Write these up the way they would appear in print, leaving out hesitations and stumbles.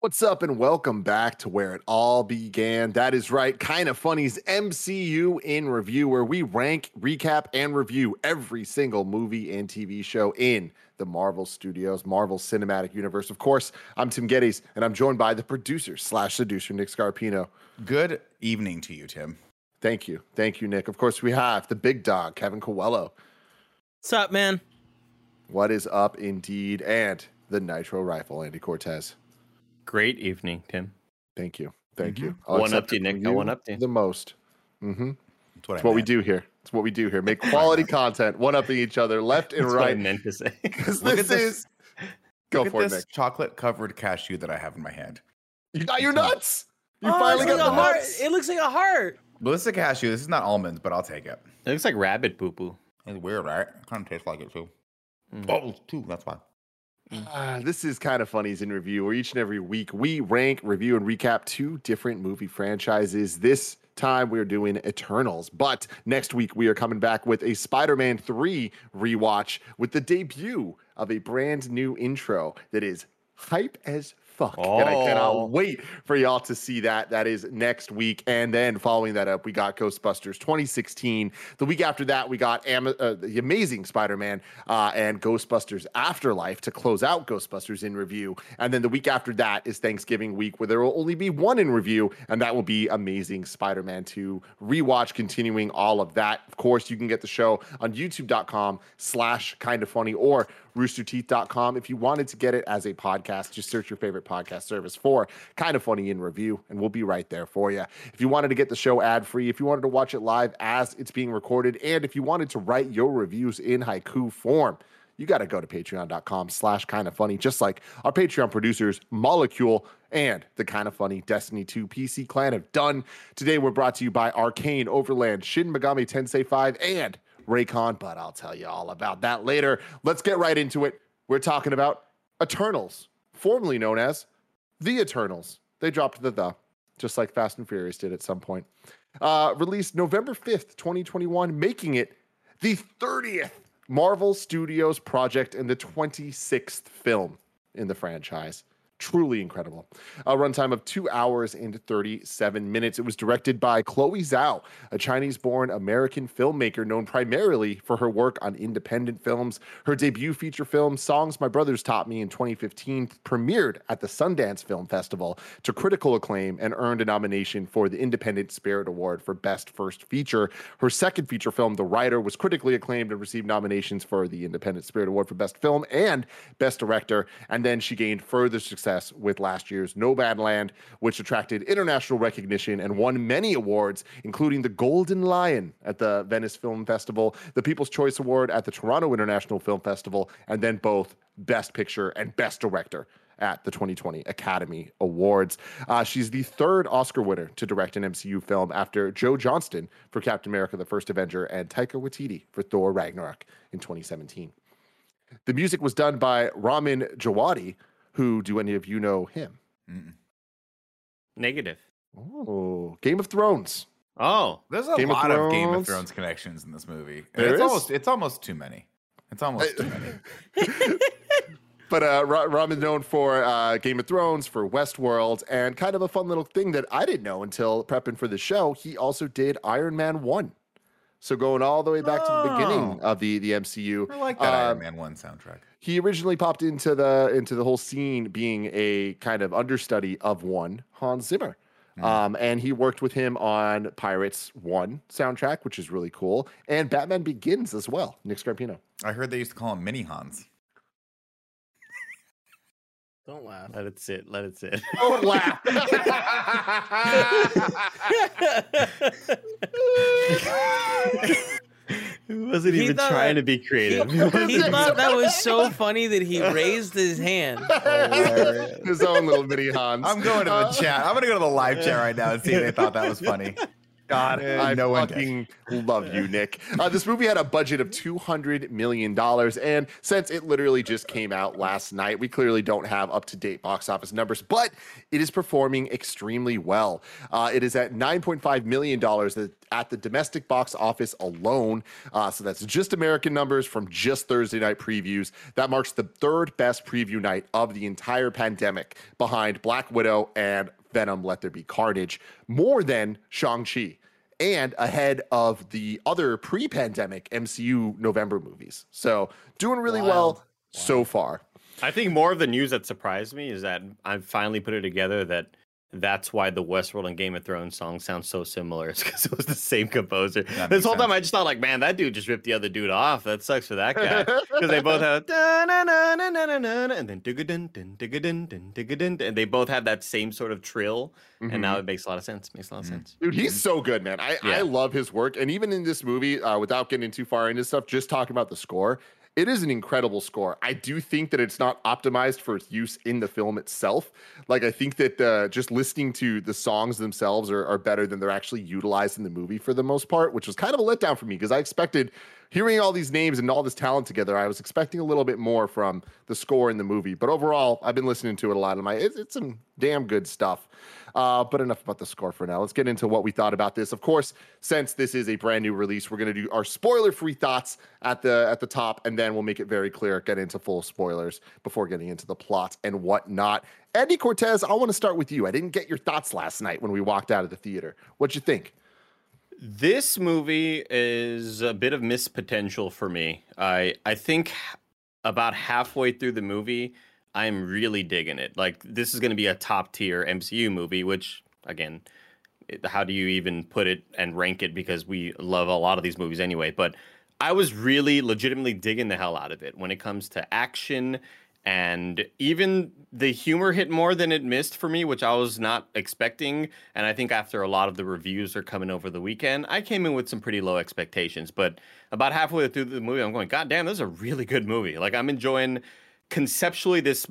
What's up and welcome back to Where It All Began. That is right, Kind of Funny's MCU in Review, where we rank, recap, and review every single movie and TV show in the Marvel Studios, Marvel Cinematic Universe. Of course, I'm Tim Geddes, and I'm joined by the producer slash seducer, Nick Scarpino. Good evening to you, Tim. Thank you. Thank you, Nick. Of course, we have the big dog, Kevin Coelho. What's up, man? What is up indeed? And the Nitro Rifle, Andy Cortez. Great evening, Tim. Thank you. Thank you. I'll one up to you, Nick. No one up to you. The most. That's what we do here. It's what we do here. Make quality content, one upping each other, left and right. What I meant to say. Because this is. Go for it, Nick. Chocolate covered cashew that I have in my hand. You're nuts. You finally got the nuts. It looks like a heart. Well, this is a cashew. This is not almonds, but I'll take it. It looks like rabbit poo poo. It's weird, right? It kind of tastes like it too. Bubbles too. That's why. This is Kind of Funny's in Review, where each and every week we rank, review, and recap two different movie franchises. This time we're doing Eternals, but next week we are coming back with a Spider-Man 3 rewatch with the debut of a brand new intro that is hype as fuck. Oh. And I cannot wait for y'all to see that. That is next week. And then following that up, we got Ghostbusters 2016. The week after that, we got the Amazing Spider-Man and Ghostbusters Afterlife to close out Ghostbusters in Review. And then the week after that is Thanksgiving week, where there will only be one in review, and that will be Amazing Spider-Man 2 rewatch, continuing all of that. Of course, you can get the show on youtube.com/kindoffunny or roosterteeth.com. If you wanted to get it as a podcast, just search your favorite podcast service for Kind of Funny in Review, and we'll be right there for you. If you wanted to get the show ad-free, if you wanted to watch it live as it's being recorded, and if you wanted to write your reviews in haiku form, you got to go to patreon.com/kindoffunny, just like our Patreon producers, Molecule, and the Kind of Funny Destiny 2 PC clan have done. Today, we're brought to you by Arcane, Overland, Shin Megami Tensei 5, and Raycon, but I'll tell you all about that later. Let's get right into it. We're talking about Eternals, formerly known as The Eternals. They dropped the, just like Fast and Furious did at some point. Released November 5th, 2021, making it the 30th Marvel Studios project and the 26th film in the franchise. Truly incredible. A runtime of 2 hours and 37 minutes. It was directed by Chloe Zhao, a Chinese-born American filmmaker known primarily for her work on independent films. Her debut feature film, Songs My Brothers Taught Me, in 2015, premiered at the Sundance Film Festival to critical acclaim and earned a nomination for the Independent Spirit Award for Best First Feature. Her second feature film, The Rider, was critically acclaimed and received nominations for the Independent Spirit Award for Best Film and Best Director. And then she gained further success with last year's Nomadland, which attracted international recognition and won many awards, including the Golden Lion at the Venice Film Festival, the People's Choice Award at the Toronto International Film Festival, and then both Best Picture and Best Director at the 2020 Academy Awards. She's the third Oscar winner to direct an MCU film after Joe Johnston for Captain America: The First Avenger and Taika Waititi for Thor Ragnarok in 2017. The music was done by Ramin Djawadi, who, do any of you know him? Mm-mm. Negative. Oh, Game of Thrones. Oh, there's a lot of Game of Thrones connections in this movie. It's almost too many. It's almost too many. But Ramin known for Game of Thrones, for Westworld, and kind of a fun little thing that I didn't know until prepping for the show. He also did Iron Man 1. So going all the way back to the beginning of the MCU. I like that Iron Man 1 soundtrack. He originally popped into the whole scene being a kind of understudy of one Hans Zimmer. And he worked with him on Pirates 1 soundtrack, which is really cool. And Batman Begins as well, Nick Scarpino. I heard they used to call him Mini Hans. Don't laugh. Let it sit. Let it sit. Don't laugh. He wasn't even trying to be creative. He thought that was so funny that he raised his hand. His own little mini Hans. I'm going to the chat. I'm going to go to the live chat right now and see if they thought that was funny. God, I fucking love you, Nick. This movie had a budget of $200 million. And since it literally just came out last night, we clearly don't have up-to-date box office numbers, but it is performing extremely well. It is at $9.5 million at the domestic box office alone. So that's just American numbers from just Thursday night previews. That marks the third best preview night of the entire pandemic behind Black Widow and Venom, Let There Be Carnage, more than Shang-Chi, and ahead of the other pre-pandemic MCU November movies. So doing really well so far. I think more of the news that surprised me is that I've finally put it together that that's why the Westworld and Game of Thrones songs sound so similar. It's because it was the same composer. This whole time I just thought, like, man, that dude just ripped the other dude off. That sucks for that guy. Because they both had and then digga-dun, digga-dun, digga-dun, and they both had that same sort of trill. And now it makes a lot of sense. Dude, he's so good, man. I love his work. And even in this movie, without getting too far into stuff, just talking about the score, it is an incredible score. I do think that it's not optimized for its use in the film itself. Like, I think that just listening to the songs themselves are better than they're actually utilized in the movie for the most part, which was kind of a letdown for me because I expected, hearing all these names and all this talent together, I was expecting a little bit more from the score in the movie. But overall, I've been listening to it a lot. It's some damn good stuff. But enough about the score for now. Let's get into what we thought about this. Of course, since this is a brand new release, we're going to do our spoiler-free thoughts at the top, and then we'll make it very clear, get into full spoilers before getting into the plot and whatnot. Andy Cortez, I want to start with you. I didn't get your thoughts last night when we walked out of the theater. What'd you think? This movie is a bit of missed potential for me. I think about halfway through the movie, I'm really digging it. Like, this is going to be a top tier MCU movie, which, again, how do you even put it and rank it? Because we love a lot of these movies anyway. But I was really legitimately digging the hell out of it when it comes to action. And even the humor hit more than it missed for me, which I was not expecting. And I think after a lot of the reviews are coming over the weekend, I came in with some pretty low expectations. But about halfway through the movie, I'm going, God damn, this is a really good movie. Like, I'm enjoying, conceptually, this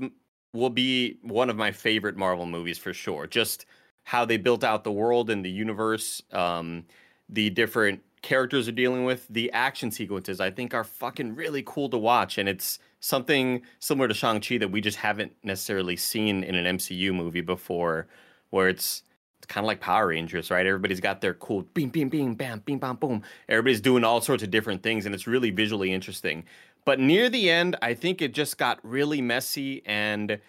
will be one of my favorite Marvel movies for sure. Just how they built out the world and the universe, the different characters are dealing with, the action sequences, I think are fucking really cool to watch. And it's something similar to Shang-Chi that we just haven't necessarily seen in an MCU movie before, where it's kind of like Power Rangers, right? Everybody's got their cool beam, beam, beam, bam, beam, bam, boom. Everybody's doing all sorts of different things, and it's really visually interesting. But near the end, I think it just got really messy, and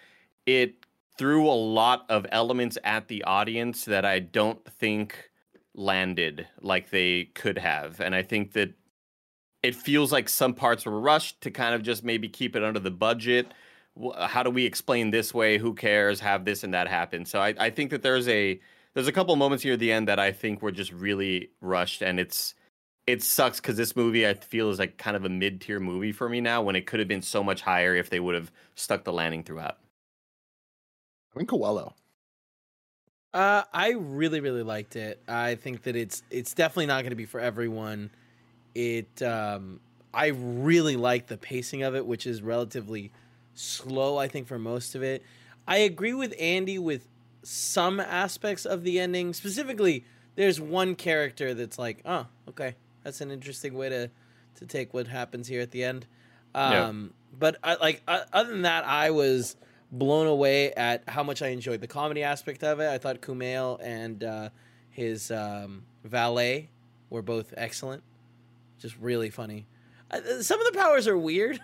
it threw a lot of elements at the audience that I don't think landed like they could have. And I think that it feels like some parts were rushed to kind of just maybe keep it under the budget. How do we explain this way? Who cares? Have this and that happen. So I think that there's a couple moments here at the end that I think were just really rushed. And it sucks because this movie, I feel, is like kind of a mid-tier movie for me now, when it could have been so much higher if they would have stuck the landing throughout. I mean, Coelho. I really, really liked it. I think that it's definitely not going to be for everyone. I really like the pacing of it, which is relatively slow, I think, for most of it. I agree with Andy with some aspects of the ending. Specifically, there's one character that's like, oh, okay, that's an interesting way to take what happens here at the end. Yeah. But other than that, I was blown away at how much I enjoyed the comedy aspect of it. I thought Kumail and his valet were both excellent. Just really funny. Some of the powers are weird,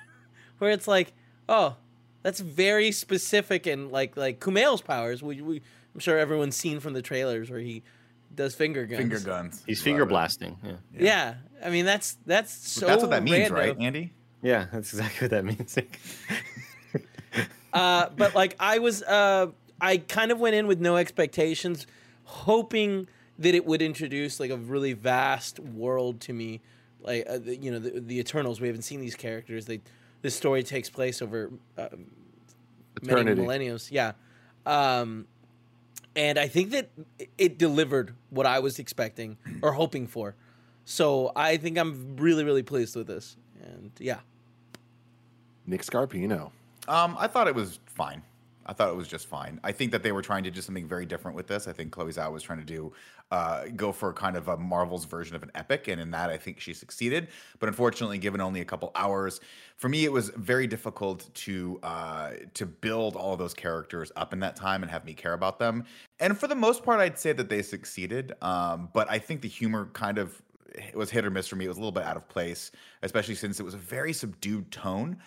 where it's like, oh, that's very specific, and like Kumail's powers, I'm sure everyone's seen from the trailers where he does finger guns. Finger guns. He's finger blasting. Yeah. Yeah. I mean, that's so. That's what that means, random. Right, Andy? Yeah, that's exactly what that means. But like, I kind of went in with no expectations, hoping that it would introduce like a really vast world to me, like you know, the Eternals. We haven't seen these characters. This story takes place over many millennials. Yeah. And I think that it delivered what I was expecting or hoping for. So I think I'm really, really pleased with this. And yeah. Nick Scarpino. I thought it was fine. I thought it was just fine. I think that they were trying to do something very different with this. I think Chloe Zhao was trying to go for kind of a Marvel's version of an epic, and in that I think she succeeded. But unfortunately, given only a couple hours, for me it was very difficult to build all of those characters up in that time and have me care about them. And for the most part, I'd say that they succeeded. But I think the humor kind of was hit or miss for me. It was a little bit out of place, especially since it was a very subdued tone.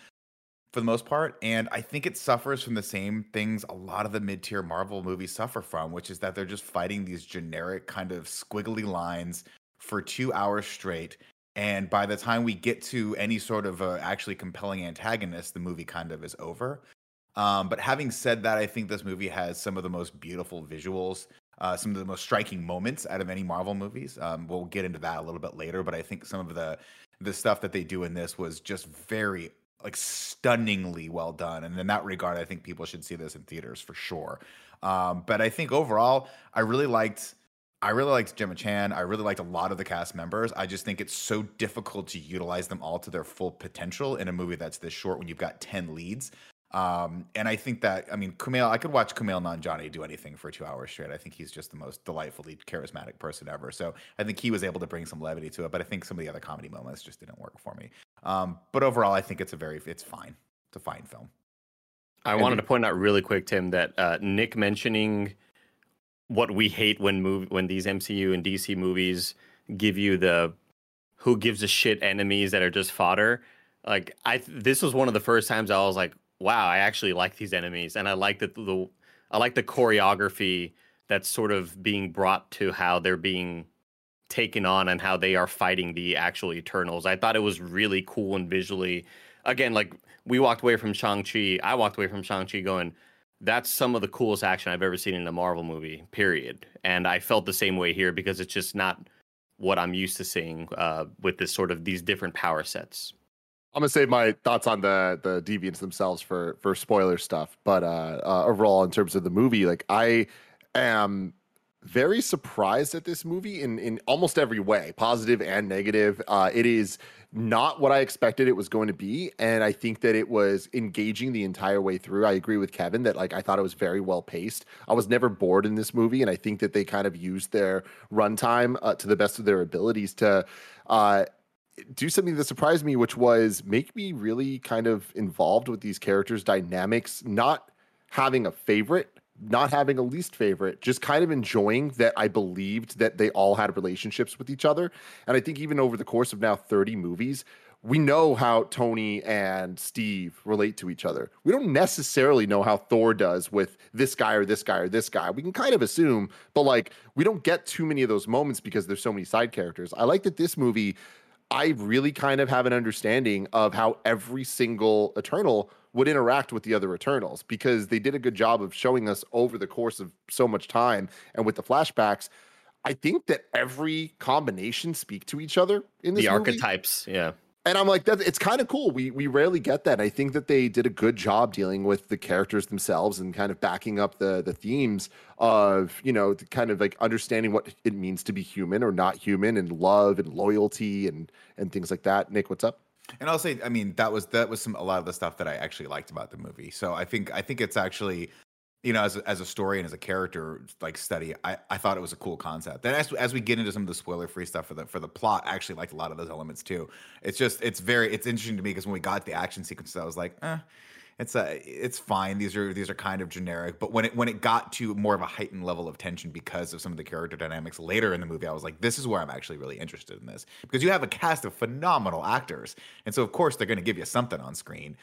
For the most part, and I think it suffers from the same things a lot of the mid-tier Marvel movies suffer from, which is that they're just fighting these generic kind of squiggly lines for 2 hours straight, and by the time we get to any sort of actually compelling antagonist, the movie kind of is over. But having said that, I think this movie has some of the most beautiful visuals, some of the most striking moments out of any Marvel movies. We'll get into that a little bit later, but I think some of the stuff that they do in this was just very like stunningly well done. And in that regard, I think people should see this in theaters for sure. But I think overall, I really liked Gemma Chan. I really liked a lot of the cast members. I just think it's so difficult to utilize them all to their full potential in a movie that's this short when you've got 10 leads. And I think that, I mean, I could watch Kumail Nanjiani do anything for 2 hours straight. I think he's just the most delightfully charismatic person ever. So I think he was able to bring some levity to it, but I think some of the other comedy moments just didn't work for me. But overall, I think it's fine. It's a fine film. I wanted to point out really quick, Tim, that Nick mentioning what we hate when these MCU and DC movies give you the who gives a shit enemies that are just fodder. Like this was one of the first times I was like, wow, I actually like these enemies, and I like that I like the choreography that's sort of being brought to how they're being taken on and how they are fighting the actual Eternals. I thought it was really cool, and visually, again, like we walked away from Shang-Chi. I walked away from Shang-Chi going, that's some of the coolest action I've ever seen in a Marvel movie, period. And I felt the same way here because it's just not what I'm used to seeing with this sort of these different power sets. I'm going to save my thoughts on the deviants themselves for spoiler stuff. But overall, in terms of the movie, like I am very surprised at this movie in almost every way, positive and negative. It is not what I expected it was going to be. And I think that it was engaging the entire way through. I agree with Kevin that like I thought it was very well paced. I was never bored in this movie. And I think that they kind of used their runtime to the best of their abilities to do something that surprised me, which was make me really kind of involved with these characters' dynamics, not having a favorite, not having a least favorite, just kind of enjoying that I believed that they all had relationships with each other. And I think even over the course of now 30 movies, we know how Tony and Steve relate to each other. We don't necessarily know how Thor does with this guy or this guy or this guy. We can kind of assume, but like we don't get too many of those moments because there's so many side characters. I like that this movie, I really kind of have an understanding of how every single Eternal would interact with the other Eternals, because they did a good job of showing us over the course of so much time and with the flashbacks. I think that every combination speak to each other in this movie. The archetypes, yeah. And I'm like, it's kind of cool. We rarely get that. And I think that they did a good job dealing with the characters themselves and kind of backing up the themes of, you know, kind of like understanding what it means to be human or not human, and love and loyalty and things like that. Nick, what's up? And I'll say, I mean, that was a lot of the stuff that I actually liked about the movie. So I think it's actually, you know, as a story and as a character like study, I thought it was a cool concept. And as we get into some of the spoiler free stuff for the plot, I actually liked a lot of those elements too. It's just it's interesting to me because when we got the action sequences, I was like, it's fine. These are kind of generic. But when it got to more of a heightened level of tension because of some of the character dynamics later in the movie, I was like, this is where I'm actually really interested in this, because you have a cast of phenomenal actors, and so of course they're going to give you something on screen.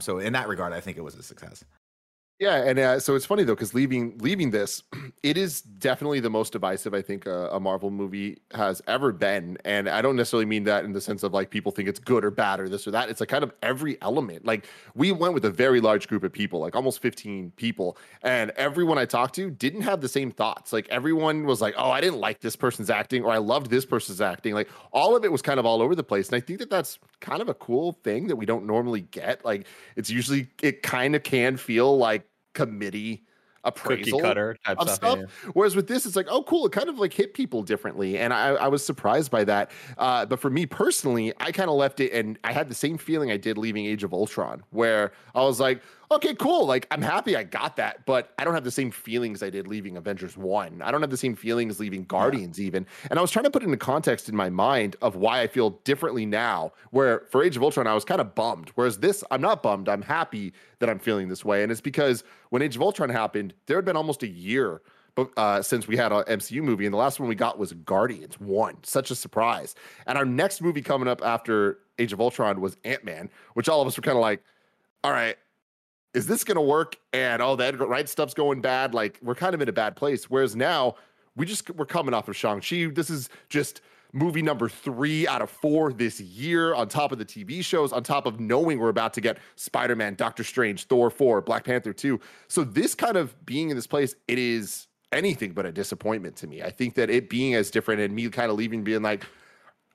So in that regard, I think it was a success. Yeah, and so it's funny though, because leaving this, it is definitely the most divisive I think a Marvel movie has ever been, and I don't necessarily mean that in the sense of like people think it's good or bad or this or that. It's like kind of every element. Like we went with a very large group of people, like almost 15 people, and everyone I talked to didn't have the same thoughts. Like everyone was like, "Oh, I didn't like this person's acting," or "I loved this person's acting." Like all of it was kind of all over the place, and I think that that's kind of a cool thing that we don't normally get. Like it's usually it kind of can feel like committee appraisal cutter type of stuff. Yeah. Whereas with this, it's like, oh, cool. It kind of like hit people differently. And I was surprised by that. But for me personally, I kind of left it and I had the same feeling I did leaving Age of Ultron, where I was like, okay, cool. Like, I'm happy I got that, but I don't have the same feelings I did leaving Avengers 1. I don't have the same feelings leaving Guardians even. And I was trying to put it into context in my mind of why I feel differently now, where for Age of Ultron, I was kind of bummed. Whereas this, I'm not bummed. I'm happy that I'm feeling this way. And it's because when Age of Ultron happened, there had been almost a year since we had an MCU movie. And the last one we got was Guardians 1. Such a surprise. And our next movie coming up after Age of Ultron was Ant-Man, which all of us were kind of like, all right, is this going to work? And all that right stuff's going bad. Like we're kind of in a bad place. Whereas now we're coming off of Shang-Chi. This is just movie number 3 out of 4 this year, on top of the TV shows, on top of knowing we're about to get Spider-Man, Doctor Strange, Thor 4, Black Panther 2. So this kind of being in this place, it is anything but a disappointment to me. I think that it being as different and me kind of leaving being like,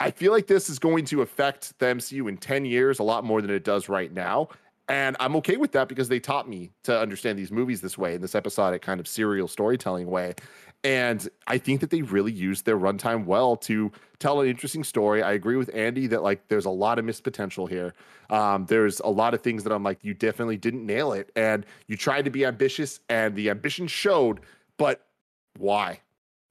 I feel like this is going to affect the MCU in 10 years a lot more than it does right now. And I'm okay with that because they taught me to understand these movies this way, in this episodic kind of serial storytelling way. And I think that they really used their runtime well to tell an interesting story. I agree with Andy that like there's a lot of missed potential here. There's a lot of things that I'm like, you definitely didn't nail it. And you tried to be ambitious and the ambition showed, but why?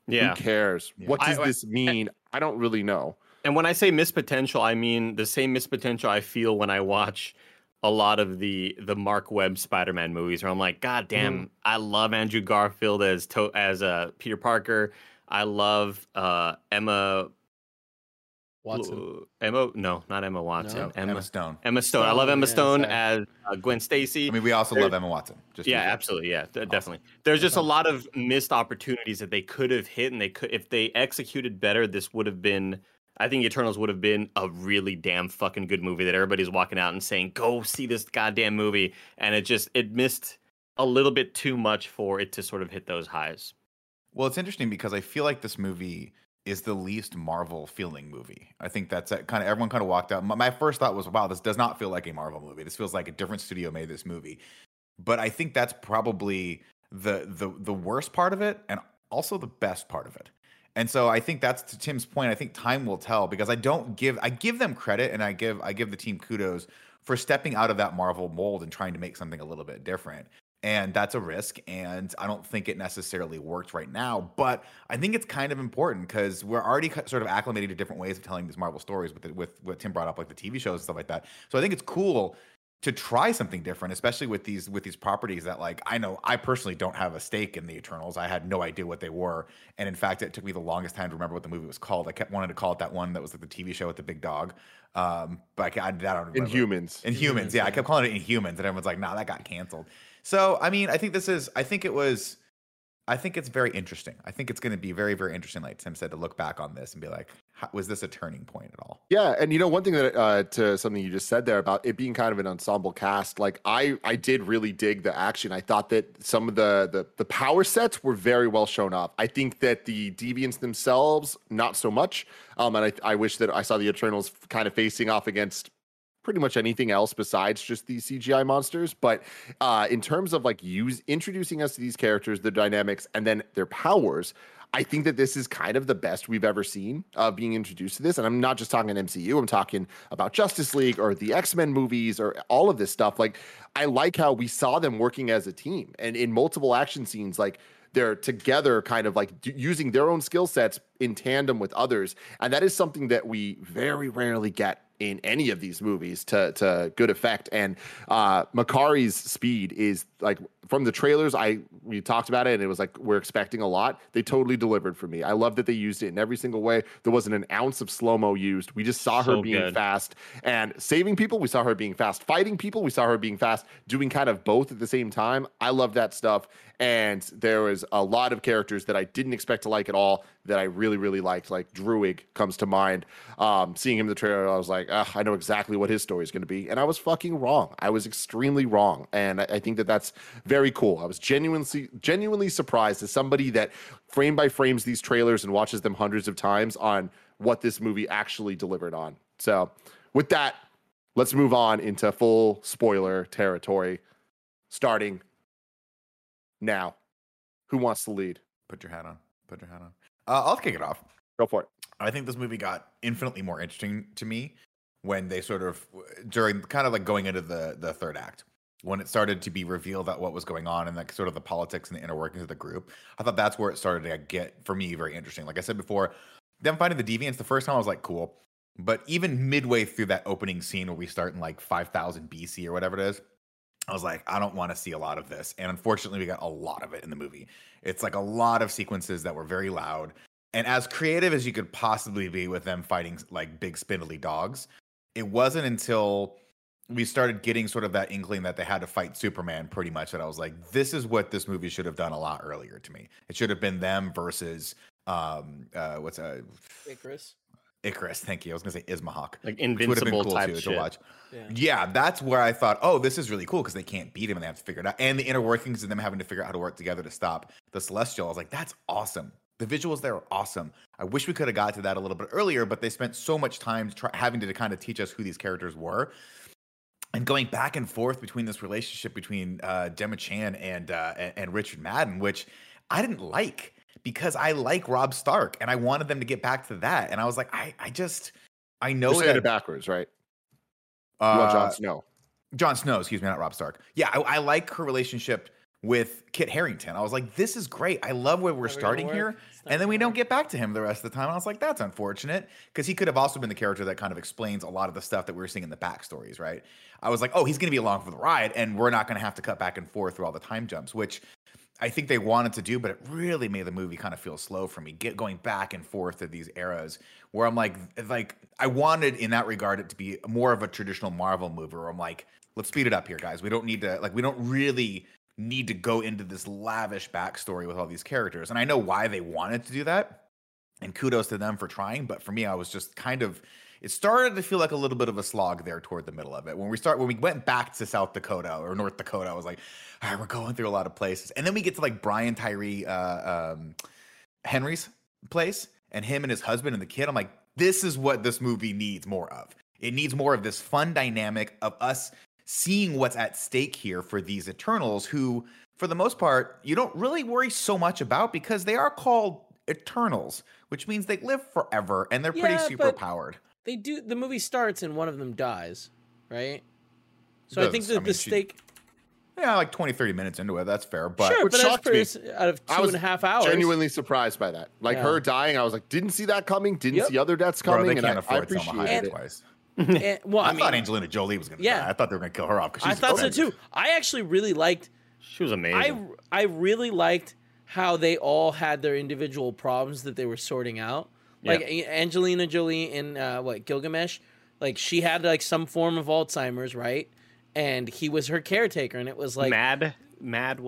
Yeah. Who cares? Yeah. What does this mean? I don't really know. And when I say missed potential, I mean the same missed potential I feel when I watch a lot of the Mark Webb Spider-Man movies, where I'm like, God damn, I love Andrew Garfield as Peter Parker. I love Emma Watson. Emma Stone. Emma Stone. I love Emma Stone as Gwen Stacy. I mean, we also love Emma Watson. Absolutely. Yeah, definitely. There's just a lot of missed opportunities that they could have hit, and they could, if they executed better, this would have been. I think Eternals would have been a really damn fucking good movie that everybody's walking out and saying, go see this goddamn movie. And it missed a little bit too much for it to sort of hit those highs. Well, it's interesting because I feel like this movie is the least Marvel feeling movie. I think that's kind of everyone kind of walked out. My first thought was, wow, this does not feel like a Marvel movie. This feels like a different studio made this movie. But I think that's probably the worst part of it, and also the best part of it. And so I think that's, to Tim's point, I think time will tell, because I give them credit, and I give the team kudos for stepping out of that Marvel mold and trying to make something a little bit different. And that's a risk, and I don't think it necessarily worked right now, but I think it's kind of important because we're already sort of acclimated to different ways of telling these Marvel stories with what Tim brought up, like the TV shows and stuff like that. So I think it's cool to try something different, especially with these properties that, like, I know I personally don't have a stake in the Eternals. I had no idea what they were. And in fact, it took me the longest time to remember what the movie was called. I kept wanting to call it that one that was like the TV show with the big dog. But I don't remember. Inhumans. Yeah, I kept calling it Inhumans. And everyone's like, nah, that got canceled. So, I mean, I think it's very interesting. I think it's going to be very, very interesting, like Tim said, to look back on this and be like, was this a turning point at all? Yeah, and one thing that to something you just said there about it being kind of an ensemble cast, like I did really dig the action. I thought that some of the power sets were very well shown off. I think that the deviants themselves, not so much. And I wish that I saw the Eternals kind of facing off against pretty much anything else besides just these CGI monsters. But in terms of like introducing us to these characters, their dynamics, and then their powers, I think that this is kind of the best we've ever seen being introduced to this. And I'm not just talking MCU. I'm talking about Justice League or the X-Men movies or all of this stuff. Like, I like how we saw them working as a team and in multiple action scenes, like they're together kind of like using their own skill sets in tandem with others. And that is something that we very rarely get in any of these movies to good effect. And Makari's speed is like from the trailers, we talked about it, and it was like, we're expecting a lot. They totally delivered for me. I love that they used it in every single way. There wasn't an ounce of slow-mo used. We just saw her being fast and saving people. We saw her being fast, fighting people. We saw her being fast, doing kind of both at the same time. I love that stuff. And there was a lot of characters that I didn't expect to like at all that I really, really liked. Like Druig comes to mind. Seeing him in the trailer, I was like, I know exactly what his story is going to be. And I was fucking wrong. I was extremely wrong. And I think that that's very cool. I was genuinely surprised as somebody that frame by frames these trailers and watches them hundreds of times on what this movie actually delivered on. So with that, let's move on into full spoiler territory. Starting now, who wants to lead? Put your hat on. I'll kick it off. Go for it. I think this movie got infinitely more interesting to me when they sort of, during kind of like going into the third act, when it started to be revealed that what was going on and like sort of the politics and the inner workings of the group. I thought that's where it started to get, for me, very interesting. Like I said before, them finding the deviants the first time, I was like, cool. But even midway through that opening scene where we start in like 5000 BC or whatever it is, I was like, I don't want to see a lot of this. And unfortunately, we got a lot of it in the movie. It's like a lot of sequences that were very loud and as creative as you could possibly be with them fighting like big spindly dogs. It wasn't until we started getting sort of that inkling that they had to fight Superman pretty much that I was like, this is what this movie should have done a lot earlier to me. It should have been them versus Icarus. Icarus, thank you. I was going to say Ismahawk. Like Invincible cool type shit. To watch. Yeah, that's where I thought, oh, this is really cool because they can't beat him and they have to figure it out. And the inner workings of them having to figure out how to work together to stop the Celestial. I was like, that's awesome. The visuals there are awesome. I wish we could have got to that a little bit earlier, but they spent so much time having to kind of teach us who these characters were. And going back and forth between this relationship between Gemma Chan and Richard Madden, which I didn't like. Because I like Robb Stark and I wanted them to get back to that. And I was like, I know that it backwards, right? Jon Snow, excuse me, not Robb Stark. Yeah, I like her relationship with Kit Harington. I was like, this is great. I love where we're starting here. And then we don't get back to him the rest of the time. And I was like, that's unfortunate. Because he could have also been the character that kind of explains a lot of the stuff that we were seeing in the backstories, right? I was like, oh, he's going to be along for the ride and we're not going to have to cut back and forth through all the time jumps, which I think they wanted to do, but it really made the movie kind of feel slow for me, going back and forth of these eras where I'm like I wanted in that regard it to be more of a traditional Marvel movie where I'm like, let's speed it up here, guys. We don't really need to go into this lavish backstory with all these characters. And I know why they wanted to do that, and kudos to them for trying. But for me, I was just kind of, it started to feel like a little bit of a slog there toward the middle of it. When we went back to South Dakota or North Dakota, I was like, all right, we're going through a lot of places. And then we get to like Brian Tyree Henry's place and him and his husband and the kid. I'm like, this is what this movie needs more of. It needs more of this fun dynamic of us seeing what's at stake here for these Eternals who, for the most part, you don't really worry so much about because they are called Eternals, which means they live forever and they're pretty superpowered. They do. The movie starts and one of them dies, right? So I think that the stake. Yeah, like 20, 30 minutes into it. That's fair. But sure, which shocked me. Out of 2.5 hours. I was genuinely surprised by that. Like her dying, I was like, didn't see that coming. Didn't see other deaths coming. Bro, they can't afford Selma Hayek twice. I thought Angelina Jolie was going to die. I thought they were going to kill her off. Because I thought so too. I actually really liked. She was amazing. I really liked how they all had their individual problems that they were sorting out. Like Angelina Jolie in Gilgamesh, like she had like some form of Alzheimer's, right? And he was her caretaker, and it was like Mad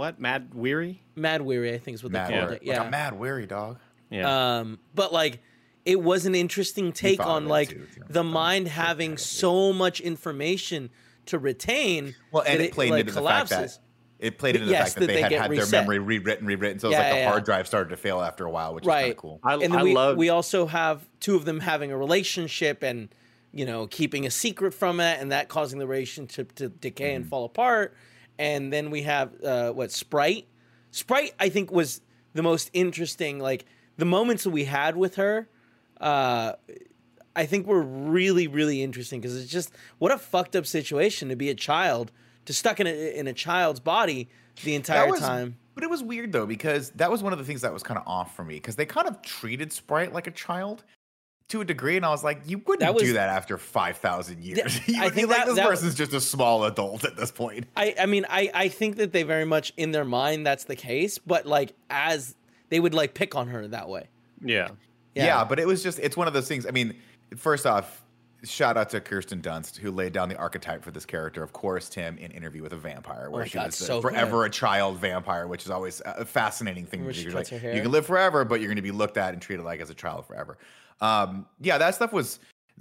Weary, I think is what they called it. Yeah, like a Mad Weary dog. Yeah. But like, it was an interesting take on like the mind having so much information to retain. Well, and it played into the fact that. It played into the fact that they had their memory rewritten. So it was like the hard drive started to fail after a while, which is kind of cool. We also have two of them having a relationship and, you know, keeping a secret from it and that causing the relationship to decay and fall apart. And then we have, Sprite? Sprite, I think, was the most interesting. Like, the moments that we had with her, I think were really, really interesting because it's just what a fucked up situation to be a child stuck in a child's body the entire time. But it was weird, though, because that was one of the things that was kind of off for me because they kind of treated Sprite like a child to a degree, and I was like, you wouldn't do that after 5,000 years. Person's just a small adult at this point. I mean, I think that they very much, in their mind, that's the case, but, like, as they would, like, pick on her that way. Yeah, but it was just, it's one of those things. I mean, first off, shout out to Kirsten Dunst, who laid down the archetype for this character of course Tim in Interview with a Vampire, where she was forever a child vampire, which is always a fascinating thing. Like, you can live forever, but you're going to be looked at and treated like as a child forever. Yeah, that stuff was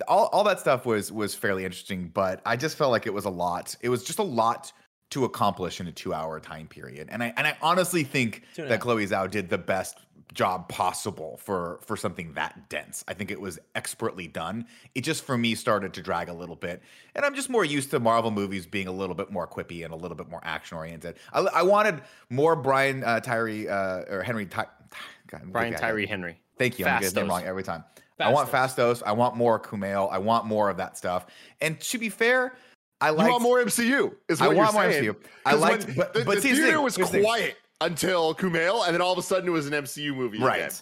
all that stuff was fairly interesting, but I just felt like it was a lot. It was just a lot to accomplish in a 2-hour time period, and I honestly think that Chloe Zhao did the best job possible for something that dense. I think it was expertly done. It just, for me, started to drag a little bit, and I'm just more used to Marvel movies being a little bit more quippy and a little bit more action oriented. I wanted more Brian Tyree Henry. Thank you. Fastos. I'm getting them wrong every time. Fastos. I want Fastos. I want more Kumail. I want more of that stuff. And to be fair, I want more MCU. More MCU. I liked, but the theater was quiet until Kumail, and then all of a sudden it was an MCU movie, right?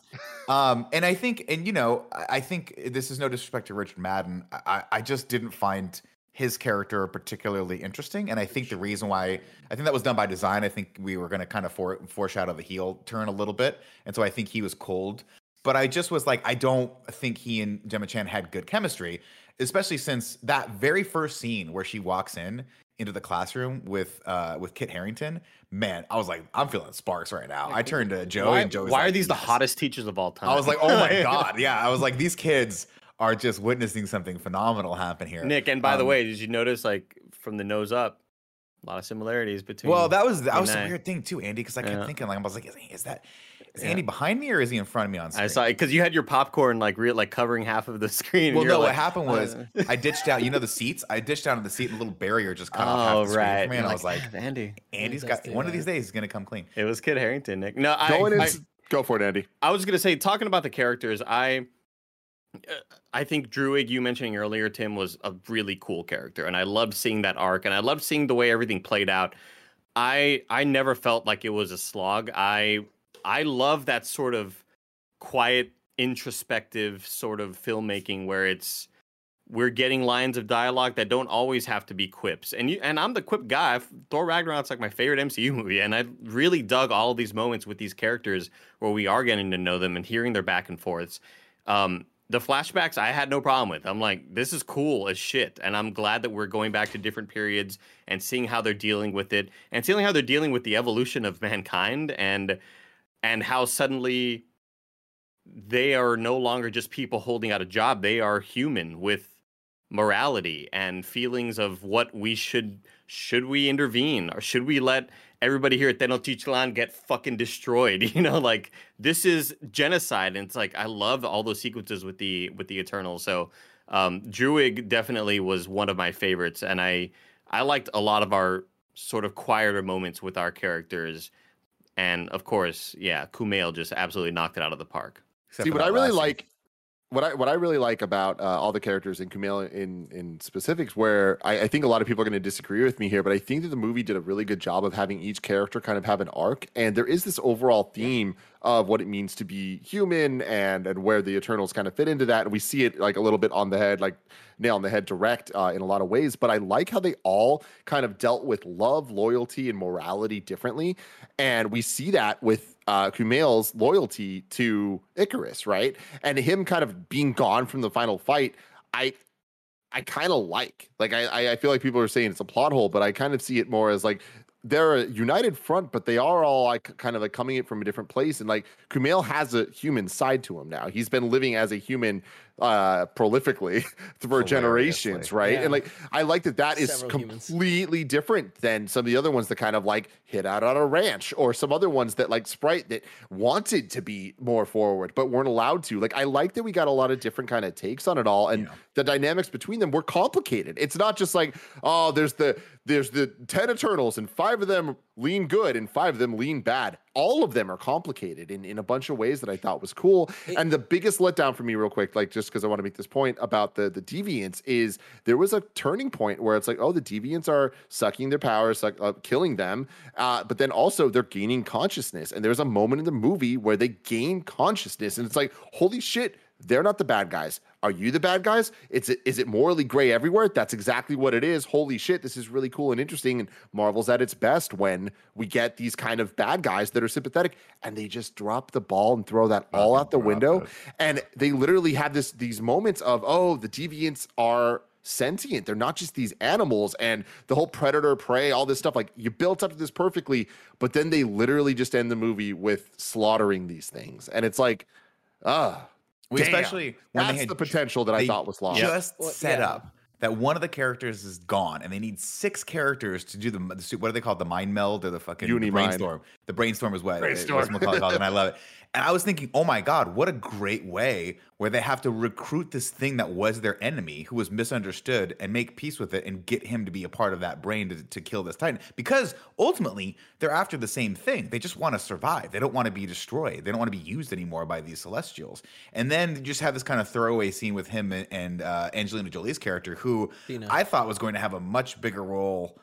And I think, I think this is no disrespect to Richard Madden. I just didn't find his character particularly interesting, and I think the reason why, I think that was done by design. I think we were going to kind of foreshadow the heel turn a little bit, and so I think he was cold. But I just was like, I don't think he and Gemma Chan had good chemistry, especially since that very first scene where she walks into the classroom with Kit Harington. Man, I was like, I'm feeling sparks right now. I turned to Joey, and Joey was like, why are these the hottest teachers of all time? I was like, oh my God. Yeah, I was like, these kids are just witnessing something phenomenal happen here. Nick, and by the way, did you notice, like, from the nose up, a lot of similarities between... Well, that was a weird thing too, Andy, because I kept thinking, like, I was like, is Andy behind me or is he in front of me on screen? I saw it because you had your popcorn like covering half of the screen. Well, no, what happened was I ditched out, the seats. I ditched out of the seat, and a little barrier just cut off half the screen for me, and I was like, Andy's got one of these days he's gonna come clean. It was Kit Harington, Nick. No, go for it, Andy. I was gonna say, talking about the characters, I think Druig, you mentioning earlier, Tim, was a really cool character, and I loved seeing that arc, and I loved seeing the way everything played out. I never felt like it was a slog. I love that sort of quiet, introspective sort of filmmaking where we're getting lines of dialogue that don't always have to be quips. And I'm the quip guy. Thor Ragnarok's like my favorite MCU movie, and I really dug all of these moments with these characters where we are getting to know them and hearing their back and forths. The flashbacks I had no problem with. I'm like, this is cool as shit. And I'm glad that we're going back to different periods and seeing how they're dealing with it and seeing how they're dealing with the evolution of mankind and how suddenly they are no longer just people holding out a job. They are human with morality and feelings of what we should we intervene, or should we let everybody here at Tenochtitlan get fucking destroyed? Like, this is genocide. And it's like, I love all those sequences with the Eternals. So Druig definitely was one of my favorites. And I liked a lot of our sort of quieter moments with our characters. And of course, Kumail just absolutely knocked it out of the park. See, what I really like about all the characters in Kumail in specifics, where I think a lot of people are going to disagree with me here, but I think that the movie did a really good job of having each character kind of have an arc, and there is this overall theme of what it means to be human and where the Eternals kind of fit into that, and we see it like a little bit on the head, like nail on the head direct in a lot of ways. But I like how they all kind of dealt with love, loyalty, and morality differently, and we see that with Kumail's loyalty to Icarus, right? And him kind of being gone from the final fight, I kind of like I feel like people are saying it's a plot hole, but I kind of see it more as like they're a united front, but they are all kind of coming it from a different place. And like Kumail has a human side to him now. He's been living as a human prolifically for generations, right? Yeah. And like I like that is completely different than some of the other ones that kind of like hid out on a ranch, or some other ones that like Sprite that wanted to be more forward but weren't allowed to. Like I like that we got a lot of different kind of takes on it all, and the dynamics between them were complicated. It's not just like, oh, there's the 10 Eternals and 5 of them lean good and 5 of them lean bad. All of them are complicated in a bunch of ways that I thought was cool. And the biggest letdown for me, real quick, like just because I want to make this point about the deviants, is there was a turning point where it's like, oh, the deviants are sucking their powers, killing them. But then also they're gaining consciousness. And there's a moment in the movie where they gain consciousness. And it's like, holy shit, They're not the bad guys. Are you the bad guys? Is it morally gray everywhere? That's exactly what it is. Holy shit, this is really cool and interesting. And Marvel's at its best when we get these kind of bad guys that are sympathetic, and they just drop the ball and throw that all out the window. And they literally have this these moments of, oh, the deviants are sentient. They're not just these animals, and the whole predator, prey, all this stuff. Like, you built up to this perfectly, but then they literally just end the movie with slaughtering these things. And it's like, especially when that's the potential that I thought was lost. Set up that one of the characters is gone, and they need six characters to do the what are they called? The mind meld or the fucking brainstorm? The brainstorm is what McCall, and I love it. And I was thinking, oh my God, what a great way where they have to recruit this thing that was their enemy who was misunderstood and make peace with it and get him to be a part of that brain to kill this Titan. Because ultimately, they're after the same thing. They just want to survive. They don't want to be destroyed. They don't want to be used anymore by these Celestials. And then you just have this kind of throwaway scene with him and Angelina Jolie's character, who I thought was going to have a much bigger role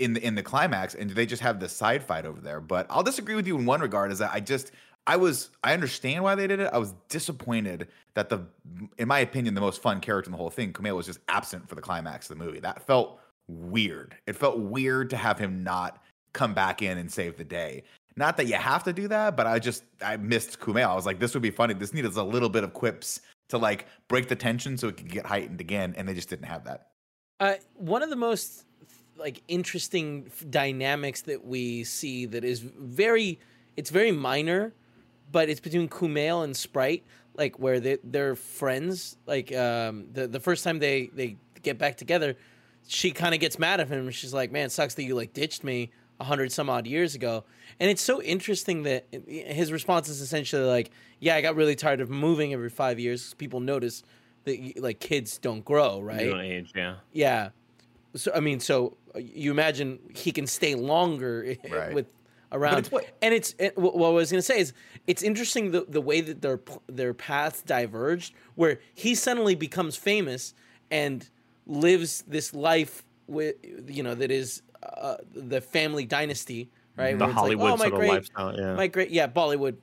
in the climax. And they just have this side fight over there. But I'll disagree with you in one regard, is that I understand why they did it. I was disappointed that in my opinion, the most fun character in the whole thing, Kumail, was just absent for the climax of the movie. That felt weird. It felt weird to have him not come back in and save the day. Not that you have to do that, but I missed Kumail. I was like, this would be funny. This needed a little bit of quips to like break the tension so it could get heightened again. And they just didn't have that. One of the most like interesting dynamics that we see that is very minor, but it's between Kumail and Sprite, like where they're friends. Like the first time they get back together, she kind of gets mad at him. And she's like, man, it sucks that you like ditched me 100 some odd years ago. And it's so interesting that his response is essentially like, yeah, I got really tired of moving every 5 years because people notice that like kids don't grow, right? You don't age, yeah. Yeah. So, I mean, so you imagine he can stay longer with... around. What I was going to say is it's interesting the way that their paths diverged, where he suddenly becomes famous and lives this life with, that is the family dynasty, right? The Hollywood like, lifestyle. Yeah. My great. Yeah. Bollywood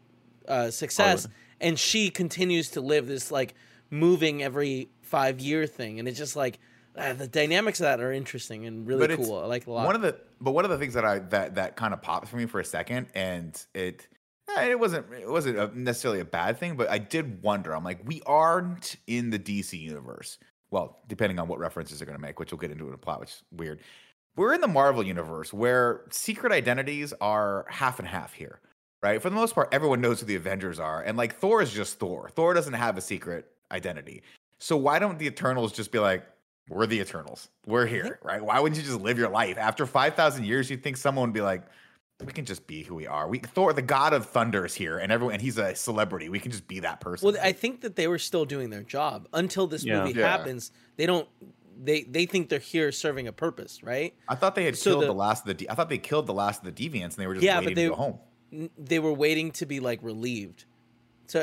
success. Hollywood. And she continues to live this like moving every 5 year thing. And it's just like, the dynamics of that are interesting and really cool. I like it a lot. One of the things that that kind of popped for me for a second, and it wasn't necessarily a bad thing, but I did wonder. I'm like, we aren't in the DC universe. Well, depending on what references they're going to make, which we'll get into in a plot, which is weird. We're in the Marvel universe where secret identities are half and half here, right? For the most part, everyone knows who the Avengers are, and like Thor is just Thor. Thor doesn't have a secret identity. So why don't the Eternals just be like, we're the Eternals. We're here, right? Why wouldn't you just live your life? After 5,000 years, you'd think someone would be like, we can just be who we are. Thor, the god of thunder, is here, and he's a celebrity. We can just be that person. Well, I think that they were still doing their job until this movie happens. They don't. They think they're here serving a purpose, right? I thought they had killed the last of the. I thought they killed the last of the deviants, and they were just waiting to go home. They were waiting to be like relieved. So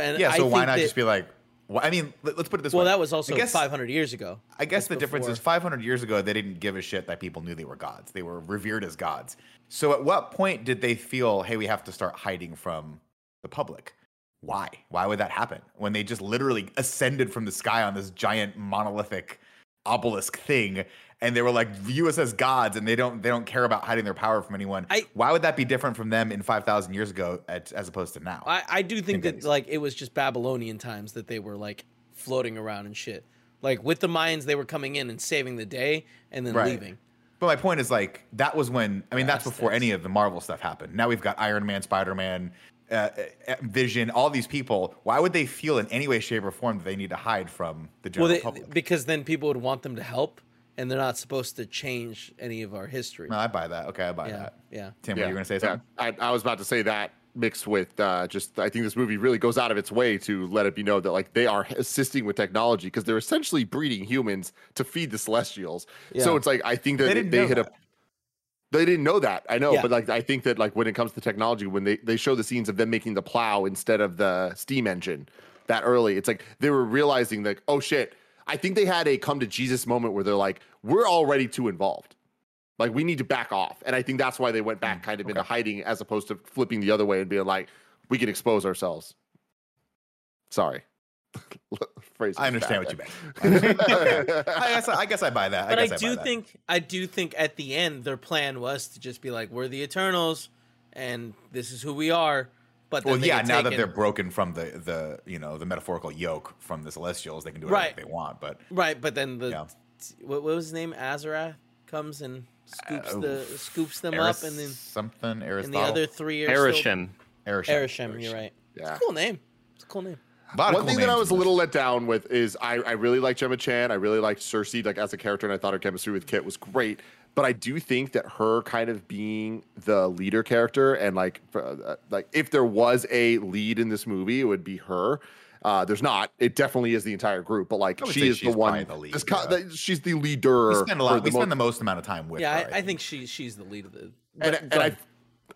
why not just be like? Well, I mean, let's put it this way. Well, that was also 500 years ago. I guess the difference is 500 years ago, they didn't give a shit that people knew they were gods. They were revered as gods. So at what point did they feel, hey, we have to start hiding from the public? Why? Why would that happen? When they just literally ascended from the sky on this giant monolithic obelisk thing, and they were like, view us as gods, and they don't care about hiding their power from anyone. Why would that be different from them in 5,000 years ago as opposed to now? I do think that like it was just Babylonian times that they were like floating around and shit. Like with the Mayans, they were coming in and saving the day and then leaving. But my point is like that was when that's before any of the Marvel stuff happened. Now we've got Iron Man, Spider-Man, Vision, all these people. Why would they feel in any way, shape, or form that they need to hide from the general public? Because then people would want them to help. And they're not supposed to change any of our history. No, I buy that. Okay, I buy that. Yeah. Tim, were you going to say something? I was about to say that mixed with I think this movie really goes out of its way to let it be known that like they are assisting with technology because they're essentially breeding humans to feed the Celestials. Yeah. So it's like I think that they didn't know that. I know, but like I think that like when it comes to technology, when they show the scenes of them making the plow instead of the steam engine that early, it's like they were realizing like, oh shit. I think they had a come to Jesus moment where they're like, we're already too involved. Like, we need to back off. And I think that's why they went back kind of into hiding as opposed to flipping the other way and being like, we can expose ourselves. Sorry. I understand what you meant. I guess I buy that. But I do think at the end their plan was to just be like, we're the Eternals, and this is who we are. But well, yeah, now that they're broken from the metaphorical yoke from the Celestials, they can do whatever they want. But then what was his name? Azarath comes and scoops them up, and then something. And the other three are Arishem. You're right. Yeah. It's a cool name. One thing that I was a little let down with is I really liked Gemma Chan. I really liked Cersei as a character, and I thought her chemistry with Kit was great. But I do think that her kind of being the leader character and if there was a lead in this movie, it would be her. There's not. It definitely is the entire group, but she is the one. The lead, she's the leader. We spend the most amount of time with her. I think she's the lead of the.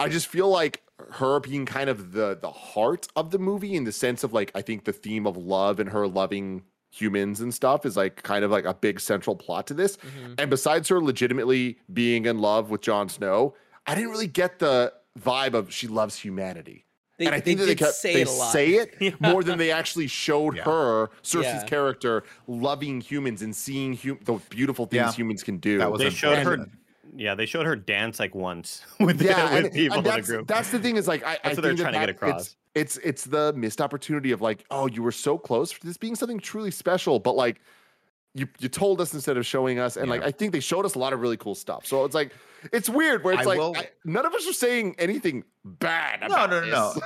I just feel like her being kind of the heart of the movie, in the sense of I think the theme of love and her loving humans and stuff is kind of a big central plot to this. Mm-hmm. And besides her legitimately being in love with Jon Snow, I didn't really get the vibe of she loves humanity. And I think that they say it more than they actually showed her, Cersei's character, loving humans and seeing the beautiful things humans can do. They showed her. Yeah, they showed her dance once with people in the group. That's the thing is that's what they're trying to get across. It's the missed opportunity of you were so close to this being something truly special, but you told us instead of showing us, and I think they showed us a lot of really cool stuff. So it's it's weird where none of us are saying anything bad about this.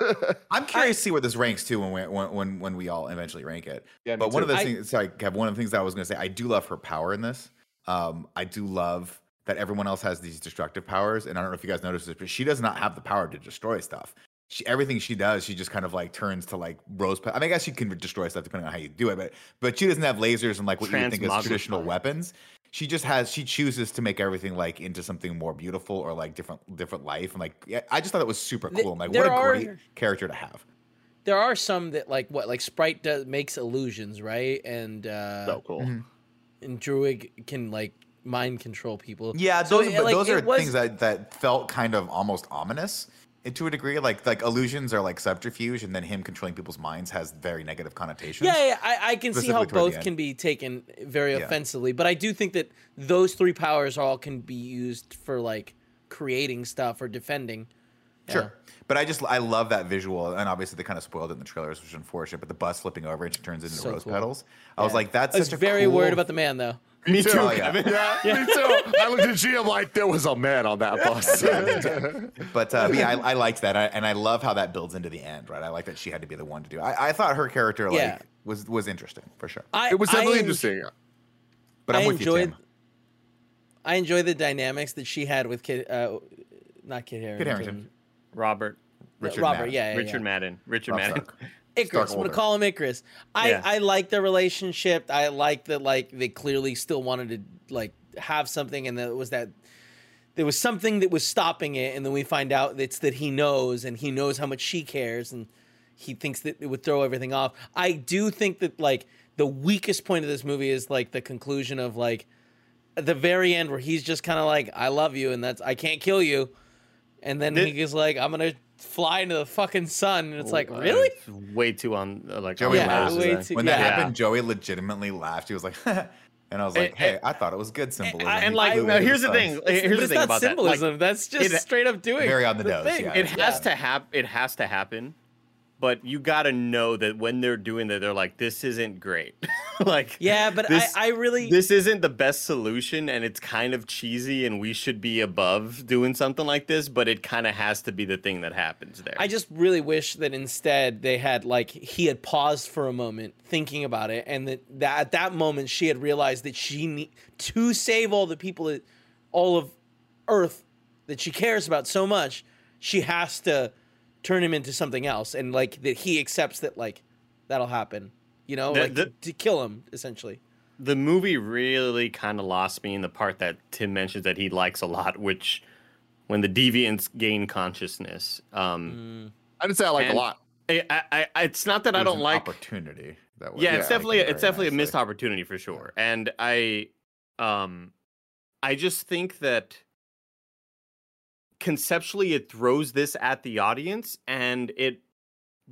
I'm curious to see where this ranks too when we all eventually rank it. Yeah, but one of the things that I was going to say, I do love her power in this. I do love that everyone else has these destructive powers, and I don't know if you guys noticed this, but she does not have the power to destroy stuff. Everything she does, she just kind of turns to rose. I mean, I guess she can destroy stuff depending on how you do it, but she doesn't have lasers and what you would think is traditional weapons. She just she chooses to make everything into something more beautiful or different life. And I just thought it was super cool. I'm what a great character to have. There are some that Sprite makes illusions, right? And so cool. And Druid can mind control people. Yeah, those are things that felt kind of almost ominous. And to a degree, illusions are subterfuge, and then him controlling people's minds has very negative connotations. Yeah, I can see how both can be taken very offensively, but I do think that those three powers all can be used for creating stuff or defending. Sure, but I love that visual, and obviously they kind of spoiled it in the trailers, which is unfortunate. But the bus flipping over and she turns into rose petals. I was like, that's such a very cool... worried about the man though. Me too. Oh, yeah. Me too. I looked at G. I'm like, there was a man on that bus. I liked that, and I love how that builds into the end, right? I like that she had to be the one to do. I thought her character was interesting for sure. It was definitely interesting. But I'm with you, Tim. I enjoy the dynamics that she had with Kit Harington. Richard Madden. Icarus. I'm going to call him Icarus. I like their relationship. I like that they clearly still wanted to have something, and there was something that was stopping it, and then we find out it's that he knows, and he knows how much she cares, and he thinks that it would throw everything off. I do think that the weakest point of this movie is the conclusion of at the very end where he's just kind of I love you, and that's I can't kill you. And then he's I'm going to fly into the fucking sun. And it's really? It's way too on. Joey laughs. When that happened, Joey legitimately laughed. He was like, and I was like, hey, I thought it was good symbolism. Here's the thing. Here's the thing about symbolism. That's just straight up doing. Very on the nose. Yeah, it has to happen. But you got to know that when they're doing that, they're like, this isn't great. But this isn't the best solution, and it's kind of cheesy, and we should be above doing something like this, but it kind of has to be the thing that happens there. I just really wish that instead they had he had paused for a moment thinking about it, and that at that moment she had realized that she need to save all the people, all of Earth that she cares about so much, she has to turn him into something else, and that he accepts that that'll happen, to kill him essentially. The movie really kind of lost me in the part that Tim mentions that he likes a lot, which when the deviants gain consciousness. I didn't say I like a lot. It's not that I don't like opportunity. That was, it's definitely a missed opportunity for sure. And I just think that conceptually it throws this at the audience, and it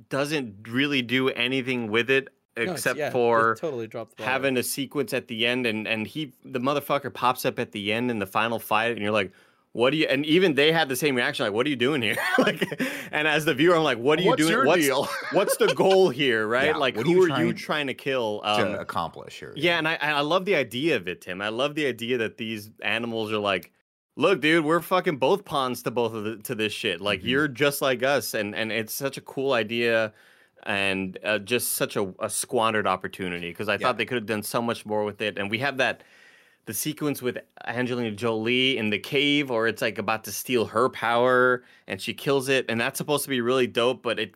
doesn't really do anything with it except for totally dropped the ball having a sequence at the end, and the motherfucker pops up at the end in the final fight, and you're like, what do you? And even they had the same reaction, like, what are you doing here? Like, and as the viewer, I'm like, what are you doing? What's your deal? What's the goal here, right? Yeah, like, who are you trying to kill? To accomplish here? Yeah, and I love the idea of it, Tim. I love the idea that these animals are like, look, dude, we're fucking both pawns to to this shit. Like, you're just like us, and it's such a cool idea, and just such a squandered opportunity, because I thought they could have done so much more with it. And we have that. The sequence with Angelina Jolie in the cave, or it's like about to steal her power and she kills it. And that's supposed to be really dope, but it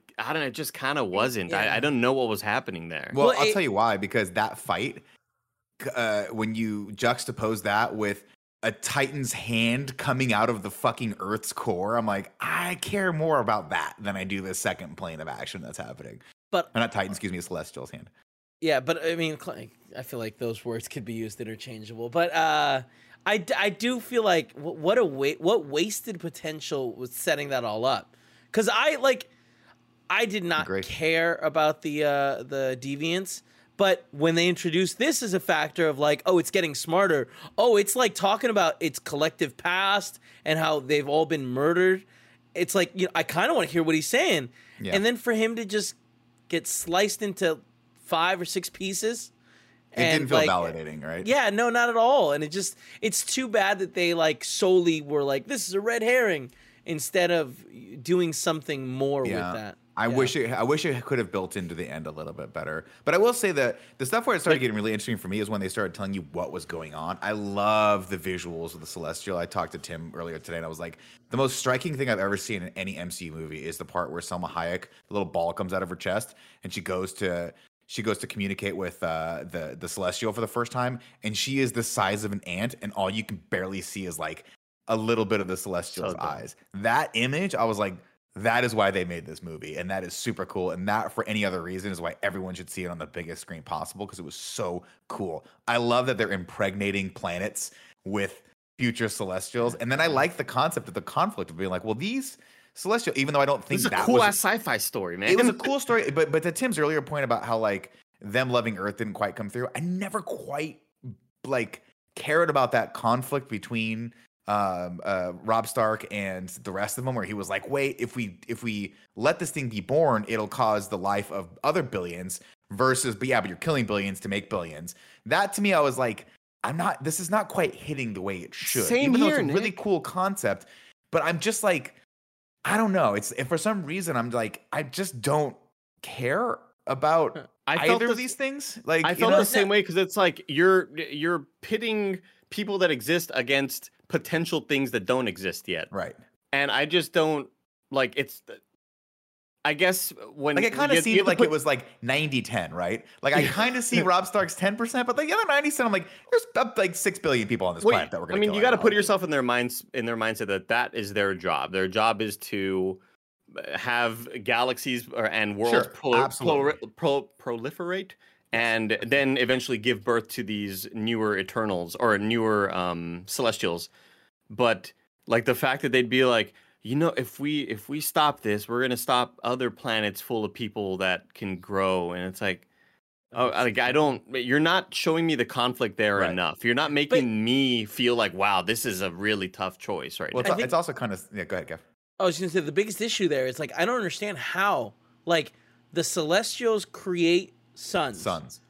just kind of wasn't. Yeah. I don't know what was happening there. Well, I'll tell you why, because that fight, when you juxtapose that with a Titan's hand coming out of the fucking Earth's core, I'm like, I care more about that than I do the second plane of action that's happening. But not Titan, excuse me, Celestial's hand. Yeah, but I mean, I feel like those words could be used interchangeable. But I do feel like what wasted potential was setting that all up, because I did not care about the deviants. But when they introduced this as a factor of like, oh, it's getting smarter. Oh, it's like talking about its collective past and how they've all been murdered. It's like, you know, I kind of want to hear what he's saying, and then for him to just get sliced into 5 or 6 pieces. It didn't feel validating, right? Yeah, no, not at all. And it's too bad that they solely were like, this is a red herring, instead of doing something more with that. I wish it could have built into the end a little bit better. But I will say that the stuff where it started getting really interesting for me is when they started telling you what was going on. I love the visuals of the Celestial. I talked to Tim earlier today, and I was like, the most striking thing I've ever seen in any MCU movie is the part where Selma Hayek, the little ball comes out of her chest, and she goes to communicate with the Celestial for the first time, and she is the size of an ant, and all you can barely see is a little bit of the Celestial's eyes. That image, I was like, that is why they made this movie, and that is super cool, and that, for any other reason, is why everyone should see it on the biggest screen possible, because it was so cool. I love that they're impregnating planets with future Celestials, and then I like the concept of the conflict of being like, well, these Celestial, even though I don't think that was a cool ass sci-fi story, man. It was a cool story, but to Tim's earlier point about how them loving Earth didn't quite come through, I never quite cared about that conflict between Robb Stark and the rest of them, where he was like, wait, if we let this thing be born, it'll cause the life of other billions, versus, but you're killing billions to make billions. That, to me, I was like, this is not quite hitting the way it should. Same even here, though it's a really cool concept, but I'm just like, I don't know. It's, if for some reason I'm like, I just don't care about either of these things. Like, I felt the same way, because it's like you're pitting people that exist against potential things that don't exist yet. Right. And I just don't like it's. I guess when it kind of seemed it was 90-10, right? I kind of see Robb Stark's 10%, but the other 90%, I'm like, there's up 6 billion people on this planet that we're going to kill. I mean, you got to put yourself in their mindset that is their job. Their job is to have galaxies and worlds proliferate, and then eventually give birth to these newer Eternals or newer Celestials. But the fact that they'd be like, you know, if we stop this, we're gonna stop other planets full of people that can grow. And it's like, you're not showing me the conflict there enough. You're not making me feel like, wow, this is a really tough choice right now. Well, it's also kind of, go ahead, Gav. I was gonna say the biggest issue there is I don't understand how the Celestials create suns. Suns,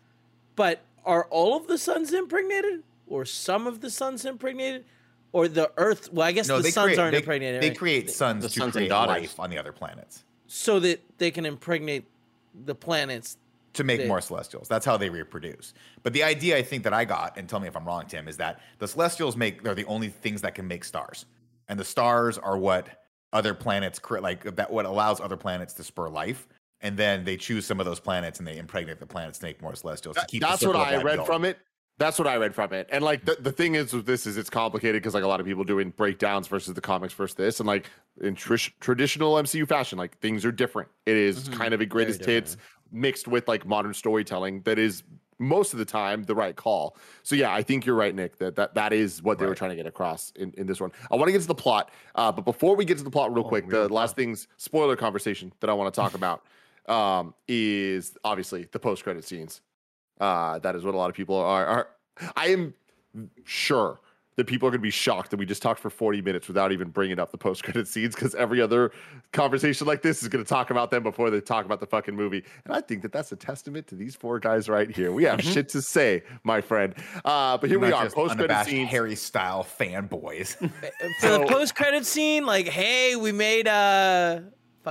but are all of the suns impregnated, or some of the suns impregnated? Or the Earth? Well, I guess the suns aren't impregnated. They create suns to create life on the other planets, so that they can impregnate the planets to make more Celestials. That's how they reproduce. But the idea, I think, that I got, and tell me if I'm wrong, Tim, is that the Celestials are the only things that can make stars, and the stars are what other planets what allows other planets to spur life. And then they choose some of those planets and they impregnate the planets to make more Celestials. That's what I read from it. That's what I read from it. And the thing is with this is it's complicated, because a lot of people doing breakdowns versus the comics versus this, and in traditional MCU fashion, things are different. It is kind of a greatest hits mixed with modern storytelling that is most of the time the right call. So yeah, I think you're right, Nick, that is what they were trying to get across in this one. I want to get to the plot, but before we get to the plot real quick, the last spoiler conversation that I want to talk about. is obviously the post-credit scenes. That is what a lot of people are. I am sure that people are going to be shocked that we just talked for 40 minutes without even bringing up the post-credit scenes, because every other conversation like this is going to talk about them before they talk about the fucking movie. And I think that that's a testament to these four guys right here. We have shit to say, my friend. But here we are, post-credit scene. Harry Styles fanboys. So the post-credit scene, like, hey, we made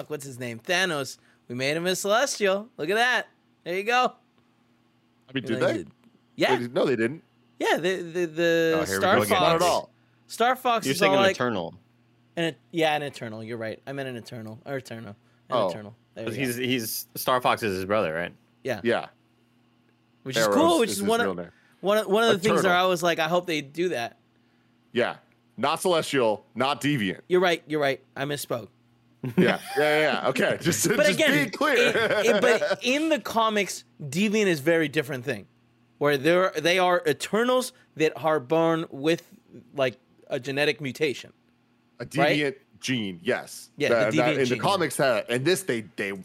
what's his name? Thanos. We made him a Celestial. Look at that. There you go. I mean, did they? Yeah. No, they didn't. Yeah, the Star Fox. Not at all. Star Fox is all like... You're saying an Eternal. An Eternal. You're right. I meant an Eternal. Or Eternal. Eternal. He's Star Fox is his brother, right? Yeah. Yeah. Which is cool, which is one of the things that I was like, I hope they do that. Yeah. Not Celestial, not Deviant. You're right. I misspoke. Yeah. Okay. Just again, be clear. But in the comics, Deviant is a very different thing. Where they are Eternals that are born with, like, a genetic mutation. A deviant gene, yes. Yeah, the comics, that, and this, they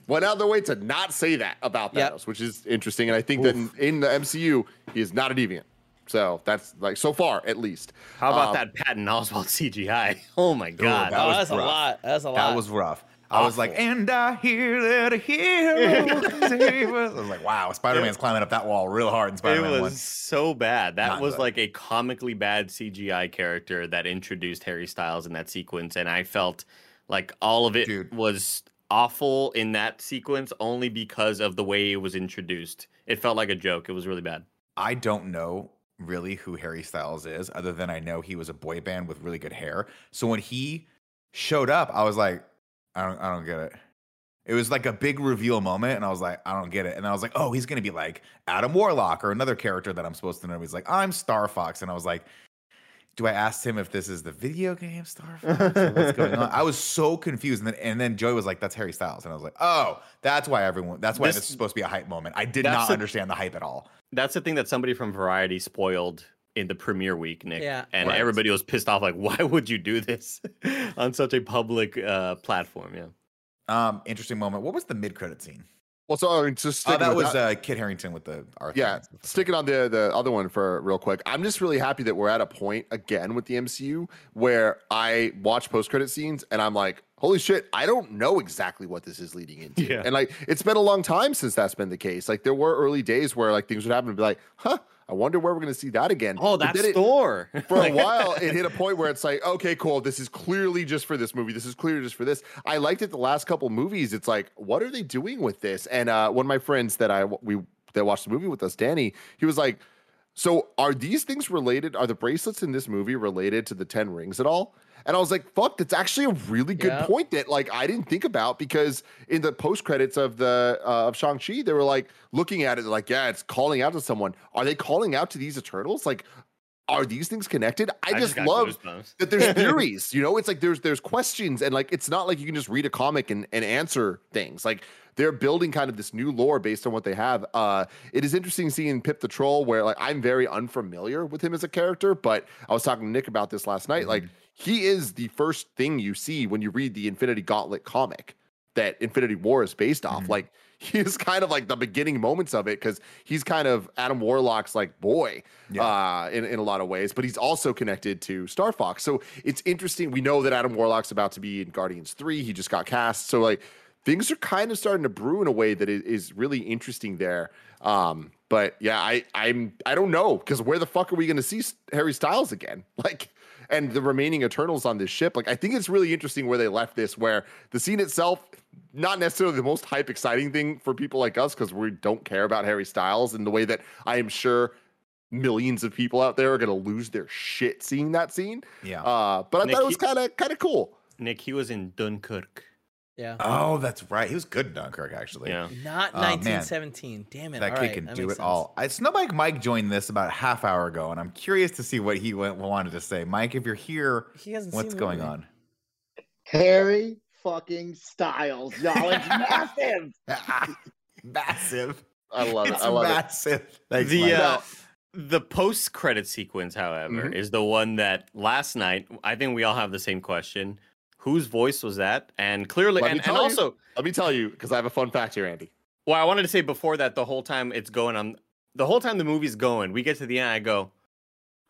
went out of their way to not say that about Thanos, which is interesting. And I think that in the MCU, he is not a deviant. So that's, like, so far, at least. How about that Patton Oswalt CGI? Oh, my God. Dude, that's rough. That was a lot. That was rough. I was like, and I hear that a hero save us. I was like, wow, Spider-Man's climbing up that wall real hard in Spider-Man 1. It was so bad. That was like a comically bad CGI character that introduced Harry Styles in that sequence. And I felt like all of it was awful in that sequence only because of the way it was introduced. It felt like a joke. It was really bad. I don't know really who Harry Styles is, other than I know he was a boy band with really good hair. So when he showed up, I was like, I don't get it. It was like a big reveal moment, and I was like, I don't get it. And I was like, oh, he's going to be like Adam Warlock or another character that I'm supposed to know. He's like, I'm Star Fox. And I was like, do I ask him if this is the video game Star Fox? What's going on? I was so confused. And then Joey was like, that's Harry Styles. And I was like, oh, that's why this is supposed to be a hype moment. I did not understand the hype at all. That's the thing that somebody from Variety spoiled in the premiere week, Nick. Yeah. And everybody was pissed off, like, why would you do this on such a public platform? Yeah. Interesting moment. What was the mid-credit scene? Well, so just that was Kit Harington with the Arthur. Yeah, sticking on the other one for real quick. I'm just really happy that we're at a point again with the MCU where I watch post-credit scenes and I'm like, holy shit, I don't know exactly what this is leading into. Yeah. And like, it's been a long time since that's been the case. Like, there were early days where like things would happen and be like, huh, I wonder where we're going to see that again. Oh, that's Thor. For a while, it hit a point where it's like, okay, cool. This is clearly just for this movie. This is clearly just for this. I liked it the last couple movies. It's like, what are they doing with this? And one of my friends that watched the movie with us, Danny, he was like, so are these things related? Are the bracelets in this movie related to the Ten Rings at all? And I was like, fuck, that's actually a really good point that like I didn't think about, because in the post credits of the of Shang-Chi, they were like looking at it like, yeah, it's calling out to someone. Are they calling out to these Eternals? Like, are these things connected? I just love that there's theories, you know, it's like there's questions, and like it's not like you can just read a comic and answer things. Like, they're building kind of this new lore based on what they have. It is interesting seeing Pip the Troll, where like I'm very unfamiliar with him as a character, but I was talking to Nick about this last night. Mm-hmm. Like, he is the first thing you see when you read the Infinity Gauntlet comic that Infinity War is based off. Mm-hmm. Like, he is kind of like the beginning moments of it, because he's kind of Adam Warlock's like boy in a lot of ways, but he's also connected to Star Fox. So it's interesting. We know that Adam Warlock's about to be in Guardians 3. He just got cast. So like, things are kind of starting to brew in a way that is really interesting there. But yeah, I don't know, because where the fuck are we going to see Harry Styles again? Like, and the remaining Eternals on this ship. Like, I think it's really interesting where they left this, where the scene itself, not necessarily the most hype, exciting thing for people like us, because we don't care about Harry Styles in the way that I am sure millions of people out there are going to lose their shit seeing that scene. Yeah. But Nick, I thought it was kind of cool. Nick, he was in Dunkirk. Yeah. Oh, that's right. He was good in Dunkirk, actually. Yeah. Not 1917. Damn it. That kid can do it all. Snowbike Mike joined this about a half hour ago, and I'm curious to see what he wanted to say. Mike, if you're here, what's going on? Harry fucking Styles, y'all. It's massive. Massive. I love it. I love it. Thanks, Mike. The post-credit sequence, however, is the one that last night, I think we all have the same question. whose voice was that? And clearly, and also, let me tell you, because I have a fun fact here, Andy. Well, I wanted to say before that, the whole time it's going on, the whole time the movie's going, we get to the end, I go,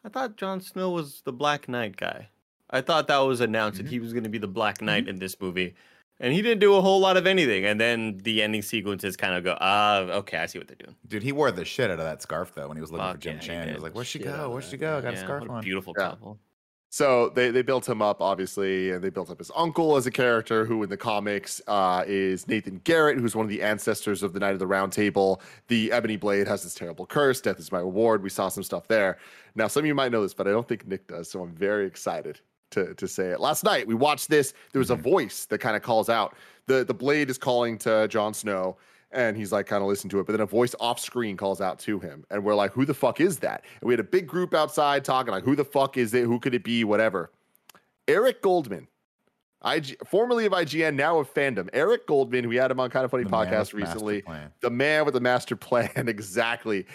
I thought Jon Snow was the Black Knight guy. I thought that was announced that he was going to be the Black Knight in this movie. And he didn't do a whole lot of anything. And then the ending sequences kind of go, okay, I see what they're doing. Dude, he wore the shit out of that scarf, though, when he was looking for Gemma Chan. He was like, where'd she go? I got a scarf on. Beautiful couple. So they built him up, obviously, and they built up his uncle as a character who in the comics is Nathan Garrett, who's one of the ancestors of the Knight of the Round Table. The Ebony Blade has this terrible curse. Death is my reward. We saw some stuff there. Now, some of you might know this, but I don't think Nick does, so I'm very excited to say it. Last night, we watched this. There was a voice that kind of calls out. The Blade is calling to Jon Snow, and he's like, kind of listen to it. But then a voice off screen calls out to him. And we're like, who the fuck is that? And we had a big group outside talking like, who the fuck is it? Who could it be? Whatever. Eric Goldman, formerly of IGN, now of Fandom. Eric Goldman, we had him on Kind of Funny podcast recently. The man with the master plan. Exactly.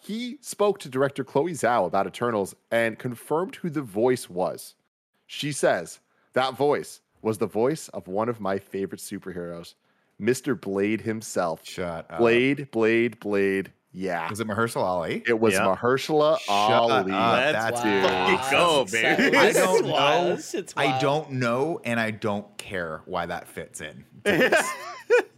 He spoke to director Chloe Zhao about Eternals and confirmed who the voice was. She says, that voice was the voice of one of my favorite superheroes, Mr. Blade himself. Shut up. Blade. Yeah. Was it Mahershala Ali? It was Mahershala Ali. That's it. Go, baby. I don't know, and I don't care why that fits in.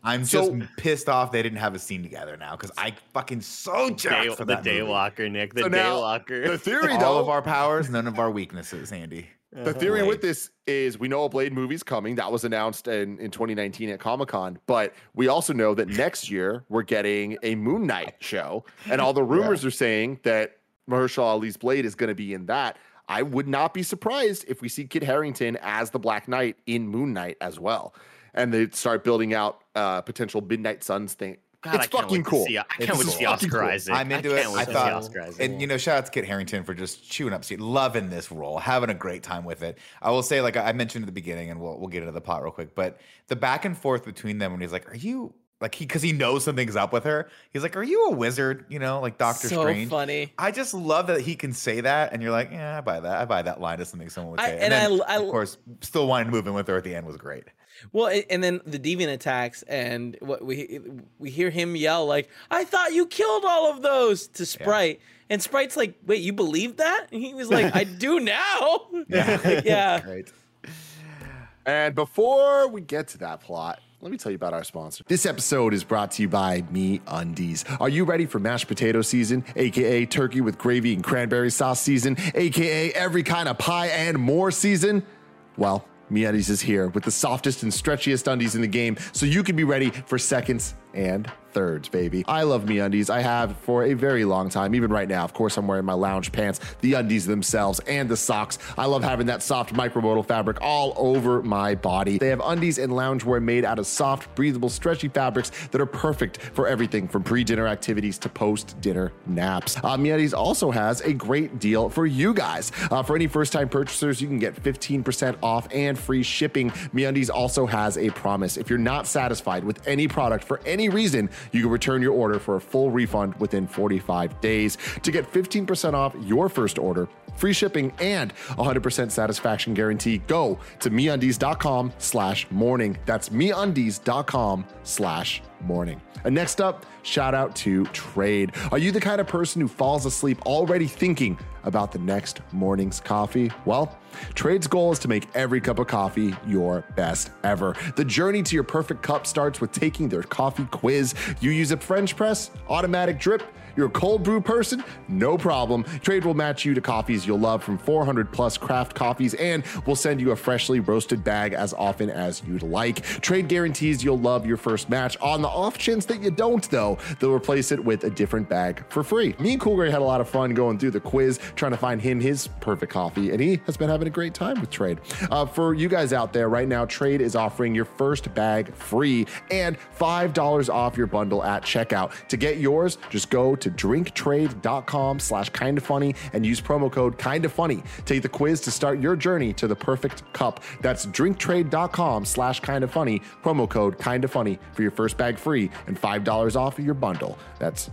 I'm just pissed off they didn't have a scene together now because I fucking so jacked for that the Daywalker movie. Nick. The so Daywalker. The theory, though. All of our powers, none of our weaknesses, Andy. The theory with this is we know a Blade movie's coming. That was announced in 2019 at Comic-Con. But we also know that next year we're getting a Moon Knight show. And all the rumors are saying that Mahershala Ali's Blade is going to be in that. I would not be surprised if we see Kit Harington as the Black Knight in Moon Knight as well. And they start building out potential Midnight Suns thing. God, it's fucking cool. I can't wait to see Oscar Isaac. I'm into it. I thought, and you know, shout out to Kit Harington for just chewing up seat, loving this role, having a great time with it. I will say, like I mentioned at the beginning, and we'll get into the pot real quick, but the back and forth between them when he's like, "Are you like he?" Because he knows something's up with her. He's like, "Are you a wizard?" You know, like Doctor Strange. So funny. I just love that he can say that, and you're like, "Yeah, I buy that. I buy that line as something someone would say." And then, of course, still wanting to move in with her at the end was great. Well, and then the deviant attacks, and what we hear him yell like, "I thought you killed all of those" to Sprite, and Sprite's like, "Wait, you believe that?" And he was like, "I do now." Yeah. Great. And before we get to that plot, let me tell you about our sponsor. This episode is brought to you by MeUndies. Are you ready for mashed potato season, aka turkey with gravy and cranberry sauce season, aka every kind of pie and more season? Well, MeUndies is here with the softest and stretchiest undies in the game, so you can be ready for seconds and thirds, baby. I love MeUndies. I have for a very long time, even right now. Of course, I'm wearing my lounge pants, the undies themselves, and the socks. I love having that soft micromodal fabric all over my body. They have undies and loungewear made out of soft, breathable, stretchy fabrics that are perfect for everything from pre-dinner activities to post-dinner naps. MeUndies also has a great deal for you guys. For any first-time purchasers, you can get 15% off and free shipping. MeUndies also has a promise. If you're not satisfied with any product for any reason, you can return your order for a full refund within 45 days. To get 15% off your first order, free shipping, and 100% satisfaction guarantee, go to MeUndies.com/morning. That's MeUndies.com/morning. And next up, shout out to Trade. Are you the kind of person who falls asleep already thinking about the next morning's coffee? Well, Trade's goal is to make every cup of coffee your best ever. The journey to your perfect cup starts with taking their coffee quiz. You use a French press, automatic drip, you're a cold brew person? No problem. Trade will match you to coffees you'll love from 400 plus craft coffees, and will send you a freshly roasted bag as often as you'd like. Trade guarantees you'll love your first match. On the off chance that you don't, though, they'll replace it with a different bag for free. Me and Cool Gray had a lot of fun going through the quiz, trying to find him his perfect coffee, and he has been having a great time with Trade. For you guys out there right now, Trade is offering your first bag free and $5 off your bundle at checkout. To get yours, just go to drinktrade.com/kindoffunny and use promo code kindoffunny. Take the quiz to start your journey to the perfect cup. That's drinktrade.com/kindoffunny, promo code kindoffunny for your first bag free and $5 off of your bundle. That's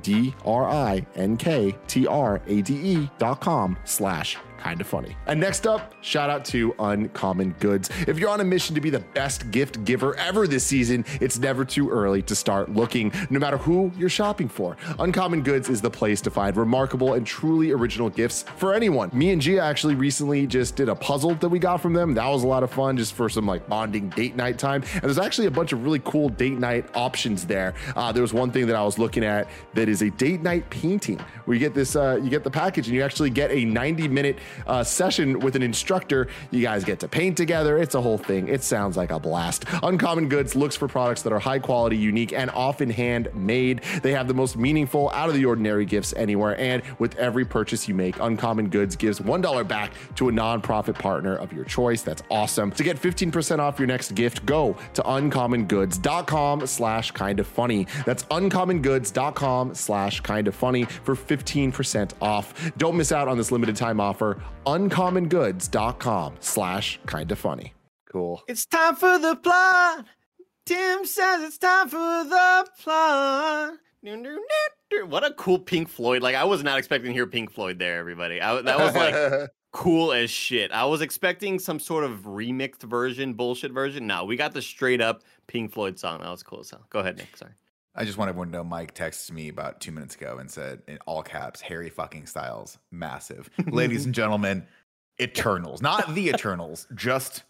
drinktrade.com/kindoffunny. Kind of Funny. And next up, shout out to Uncommon Goods. If you're on a mission to be the best gift giver ever this season, it's never too early to start looking, no matter who you're shopping for. Uncommon Goods is the place to find remarkable and truly original gifts for anyone. Me and Gia actually recently just did a puzzle that we got from them. That was a lot of fun, just for some like bonding date night time. And there's actually a bunch of really cool date night options there. There was one thing that I was looking at that is a date night painting, where you get this, you get the package and you actually get a 90-minute session with an instructor. You guys get to paint together. It's a whole thing. It sounds like a blast. Uncommon Goods looks for products that are high quality, unique, and often handmade. They have the most meaningful, out of the ordinary gifts anywhere. And with every purchase you make, Uncommon Goods gives $1 back to a nonprofit partner of your choice. That's awesome. To get 15% off your next gift, go to uncommongoods.com/kindoffunny. That's uncommongoods.com/kindoffunny for 15% off. Don't miss out on this limited time offer. uncommongoods.com/kindoffunny. Cool. It's time for the plot. Tim says it's time for the plot. What a cool Pink Floyd. Like, I was not expecting to hear Pink Floyd there, everybody. That was like cool as shit. I was expecting some sort of remixed version, bullshit version. No, we got the straight up Pink Floyd song. That was cool as hell. Go ahead, Nick. Sorry. I just want everyone to know Mike texted me about 2 minutes ago and said, in all caps, Harry fucking Styles, massive. Ladies and gentlemen, Eternals. Not the Eternals, just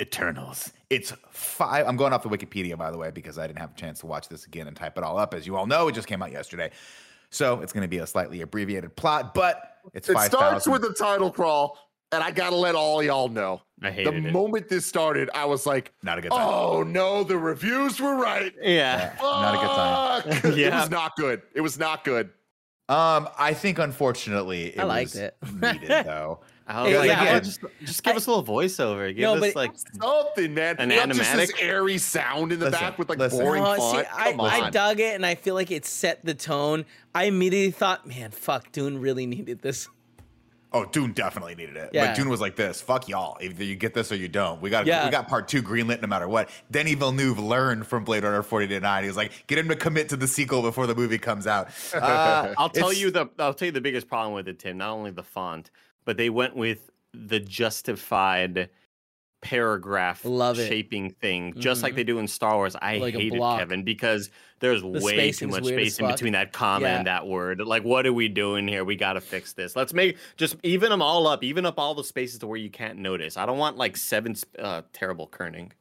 Eternals. It's five. I'm going off the Wikipedia, by the way, because I didn't have a chance to watch this again and type it all up. As you all know, it just came out yesterday. So it's going to be a slightly abbreviated plot, but it's 5,000. It starts with a title crawl, and I got to let all y'all know. I hated it. The moment this started, I was like, not a good time. Oh no, the reviews were right. Yeah. Not a good time. Yeah. It was not good. It was not good. I think unfortunately it was it. Needed though. Just give us a little voiceover. Give us something, man. An animatic. Just this airy sound in the back with boring font. I dug it, and I feel like it set the tone. I immediately thought, man, fuck, Dune really needed this. Oh, Dune definitely needed it. Yeah. But Dune was like this. Fuck y'all. Either you get this or you don't. We got part two greenlit no matter what. Denis Villeneuve learned from Blade Runner 4089. He was like, get him to commit to the sequel before the movie comes out. I'll tell you the biggest problem with it, Tim. Not only the font, but they went with the justified paragraph shaping thing, just like they do in Star Wars. I hate it, Kevin, because there's way too much space in between that comma and that word. Like, what are we doing here? We got to fix this. Let's even them all up, even up all the spaces to where you can't notice. I don't want like seven terrible kerning.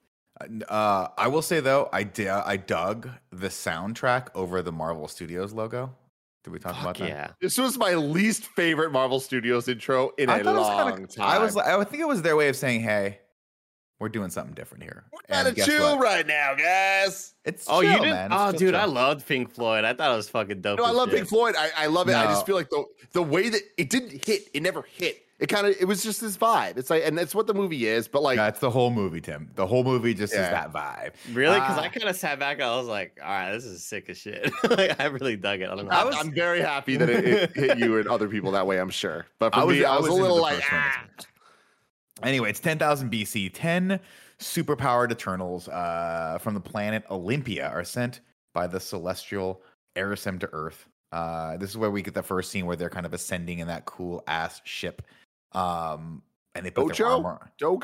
I will say though, I dug the soundtrack over the Marvel Studios logo. Did we talk about that? Yeah. This was my least favorite Marvel Studios intro in a long time. I think it was their way of saying, hey, we're doing something different here. We're kind of chill right now, guys. It's chill, you didn't? Man. It's dude, chill. I loved Pink Floyd. I thought it was fucking dope. No, I love Pink Floyd. I love it. No. I just feel like the way that it didn't hit, it never hit. It was just this vibe. It's like, and that's what the movie is. But like, that's the whole movie, Tim. The whole movie just is that vibe. Really? Because I kind of sat back and I was like, all right, this is sick as shit. Like, I really dug it. I don't know. I'm very happy that it hit you and other people that way. I'm sure. But for me, I was a little like, Anyway, it's 10,000 BC. 10 superpowered Eternals from the planet Olympia are sent by the celestial Erisem to Earth. This is where we get the first scene where they're kind of ascending in that cool ass ship. And they put their armor. Domo.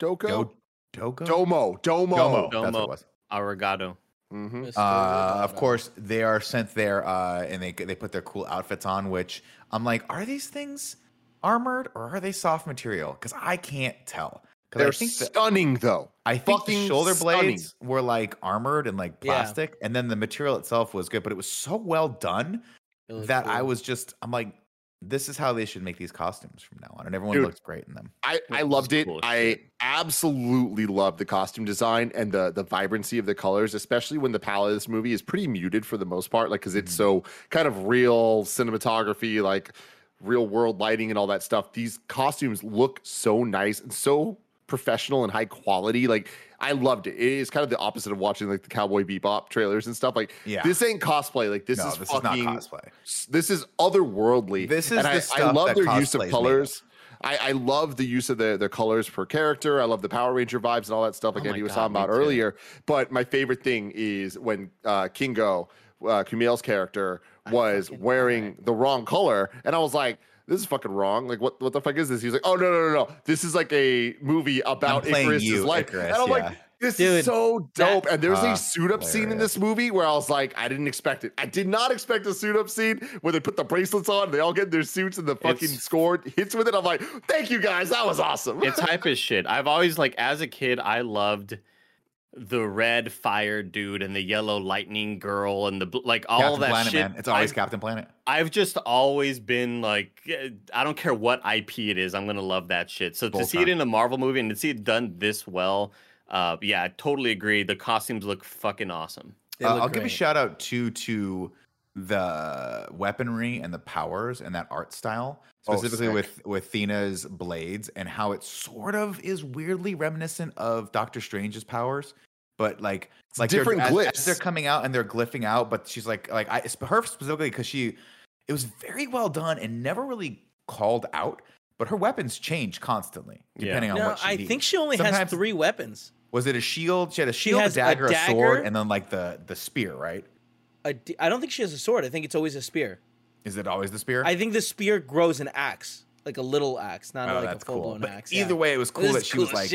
That's what it was. Arigato. Mm-hmm. Of course, they are sent there, and they put their cool outfits on. Which I'm like, are these things armored or are they soft material? Because I can't tell. They're stunning though. I think the shoulder blades were like armored and like plastic, and then the material itself was good, but it was so well done that cool. I'm like, this is how they should make these costumes from now on, and everyone looks great in them. I loved it. I absolutely loved the costume design and the vibrancy of the colors, especially when the palette of this movie is pretty muted for the most part, like because it's so kind of real cinematography, like real world lighting and all that stuff. These costumes look so nice and so professional and high quality. Like, I loved it. It is kind of the opposite of watching like the Cowboy Bebop trailers and stuff. Like, this ain't cosplay. Like, this is not cosplay. This is otherworldly. I love their use of colors. I love the use of their colors per character. I love the Power Ranger vibes and all that stuff. Like Andy was talking about earlier. But my favorite thing is when Kingo, Kumail's character, was wearing the wrong color, and I was like, this is fucking wrong. Like, what the fuck is this? He's like, oh, no. This is like a movie about Icarus's life. Icarus, and I'm like, this is so dope. And there's a suit-up scene in this movie where I was like, I didn't expect it. I did not expect a suit-up scene where they put the bracelets on, they all get in their suits, and the fucking score hits with it. I'm like, thank you, guys. That was awesome. It's hype as shit. I've always, like, as a kid, I loved the red fire dude and the yellow lightning girl and the like all Captain that Planet, shit. Man. It's always Captain Planet. I've just always been like, I don't care what IP it is, I'm gonna love that shit. So Both to see time. It in a Marvel movie and to see it done this well, yeah, I totally agree. The costumes look fucking awesome. I'll give a shout out to the weaponry and the powers and that art style, specifically with Athena's blades and how it sort of is weirdly reminiscent of Doctor Strange's powers, but like different glyphs. As they're coming out and they're glyphing out, but she's like her specifically because it was very well done and never really called out, but her weapons change constantly depending on what she needs. I think she only has 3 weapons. Was it a shield? She had a shield, a dagger, a sword, and then like the spear, right? I don't think she has a sword. I think it's always a spear. Is it always the spear? I think the spear grows an axe, like a little axe, not like a full-blown axe. Either way, it was cool that she was like,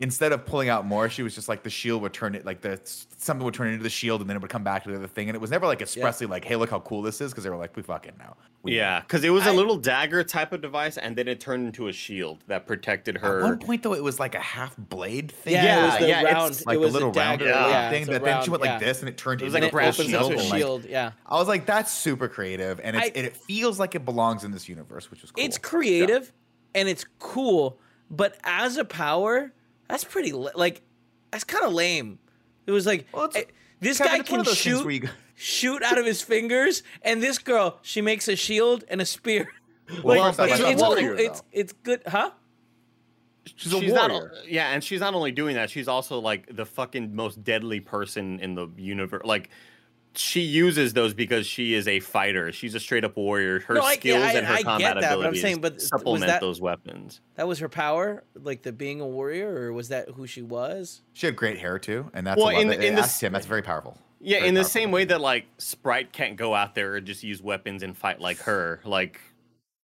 instead of pulling out more, she was just like the shield would turn it, like something would turn into the shield, and then it would come back to the other thing. And it was never like expressly like, hey, look how cool this is, because they were like, we fucking know. Because it was a little dagger type of device, and then it turned into a shield that protected her. At one point, though, it was like a half blade thing. It was round. It's like it was a little round thing that then she went like this, and it turned into like a shield. I was like, that's super creative, and it feels like it belongs in this universe, which was cool. It's creative, and it's cool, but as a power, that's pretty that's kind of lame. It was like, this guy can shoot out of his fingers, and this girl, she makes a shield and a spear. It's good, huh? She's a warrior. And she's not only doing that, she's also like the fucking most deadly person in the universe. Like, she uses those because she is a fighter. She's a straight up warrior. Her skills and her combat abilities supplement those weapons. That was her power, like the being a warrior, or was that who she was? She had great hair too, and that's that's very powerful. Yeah, very in the same way that like Sprite can't go out there and just use weapons and fight like her. Like,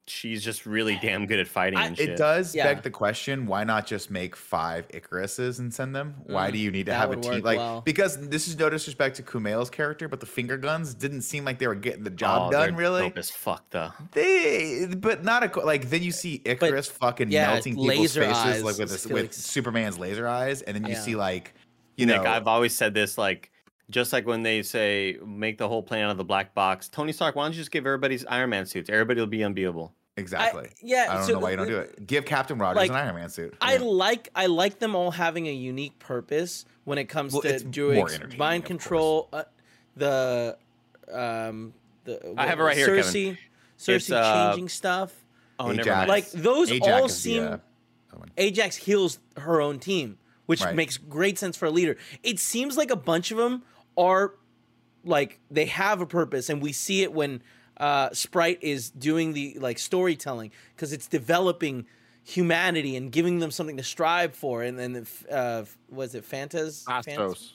she's just really damn good at fighting and shit. It does beg the question, why not just make 5 Icaruses and send them? Why do you need to have a team? Like, because this is no disrespect to Kumail's character, but the finger guns didn't seem like they were getting the job done, really. Dope as fuck, though. But not a, like, then you see Icarus melting people's faces like with Superman's laser eyes, and then you see like, you know. Nick, I've always said this, like, just like when they say, make the whole plan out of the black box. Tony Stark, why don't you just give everybody's Iron Man suits? Everybody will be unbeatable. Exactly. I don't know why you don't do it. Give Captain Rogers an Iron Man suit. I like them all having a unique purpose when it comes to doing mind control. I have it right here, Kevin. Cersei changing stuff. Ajax. Like, those all seem... Ajax heals her own team, which makes great sense for a leader. It seems like a bunch of them are like they have a purpose, and we see it when Sprite is doing the like storytelling, because it's developing humanity and giving them something to strive for. And then was it Fastos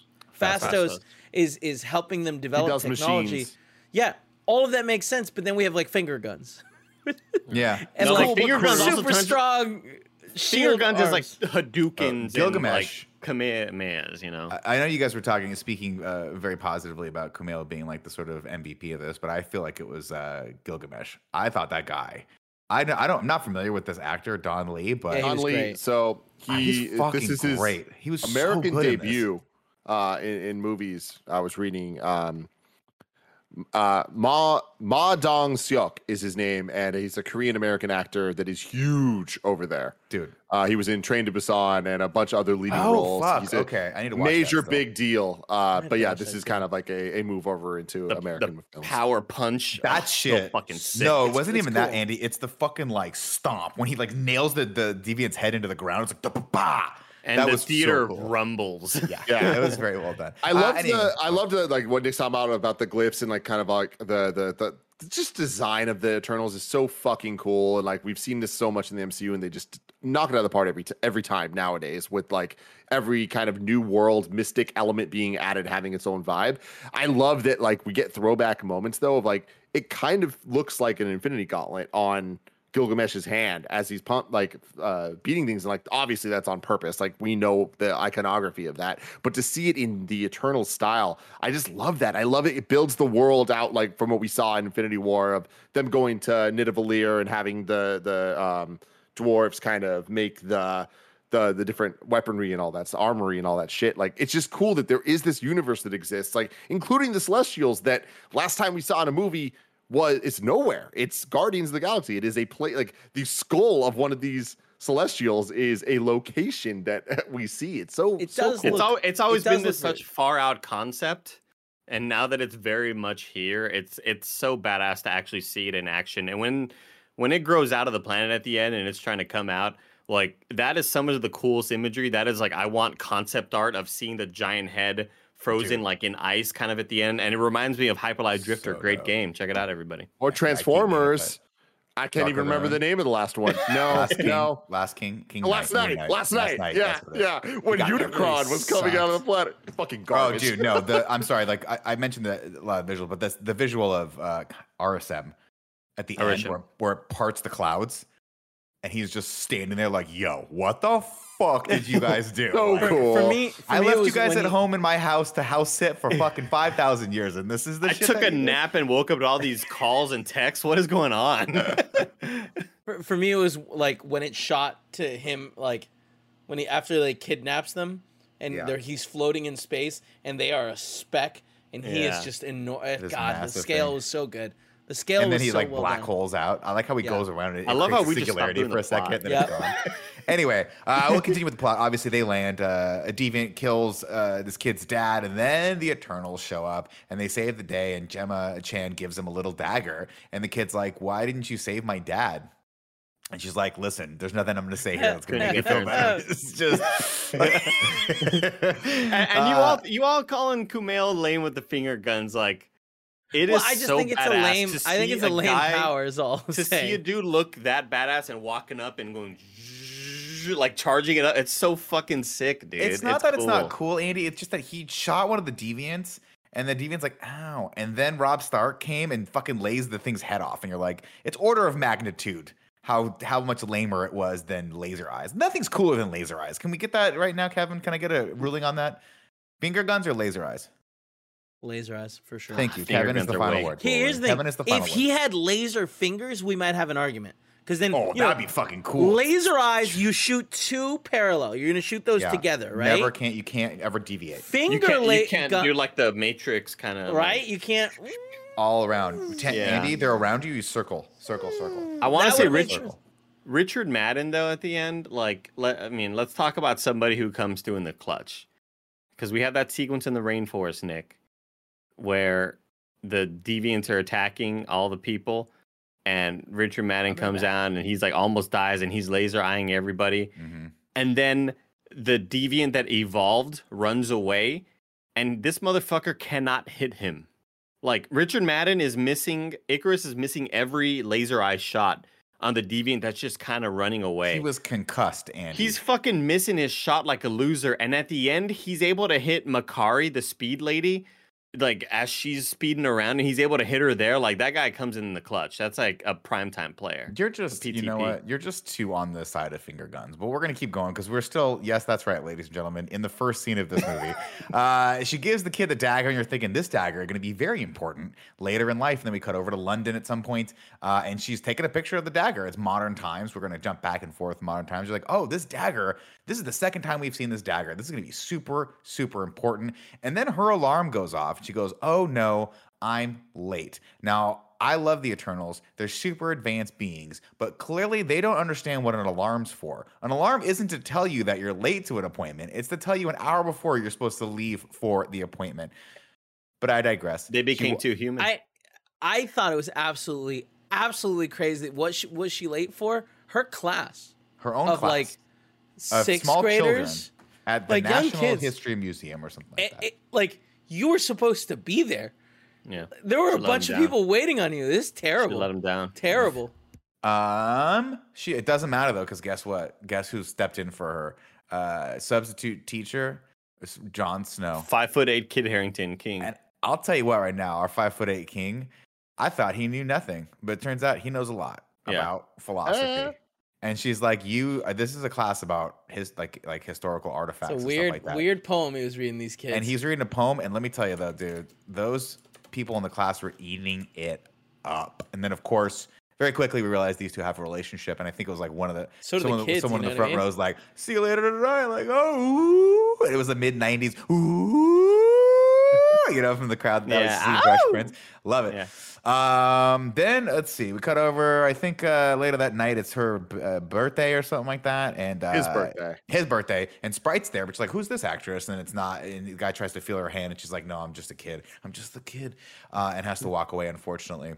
is helping them develop technology. Machines. Yeah, all of that makes sense. But then we have like finger guns. And like finger guns super strong. Finger guns is like Hadoukens, Gilgamesh, and like Kamehamehas, you know. I know you guys were speaking very positively about Kumail being like the sort of MVP of this, but I feel like it was Gilgamesh. I thought that guy. I'm not familiar with this actor, Don Lee, but Don Lee. Great. So he's fucking great. He was American so good debut in movies. I was reading. Ma Dong-seok is his name, and he's a Korean-American actor that is huge over there. Dude. He was in Train to Busan and a bunch of other leading roles. Oh, fuck. He's I need to watch Major big deal. But yeah, this is kind of like a move over into American films. Power punch. That shit. So fucking sick. No, it wasn't even that, Andy. It's the fucking like stomp. When he like nails the deviant's head into the ground, it's like da-ba-ba. And that the theater so cool. rumbles. Yeah, it was very well done. I loved like what Nick's talking about the glyphs and like kind of like the just design of the Eternals is so fucking cool. And like we've seen this so much in the MCU, and they just knock it out of the park every time nowadays, with like every kind of new world mystic element being added, having its own vibe. I love that like we get throwback moments though of like it kind of looks like an Infinity Gauntlet on Gilgamesh's hand as he's beating things, and like obviously that's on purpose, like we know the iconography of that, but to see it in the Eternal style, I just love that. I love it. It builds the world out, like from what we saw in Infinity War of them going to Nidavellir and having the dwarves kind of make the different weaponry and all that, the armory and all that shit. Like, it's just cool that there is this universe that exists, like including the Celestials that last time we saw in a movie was, it's nowhere. It's Guardians of the Galaxy. It is a play, like the skull of one of these Celestials is a location that we see. It's so, it does so cool. It's always been this such far out concept, and now that it's very much here, it's so badass to actually see it in action. And when it grows out of the planet at the end and it's trying to come out, like, that is some of the coolest imagery. That is, like, I want concept art of seeing the giant head frozen, dude, like in ice kind of at the end. And it reminds me of Hyperlight Drifter. So great dope game. Check it out, everybody. Or Transformers. I can't even remember the name of the last one. No, Last Night. Yeah. When Unicron was coming out of the planet. Fucking garbage. Oh, dude, no. I'm sorry. Like, I mentioned a lot of visual, but the visual of RSM at the end where it parts the clouds. And he's just standing there like, yo, what the fuck did you guys do? So like, cool. For me, I left you guys at home in my house to house sit for fucking 5,000 years. And this is the shit. I took a nap and woke up to all these calls and texts. What is going on? For me, it was like when it shot to him, like when he, after they kidnaps them and he's floating in space and they are a speck. And he is just enormous. God, the scale was so good. The scale, and then he like black holes out. I like how he goes around it. I love how we just stopped doing the plot. Second. Then anyway, we'll continue with the plot. Obviously, they land. A deviant kills this kid's dad, and then the Eternals show up and they save the day. And Gemma Chan gives him a little dagger, and the kid's like, "Why didn't you save my dad?" And she's like, "Listen, there's nothing I'm going to say here that's going to make you feel bad. It's just." and you all calling Kumail lame with the finger guns, like. It is. I just think it's a lame. I think it's a lame power. Is all to see a dude look that badass and walking up and going like charging it up. It's so fucking sick, dude. It's not that it's not cool, Andy. It's just that he shot one of the deviants, and the deviant's like, ow. And then Rob Stark came and fucking lays the thing's head off, and you're like, it's order of magnitude. How much lamer it was than laser eyes. Nothing's cooler than laser eyes. Can we get that right now, Kevin? Can I get a ruling on that? Finger guns or laser eyes? Laser eyes for sure. Thank you. Kevin is the final word. Here's the thing. If he had laser fingers, we might have an argument. Because then, that'd be fucking cool. Laser eyes, you shoot two parallel. You're gonna shoot those together, right? You can't ever deviate. Finger laser. You're like the Matrix kind of, right? Like, you can't. All around, Andy. They're around you. You circle. I want to say Richard Madden though. At the end, let's talk about somebody who comes through in the clutch. Because we have that sequence in the rainforest, Nick, where the deviants are attacking all the people, and Richard Madden comes down and he's like almost dies, and he's laser eyeing everybody. Mm-hmm. And then the deviant that evolved runs away, and this motherfucker cannot hit him. Like, Richard Madden is missing, Icarus is missing every laser eye shot on the deviant that's just kind of running away. He was concussed, Andy. He's fucking missing his shot like a loser. And at the end, he's able to hit Makari, the speed lady, like as she's speeding around, and he's able to hit her there. Like, that guy comes in the clutch. That's like a primetime player. You're just, you know what? You're just too on the side of finger guns, but we're going to keep going. Cause we're still, yes, that's right. Ladies and gentlemen, in the first scene of this movie, she gives the kid the dagger, and you're thinking this dagger is going to be very important later in life. And then we cut over to London at some point. And she's taking a picture of the dagger. It's modern times. We're going to jump back and forth modern times. You're like, oh, this dagger, this is the second time we've seen this dagger. This is going to be super, super important. And then her alarm goes off. She goes, oh no, I'm late. Now, I love the Eternals. They're super advanced beings, but clearly they don't understand what an alarm's for. An alarm isn't to tell you that you're late to an appointment. It's to tell you an hour before you're supposed to leave for the appointment. But I digress. They became too human. I thought it was absolutely, absolutely crazy. Was she late for? Her class. Her own class. Like, sixth graders. At the like National History Museum or something like that. You were supposed to be there. Yeah. There were a bunch of people waiting on you. This is terrible. She let him down. Terrible. It doesn't matter though, because guess what? Guess who stepped in for her? Substitute teacher, Jon Snow. 5'8" Kit Harington King. And I'll tell you what, right now, our 5'8" king, I thought he knew nothing, but it turns out he knows a lot. about philosophy. And she's like, "You, this is a class about his like historical artifacts." It's a weird, and stuff like that. Weird poem he was reading. These kids, and he's reading a poem. And let me tell you though, dude, those people in the class were eating it up. And then, of course, very quickly we realized these two have a relationship. And I think it was like one of the someone in the front row was like, "See you later tonight." Like, oh, it was the mid '90s. Ooh, you know, from the crowd. That was Fresh Prince. Love it. Yeah. Then let's see, we cut over, I think, later that night, it's her birthday or something like that. And, his birthday and Sprite's there, but she's like, who's this actress? And it's not, and the guy tries to feel her hand and she's like, no, I'm just a kid. And has to walk away, unfortunately,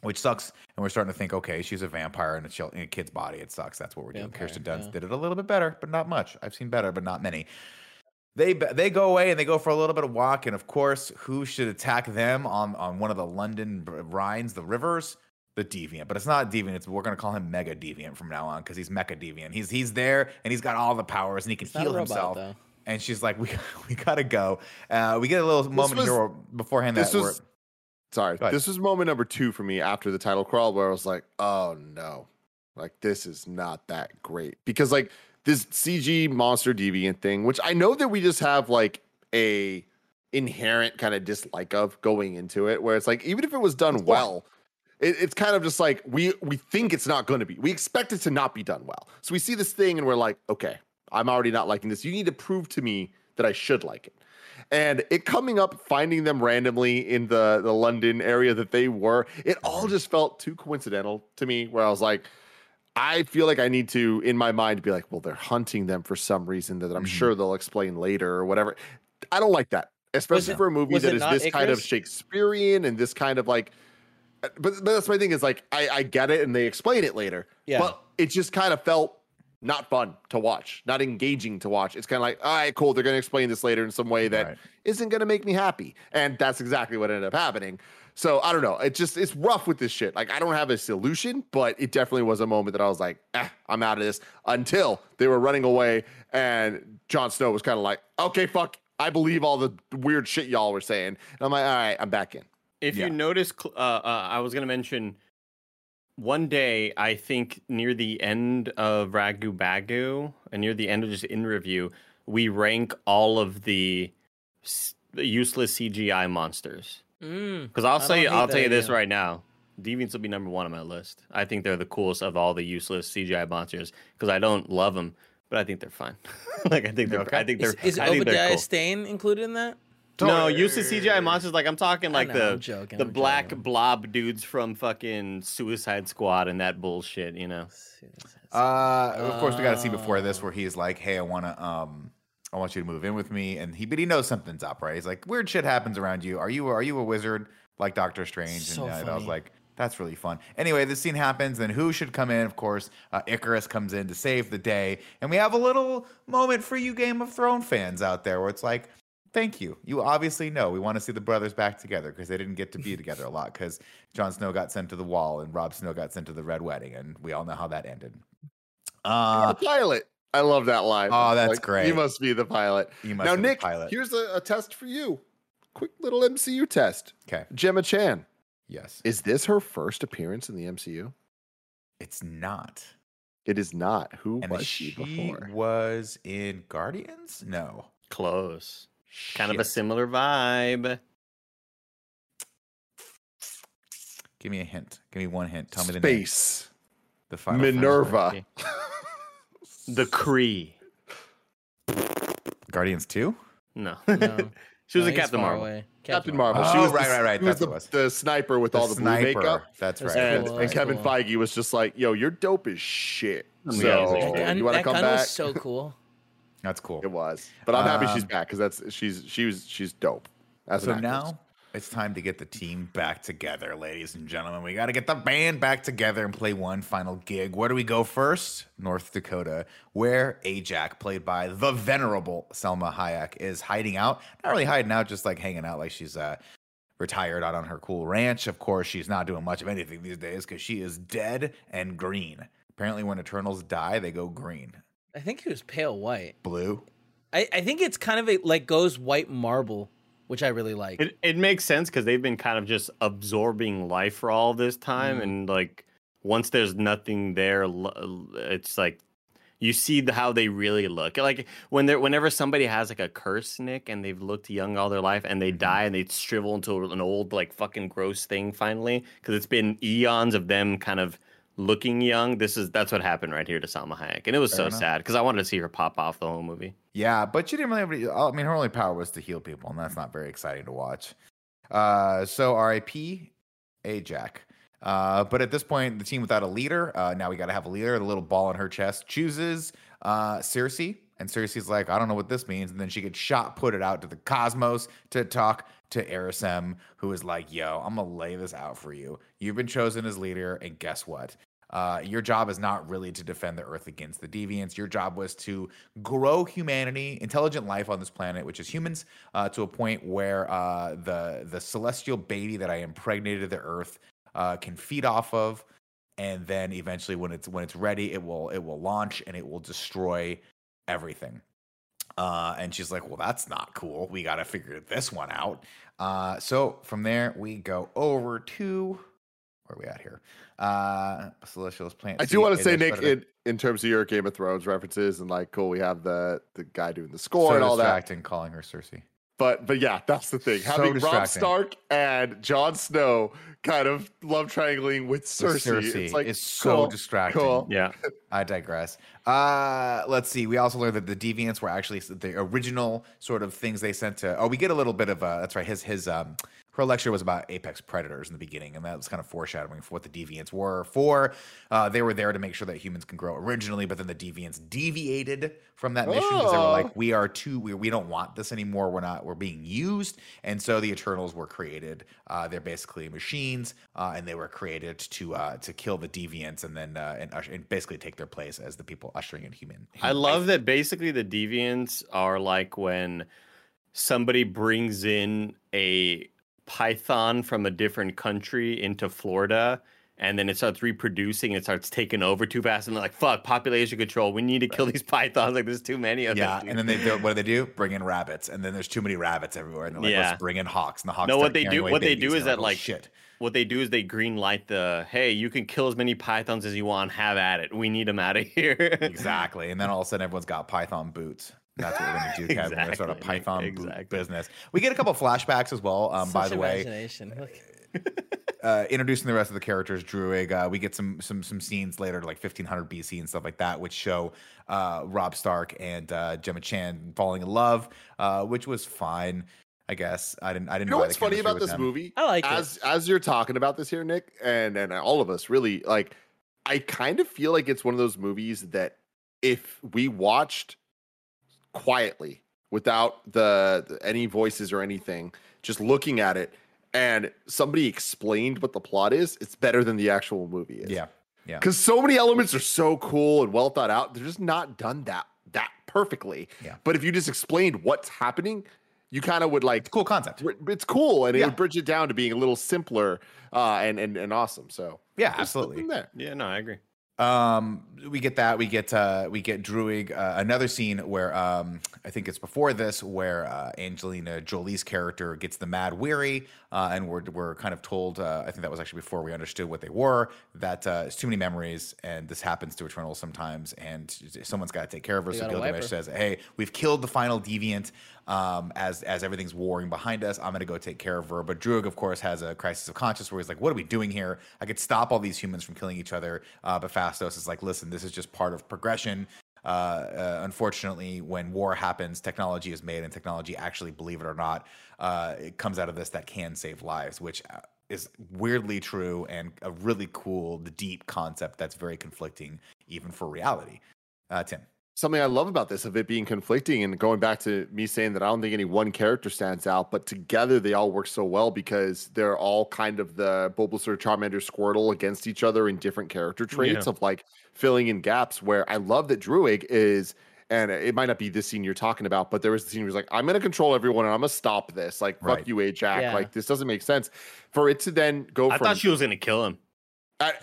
which sucks. And we're starting to think, okay, she's a vampire in a kid's body. It sucks. That's what we're doing. Kirsten Dunst did it a little bit better, but not much. I've seen better, but not many. They go away and they go for a little bit of walk, and of course, who should attack them on one of the London Rhines, the rivers? The Deviant. But it's not Deviant. We're going to call him Mega Deviant from now on because he's Mecha Deviant. He's there and he's got all the powers and he can heal himself. Though. And she's like, we got to go. We get a little moment here beforehand. This was moment number 2 for me after the title crawl where I was like, oh no, like this is not that great because like. This CG monster deviant thing, which I know that we just have like a inherent kind of dislike of going into it, where it's like, even if it was done well, it's kind of just like, we think it's not going to be. We expect it to not be done well. So we see this thing and we're like, okay, I'm already not liking this. You need to prove to me that I should like it. And it coming up, finding them randomly in the London area that they were, it all just felt too coincidental to me, where I was like, I feel like I need to, in my mind, be like, well, they're hunting them for some reason that I'm sure they'll explain later or whatever. I don't like that, especially for a movie that is this Icarus? Kind of Shakespearean and this kind of like, but that's my thing is like, I get it and they explain it later, but it just kind of felt not fun to watch, not engaging to watch. It's kind of like, all right, cool. They're going to explain this later in some way that isn't going to make me happy. And that's exactly what ended up happening. So I don't know. It's rough with this shit. Like I don't have a solution, but it definitely was a moment that I was like, I'm out of this until they were running away. And Jon Snow was kind of like, okay, fuck. I believe all the weird shit y'all were saying. And I'm like, all right, I'm back in. If you notice, I was going to mention one day, I think near the end of Ragu Bagu and near the end of this in-review, we rank all of the useless CGI monsters. Because I'll tell you this right now, Deviants will be number 1 on my list. I think they're the coolest of all the useless CGI monsters because I don't love them, but I think they're fun. Like I think they're okay. I think they're is I think Obadiah they're cool. Stane included in that? No, useless CGI monsters. Like I'm talking like the black blob dudes from fucking Suicide Squad and that bullshit, you know. Of course we got to see before this where he's like, hey, I want you to move in with me, and he knows something's up, right? He's like, weird shit happens around you. Are you a wizard like Doctor Strange? So and I was like, that's really fun. Anyway, this scene happens, and who should come in? Of course, Icarus comes in to save the day, and we have a little moment for you Game of Thrones fans out there, where it's like, thank you. You obviously know we want to see the brothers back together because they didn't get to be together a lot because Jon Snow got sent to the Wall and Rob Snow got sent to the Red Wedding, and we all know how that ended. The pilot. I love that line. Oh, that's like, great. You must be the pilot. Now, Nick, here's a test for you. Quick little MCU test. Okay. Gemma Chan. Yes. Is this her first appearance in the MCU? It's not. It is not. Who was she before? Was in Guardians? No. Close. Shit. Kind of a similar vibe. Give me a hint. Give me one hint. Tell me the name. Space. The final Minerva. The Kree. Guardians 2? No. She was a Captain Marvel. Captain Marvel. Oh, she was right. She was the sniper with all the blue makeup. That's right. And Kevin Feige was just like, yo, you're dope as shit. So you want to come back? That was so cool. That's cool. It was. But I'm happy she's back because she's dope. So now it's time to get the team back together, ladies and gentlemen. We got to get the band back together and play one final gig. Where do we go first? North Dakota, where Ajak, played by the venerable Selma Hayek, is hiding out. Not really hiding out, just like hanging out like she's retired out on her cool ranch. Of course, she's not doing much of anything these days because she is dead and green. Apparently, when Eternals die, they go green. I think he was pale white. Blue? I think it's kind of goes white marble. Which I really like. It makes sense because they've been kind of just absorbing life for all this time, and like once there's nothing there, it's like you see how they really look. Like whenever somebody has like a curse, Nick, and they've looked young all their life, and they die and they shrivel into an old like fucking gross thing finally, because it's been eons of them kind of looking young. That's what happened right here to Selma Hayek, and it was so sad because I wanted to see her pop off the whole movie. Yeah, but she didn't really. I mean, her only power was to heal people, and that's not very exciting to watch. So R.I.P. Ajak. But at this point, the team without a leader, now we got to have a leader. The little ball in her chest chooses Cersei. And Cersei's like, I don't know what this means. And then she gets shot, put it out to the cosmos to talk to Arisem, who is like, yo, I'm going to lay this out for you. You've been chosen as leader. And guess what? Your job is not really to defend the Earth against the deviants. Your job was to grow humanity, intelligent life on this planet, which is humans, to a point where the celestial baby that I impregnated the Earth can feed off of, and then eventually when it's ready, it will launch and it will destroy everything. And she's like, well, that's not cool. We got to figure this one out. So from there we go over to where are we at here? Celestial's plant. I do want to say, Nick, in terms of your Game of Thrones references and like, cool, we have the guy doing the score so and all that. And calling her Cersei. But yeah, that's the thing. So having Robb Stark and Jon Snow kind of love triangling with Cersei it's like, is so cool, distracting. Cool. Yeah, I digress. Let's see. We also learned that the deviants were actually the original sort of things they sent to. Oh, we get a little bit of that's right. His her lecture was about apex predators in the beginning, and that was kind of foreshadowing for what the deviants were for. They were there to make sure that humans can grow originally, but then the deviants deviated from that mission because they were like, "We are too. We don't want this anymore. We're not. We're being used." And so the Eternals were created. They're basically machines, and they were created to kill the deviants and then and basically take their place as the people ushering in human. I love life. That basically the deviants are like when somebody brings in a python from a different country into Florida, and then it starts reproducing and it starts taking over too fast, and they're like, fuck, population control, we need to kill these pythons, like there's too many of them. And then they do, what do? Bring in rabbits, and then there's too many rabbits everywhere, and they're like, let's bring in hawks, and the hawks what they do is they green light the, hey, you can kill as many pythons as you want, have at it, we need them out of here. Exactly. And then all of a sudden everyone's got python boots. That's what we're going to do, Kevin. Exactly. We're going to start a python boot business. We get a couple of flashbacks as well, by the way. Introducing the rest of the characters, Druig. We get some scenes later, like 1500 BC and stuff like that, which show Robb Stark and Gemma Chan falling in love, which was fine, I guess. I didn't. You know what's funny about this movie? I like it. As you're talking about this here, Nick, and all of us, really, like, I kind of feel like it's one of those movies that if we watched quietly without the any voices or anything, just looking at it and somebody explained what the plot is, it's better than the actual movie is. Yeah Because so many elements are so cool and well thought out, they're just not done that perfectly. But if you just explained what's happening, you kind of would like, cool concept, it's cool, and it would bridge it down to being a little simpler and awesome. So yeah, absolutely. Yeah, no, I agree. We get Druig, another scene where I think it's before this where Angelina Jolie's character gets the mad weary, and we're kind of told, I think that was actually before we understood what they were, that it's too many memories, and this happens to Eternals sometimes, and someone's got to take care of her. So Gilgamesh says, hey, we've killed the final deviant, as everything's warring behind us, I'm gonna go take care of her. But Druig, of course, has a crisis of conscience where he's like, what are we doing here? I could stop all these humans from killing each other, but Fastos is like, listen, this is just part of progression. Unfortunately, when war happens, technology is made, and technology actually, believe it or not, it comes out of this that can save lives, which is weirdly true and a really cool, deep concept that's very conflicting even for reality. Tim. Something I love about this, of it being conflicting, and going back to me saying that I don't think any one character stands out, but together they all work so well because they're all kind of the Bulbasaur, Charmander, Squirtle against each other in different character traits of like filling in gaps, where I love that Druig is, and it might not be this scene you're talking about, but there was the scene where he's like, I'm going to control everyone and I'm going to stop this. Like, fuck you, Ajak. Yeah. Like, this doesn't make sense. For it to then go I thought she was going to kill him.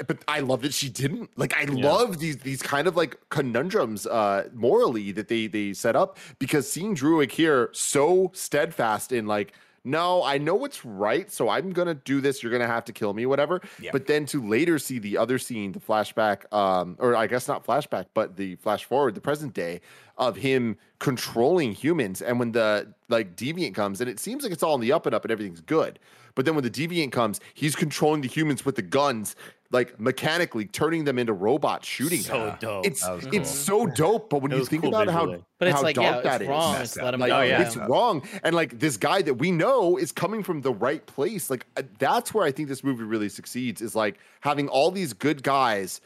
But I love that she didn't. Like, I love these kind of like conundrums morally that they set up, because seeing Druig here so steadfast in like, no, I know what's right, so I'm going to do this. You're going to have to kill me, whatever. Yeah. But then to later see the other scene, the flashback, or I guess not flashback, but the flash forward, the present day of him controlling humans. And when the like deviant comes, and it seems like it's all on the up and up and everything's good. But then when the deviant comes, he's controlling the humans with the guns, like mechanically turning them into robots, shooting them. Dope. It's so dope. But when you think about how dark that is, it's wrong. And like this guy that we know is coming from the right place. Like that's where I think this movie really succeeds, is like having all these good guys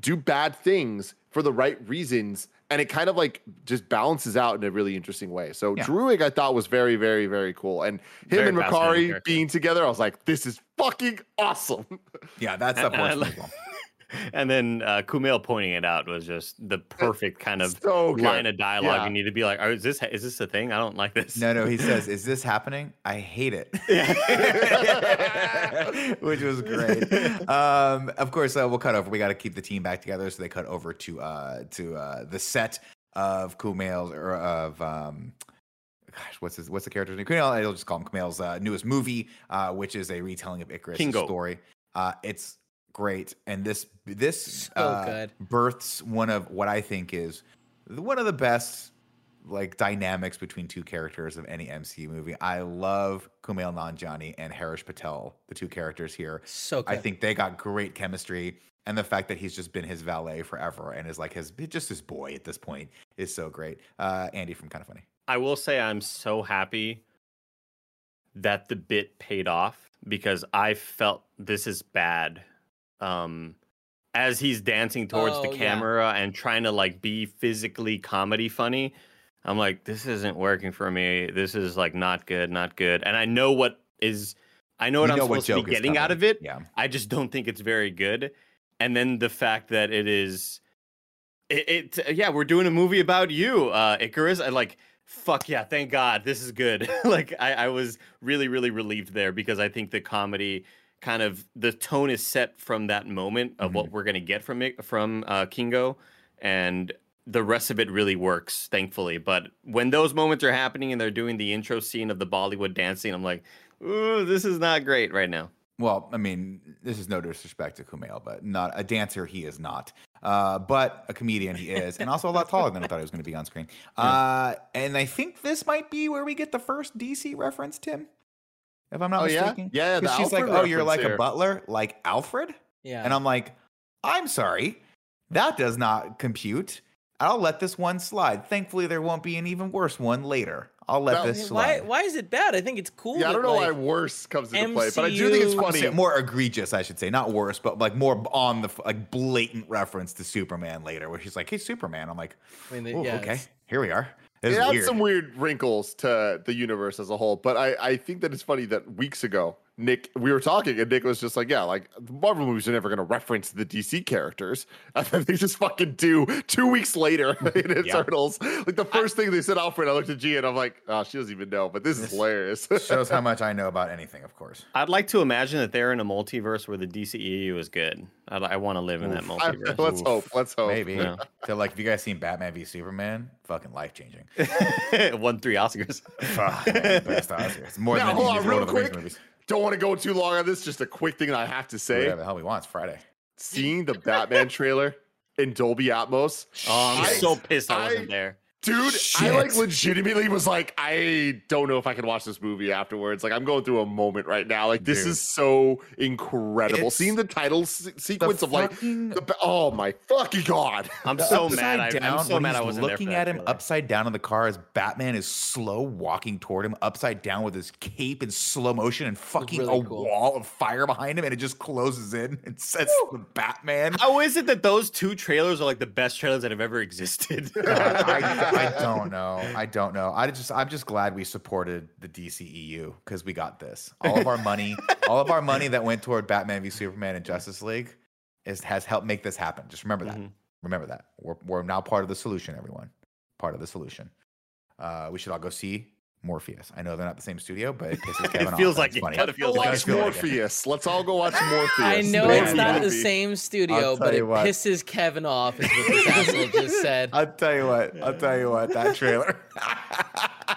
do bad things for the right reasons. And it kind of like just balances out in a really interesting way. So Druig, I thought, was very, very, very cool. And him and Makari being together, I was like, this is fucking awesome. Yeah, that's the point. And then Kumail pointing it out was just the perfect kind of line of dialogue. Yeah. You need to be like, oh, is this a thing? I don't like this. No, he says, is this happening? I hate it. Which was great. Of course, we'll cut over. We got to keep the team back together, so they cut over to the set of Kumail's or of what's the character's name? Kumail. I'll just call him Kumail's newest movie, which is a retelling of Icarus' story. It's great, and this births one of what I think is one of the best like dynamics between two characters of any MCU movie. I love Kumail Nanjiani and Harish Patel, the two characters here. So good. I think they got great chemistry, and the fact that he's just been his valet forever and is like his boy at this point is so great. Andy from Kind of Funny. I will say I'm so happy that the bit paid off, because I felt this is bad. As he's dancing towards the camera and trying to like be physically comedy funny, I'm like, this isn't working for me. This is like not good. And I know I'm supposed to be getting out of it. Yeah. I just don't think it's very good. And then the fact that it is, we're doing a movie about you, Icarus. I like, fuck yeah, thank God, this is good. Like I was really, really relieved there, because I think the comedy, kind of the tone is set from that moment of what we're going to get from Kingo, and the rest of it really works, thankfully. But when those moments are happening and they're doing the intro scene of the Bollywood dancing, I'm like, ooh, this is not great right now. Well, I mean, this is no disrespect to Kumail, but not a dancer he is not, but a comedian he is, and also a lot taller than I thought he was going to be on screen. And I think this might be where we get the first DC reference, Tim. If I'm not mistaken. Yeah, because she's Alfred like, oh, you're like here. A butler, like Alfred? Yeah. And I'm like, I'm sorry, that does not compute. I'll let this one slide. Thankfully, there won't be an even worse one later. I'll let this slide. Why is it bad? I think it's cool. Yeah, I don't know why worse comes into play, but I do think it's funny. More egregious, I should say. Not worse, but like more on the like blatant reference to Superman later, where she's like, hey, Superman. I'm like, okay, here we are. It adds some weird wrinkles to the universe as a whole, but I think that it's funny that weeks ago, Nick, we were talking, and Nick was just like, yeah, like, the Marvel movies are never going to reference the DC characters. And then they just fucking do 2 weeks later in Eternals. Like, the first thing they said, Alfred, I looked at G, and I'm like, oh, she doesn't even know, but this is hilarious. Shows how much I know about anything, of course. I'd like to imagine that they're in a multiverse where the DCEU is good. I want to live in that multiverse. Let's hope. Maybe. Yeah. So, like, have you guys seen Batman v Superman? Fucking life-changing. Won 3 Oscars. Fuck, man, best Oscars. More now, than hold on, real quick. Movies. Don't want to go too long on this. Just a quick thing that I have to say. Whatever the hell we want. It's Friday. Seeing the Batman trailer in Dolby Atmos. Oh, I'm so pissed I wasn't there. Dude, shit. I like legitimately was like, I don't know if I can watch this movie afterwards. Like, I'm going through a moment right now. Like, this is so incredible. Seeing the title sequence of like, oh my fucking God. I'm so mad. I'm so mad I wasn't there. Looking at him upside down in the car as Batman is slow walking toward him upside down with his cape in slow motion, and fucking really a wall of fire behind him, and it just closes in and sets the Batman. How is it that those two trailers are like the best trailers that have ever existed? I don't know. I'm just glad we supported the DCEU, because we got this. All of our money that went toward Batman v Superman and Justice League has helped make this happen. Just remember that. Remember that. We're now part of the solution, everyone. Part of the solution. We should all go see Morpheus. I know they're not the same studio, but it pisses Kevin off. It feels like Morpheus. Let's all go watch Morpheus. I know it's not the same studio, but it pisses Kevin off, is what the Castle just said. I'll tell you what. That trailer.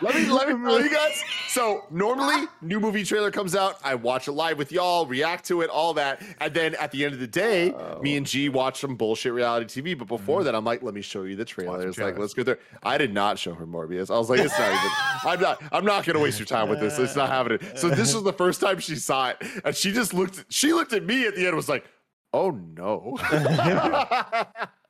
Let me tell you guys. So normally, new movie trailer comes out. I watch it live with y'all, react to it, all that. And then at the end of the day, me and G watch some bullshit reality TV. But before that, I'm like, let me show you the trailers. Like, let's go there. I did not show her Morbius. I was like, it's not even. I'm not going to waste your time with this. It's not happening. So this was the first time she saw it, and she just looked. She looked at me at the end and was like, oh no.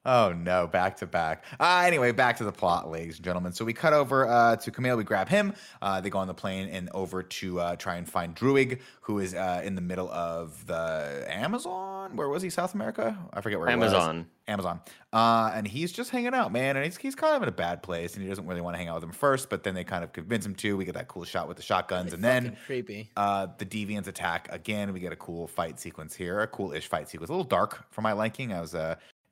Oh no, back to back. Anyway, back to the plot, ladies and gentlemen. So we cut over to Kumail. We grab him. They go on the plane and over to try and find Druig, who is in the middle of the Amazon. Where was he? South America? I forget where he was. Amazon. And he's just hanging out, man. And he's kind of in a bad place, and he doesn't really want to hang out with them first, but then they kind of convince him to. We get that cool shot with the shotguns. It's and then creepy. The deviants attack again. We get a cool fight sequence here, a cool-ish fight sequence. A little dark for my liking.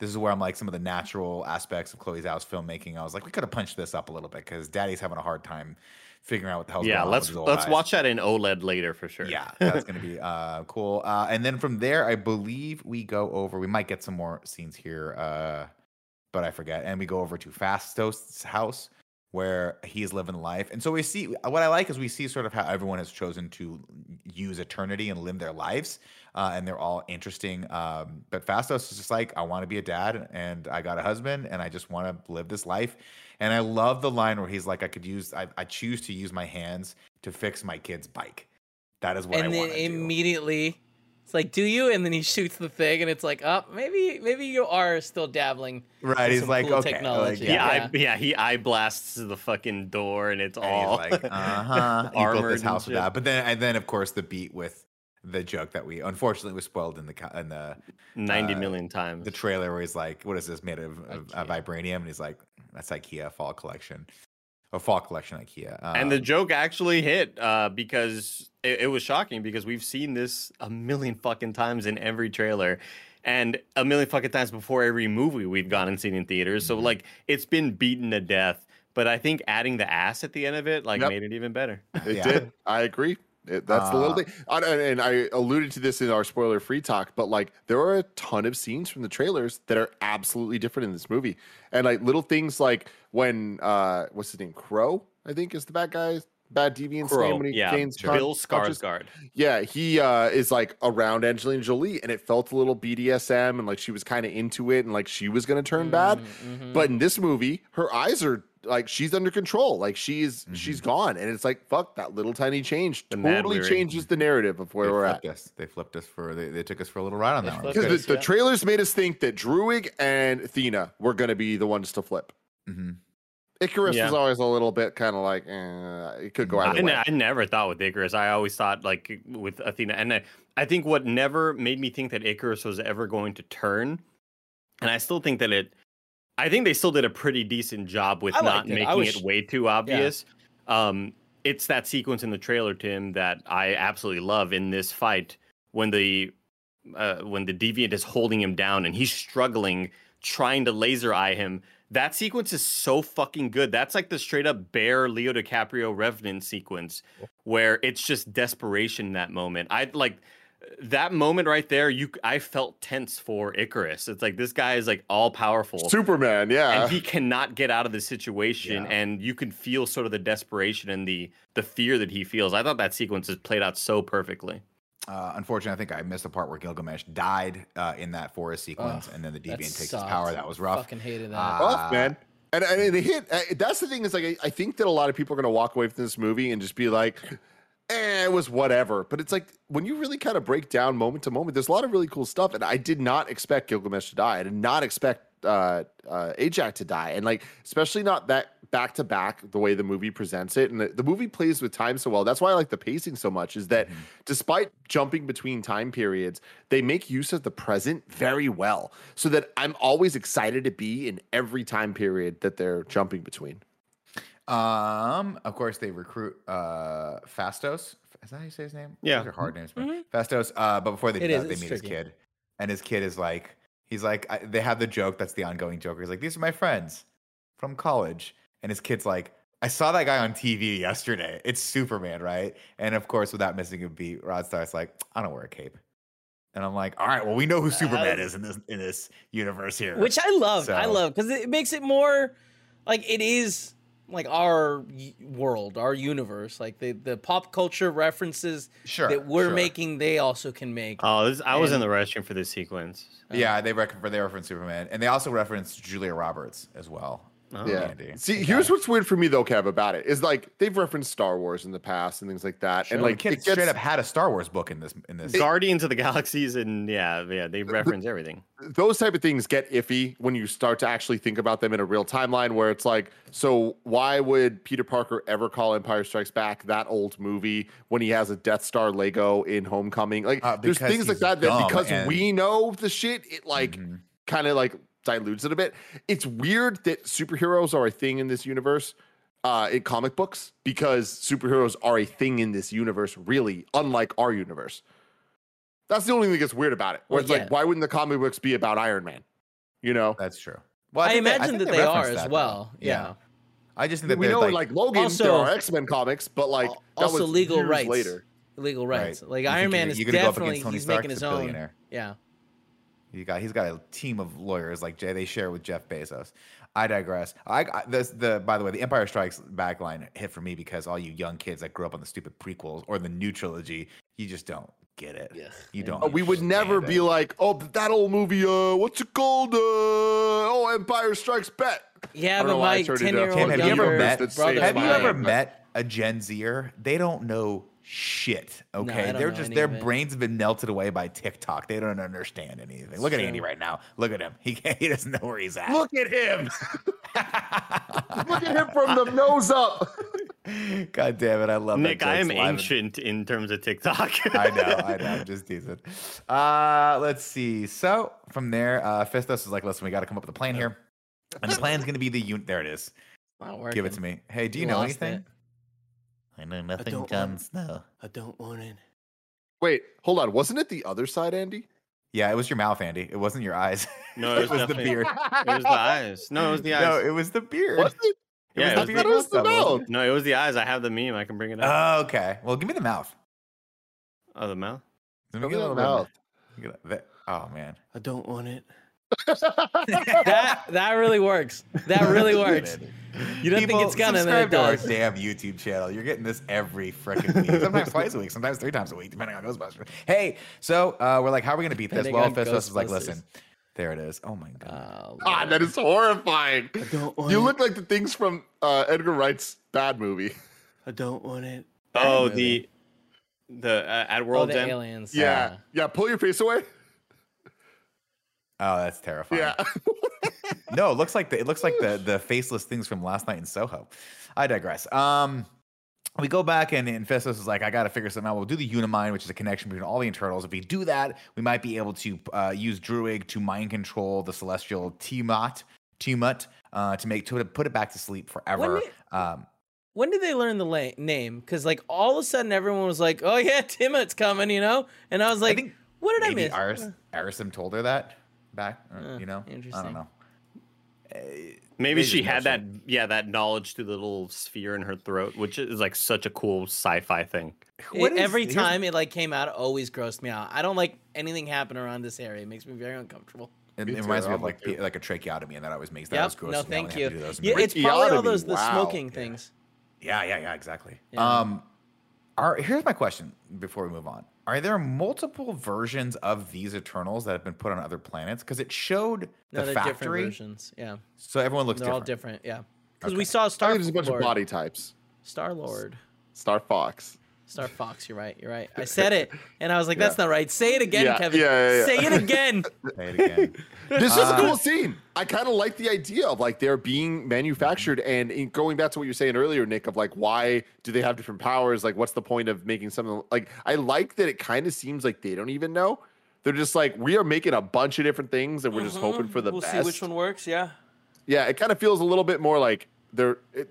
This is where I'm like, some of the natural aspects of Chloe Zhao's filmmaking, I was like, we could have punched this up a little bit because Daddy's having a hard time figuring out what the hell's going on. Let's watch that in OLED later for sure. Yeah, that's going to be cool. And then from there, I believe we go over, we might get some more scenes here, but I forget. And we go over to Fastos' house where he's living life. And so we see, what I like is we see sort of how everyone has chosen to use eternity and live their lives. And they're all interesting. But Fastos is just like, I want to be a dad and I got a husband and I just want to live this life. And I love the line where he's like, I choose to use my hands to fix my kid's bike. That is what I want to do. And then immediately it's like, do you? And then he shoots the thing and it's like, oh, maybe you are still dabbling. Right. He's like, cool, okay. Technology. Like, he eye blasts the fucking door and it's all like, he built this house with that. But then, of course, the beat with the joke that we unfortunately was spoiled in the 90 million times, the trailer where he's like, what is this made of vibranium? And he's like, that's IKEA fall collection IKEA. And the joke actually hit because it was shocking, because we've seen this a million fucking times in every trailer and a million fucking times before every movie we've gone and seen in theaters. So like, it's been beaten to death, but I think adding the ass at the end of it made it even better. It did. I agree. That's the little thing, and I alluded to this in our spoiler-free talk. But like, there are a ton of scenes from the trailers that are absolutely different in this movie, and like little things like when what's his name, Crow, I think is the bad guy's bad deviant's name when he gains Bill Skarsgård. Yeah, he is like around Angelina Jolie, and it felt a little BDSM, and like she was kind of into it, and like she was gonna turn bad. Mm-hmm. But in this movie, her eyes are. Like, she's under control. Like, she's gone. And it's like, fuck, that little tiny change totally changes the narrative of where we're at. They flipped us they took us for a little ride on that one. Because the trailers made us think that Druig and Athena were going to be the ones to flip. Mm-hmm. Icarus was always a little bit kind of like, it could go either way. I never thought with Icarus. I always thought, like, with Athena. And I think what never made me think that Icarus was ever going to turn, and I still think that I think they still did a pretty decent job with not making it way too obvious. Yeah. It's that sequence in the trailer, Tim, that I absolutely love in this fight when the deviant is holding him down and he's struggling, trying to laser eye him. That sequence is so fucking good. That's like the straight up bare Leo DiCaprio Revenant sequence where it's just desperation in that moment. That moment right there, I felt tense for Icarus. It's like, this guy is like all powerful Superman, and he cannot get out of the situation, and you can feel sort of the desperation and the fear that he feels. I thought that sequence has played out so perfectly. Unfortunately, I think I missed the part where Gilgamesh died in that forest sequence, and then the deviant takes his power. That was rough. Fucking hated that. Rough, man. And it hit. That's the thing is, like, I think that a lot of people are going to walk away from this movie and just be like. It was whatever. But it's like, when you really kind of break down moment to moment, there's a lot of really cool stuff. And I did not expect Gilgamesh to die. I did not expect Ajax to die. And like, especially not that back to back, the way the movie presents it. And the movie plays with time so well. That's why I like the pacing so much, is that despite jumping between time periods, they make use of the present very well, so that I'm always excited to be in every time period that they're jumping between. Of course, they recruit Fastos. Is that how you say his name? Yeah. Those are hard names. Mm-hmm. Fastos. But before they do that, they meet his kid. And his kid is like, he's like, they have the joke that's the ongoing joke. He's like, these are my friends from college. And his kid's like, I saw that guy on TV yesterday. It's Superman, right? And of course, without missing a beat, Rod Stark's like, I don't wear a cape. And I'm like, all right, well, we know who Superman is in this universe here. Which I love. I love, because it makes it more like it is... like our world, our universe, like the pop culture references that we're making, they also can make. Oh, this, I was in the restroom for this sequence. Yeah, they reference Superman, and they also reference Julia Roberts as well. Oh, yeah. Andy. See, here's what's weird for me though, Kev, about it is like they've referenced Star Wars in the past and things like that, and like it straight up had a Star Wars book in this. Guardians of the Galaxies, and they reference everything. Those type of things get iffy when you start to actually think about them in a real timeline, where it's like, so why would Peter Parker ever call Empire Strikes Back that old movie when he has a Death Star Lego in Homecoming? Like, there's things like that because we know the shit, it like kind of like dilutes it a bit. It's weird that superheroes are a thing in this universe, in comic books, because superheroes are a thing in this universe, really, unlike our universe. That's the only thing that gets weird about it. Where it's like, why wouldn't the comic books be about Iron Man? You know? That's true. Well, I imagine that they are as well. Yeah. I just think that we know, like Logan, also, there are X-Men comics, but like also legal rights later. Legal rights. Like Iron Man is definitely, he's making his own. Yeah. He's got a team of lawyers like Jay. They share with Jeff Bezos. I digress. By the way, the Empire Strikes Back line hit for me because all you young kids that grew up on the stupid prequels or the new trilogy, you just don't get it. Yes. You don't. We would never be like, oh, that old movie. What's it called? Empire Strikes Back. Yeah, but my 10-year-old have you ever met a Gen Zer? They don't know shit. Okay, their brains have been melted away by TikTok. They don't understand anything. It's Look at Andy right now. Look at him. He doesn't know where he's at. Look at him. Look at him from the nose up. God damn it! I love Nick. I am ancient in terms of TikTok. I know. I'm just teasing. Let's see. So from there, Festus is like, "Listen, we got to come up with a plan here, and the plan's going to be the unit." There it is. Give it to me. Hey, do you know anything? I know nothing, Jon Snow. I don't want it. Wait, hold on. Wasn't it the other side, Andy? Yeah, it was your mouth, Andy. It wasn't your eyes. No, it was the beard. It was the eyes. No, it was the eyes. No, it was the beard. Was it? Yeah, it was the mouth. No, it was the eyes. I have the meme. I can bring it up. Oh, okay. Well, give me the mouth. Oh, the mouth? Give me the mouth. Oh, man. I don't want it. that really works. That really works. You don't think it's gonna? Subscribe to our damn YouTube channel. You're getting this every freaking week. Sometimes twice a week. Sometimes 3 times a week, depending on Ghostbusters. Hey, so we're like, how are we gonna beat this? Well, Festus is like, listen, there it is. Oh my god. God, that is horrifying. You look like the things from Edgar Wright's Bad Movie. I don't want it. Oh, the at World End aliens. Yeah, yeah. Pull your face away. Oh, that's terrifying. Yeah. No, it looks like the faceless things from last night in Soho. I digress. We go back and Festus is like, I got to figure something out. We'll do the Unimind, which is a connection between all the Eternals. If we do that, we might be able to use Druig to mind control the celestial Tiamat to put it back to sleep forever. When did they learn the name? Because like all of a sudden everyone was like, oh yeah, Tiamat's coming, you know? And I was like, what did I miss? Arisim told her that. Back, you know, I don't know. Maybe she had that knowledge through the little sphere in her throat, which is like such a cool sci-fi thing. Every time it like came out, it always grossed me out. I don't like anything happen around this area. It makes me very uncomfortable. It reminds me of like a tracheotomy, and that always makes that gross. No, thank you. It's probably all those the smoking things. Yeah, exactly. Yeah. Here's my question before we move on. Are there multiple versions of these Eternals that have been put on other planets? Because it showed the factory. Versions, yeah. So everyone looks different. They're all different, yeah. Because we saw Star. There's a bunch of body types. Star-Lord. Star-Fox. Star-Fox, you're right. I said it, and I was like, that's not right. Say it again, Kevin. Yeah. Say it again. This is a cool scene. I kind of like the idea of like they're being manufactured, and going back to what you were saying earlier, Nick, of like, why do they have different powers? Like, what's the point of making something like? I like that it kind of seems like they don't even know. They're just like, we are making a bunch of different things, and we're just hoping for the best. We'll see which one works. Yeah. Yeah, it kind of feels a little bit more like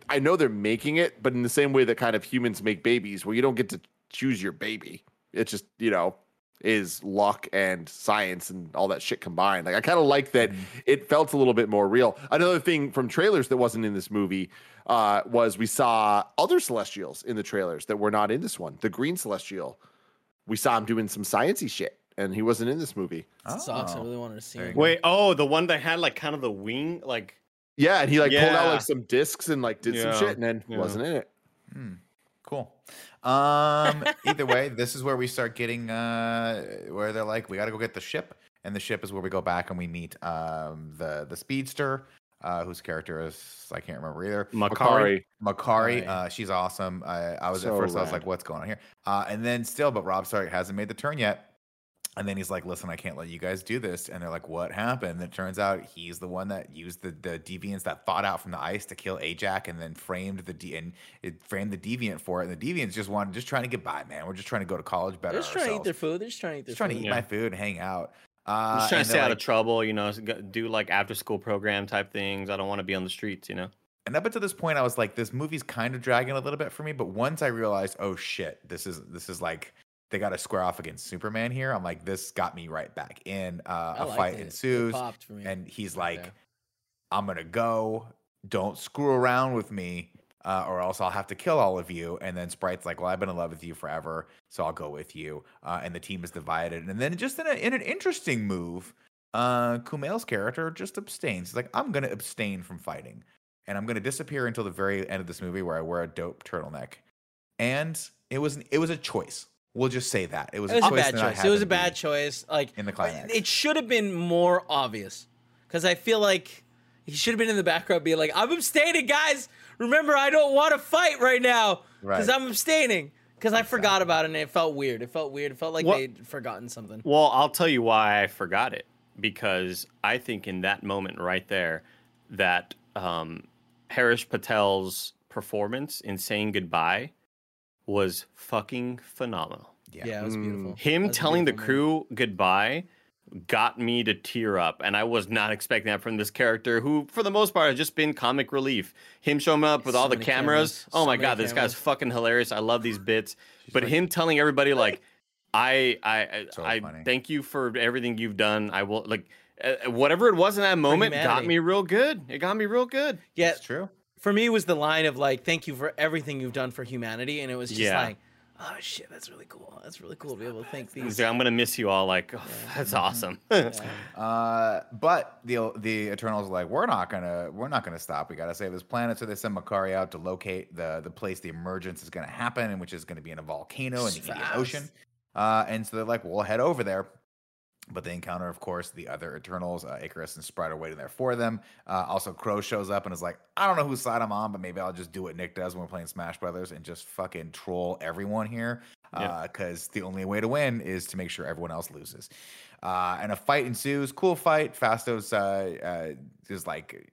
I know they're making it, but in the same way that kind of humans make babies, where you don't get to choose your baby. It's just, you know, is luck and science and all that shit combined. Like I kind of like that it felt a little bit more real. Another thing from trailers that wasn't in this movie was we saw other Celestials in the trailers that were not in this one. The Green Celestial, we saw him doing some sciencey shit, and he wasn't in this movie. Sucks. I really wanted to see him. Wait, the one that had like kind of the wing, like Yeah, and he pulled out some discs and did some shit, and then wasn't in it. Hmm. Cool. Either way, this is where we start getting where they're like, we got to go get the ship, and the ship is where we go back and we meet the speedster, whose character is I can't remember either. Makari. She's awesome. I was like, what's going on here? And then still, but Rob Stark hasn't made the turn yet. And then he's like, listen, I can't let you guys do this. And they're like, what happened? And it turns out he's the one that used the deviants that thawed out from the ice to kill Ajak, and then framed the deviant for it. And the deviants just trying to get by, man. We're just trying to go to college better. They're just trying to eat their food. They're just trying to eat their food. Trying to eat my food and hang out. I'm just trying to stay out of trouble, do after school program type things. I don't want to be on the streets, And up until this point, I was like, this movie's kind of dragging a little bit for me. But once I realized, oh shit, this is like, they got to square off against Superman here. I'm like, this got me right back in. A fight ensues, and he's like, I'm going to go. Don't screw around with me, or else I'll have to kill all of you. And then Sprite's like, well, I've been in love with you forever, so I'll go with you. And the team is divided. And then just in an interesting move, Kumail's character just abstains. He's like, I'm going to abstain from fighting, and I'm going to disappear until the very end of this movie where I wear a dope turtleneck. And it was a choice. We'll just say that it was a bad choice. Like, in the climax, it should have been more obvious, because I feel like he should have been in the background being like, "I'm abstaining, guys. Remember, I don't want to fight right now because I'm abstaining." Because I forgot about it, and it felt weird. It felt like they'd forgotten something. Well, I'll tell you why I forgot it, because I think in that moment right there, that Harish Patel's performance in saying goodbye was fucking phenomenal. Yeah, it was beautiful. Him telling the crew goodbye got me to tear up, and I was not expecting that from this character, who for the most part has just been comic relief. Him showing up with all the cameras. Oh my god, this guy's fucking hilarious. I love these bits. But him telling everybody like, I thank you for everything you've done. I will whatever it was in that moment got me real good. It got me real good. Yeah, it's true. For me, it was the line of like, "Thank you for everything you've done for humanity," and it was just like, "Oh shit, that's really cool. That's really cool to be able to thank these." I'm gonna miss you all. Like, oh, that's awesome. But the Eternals are like, we're not gonna stop. We gotta save this planet. So they send Makari out to locate the place the emergence is gonna happen, and which is gonna be in a volcano in the Indian Ocean. And so they're like, we'll head over there. But they encounter, of course, the other Eternals. Icarus and Sprite are waiting there for them. Also, Crow shows up and is like, I don't know whose side I'm on, but maybe I'll just do what Nick does when we're playing Smash Brothers and just fucking troll everyone here. Because the only way to win is to make sure everyone else loses. And a fight ensues. Cool fight. Fastos is like,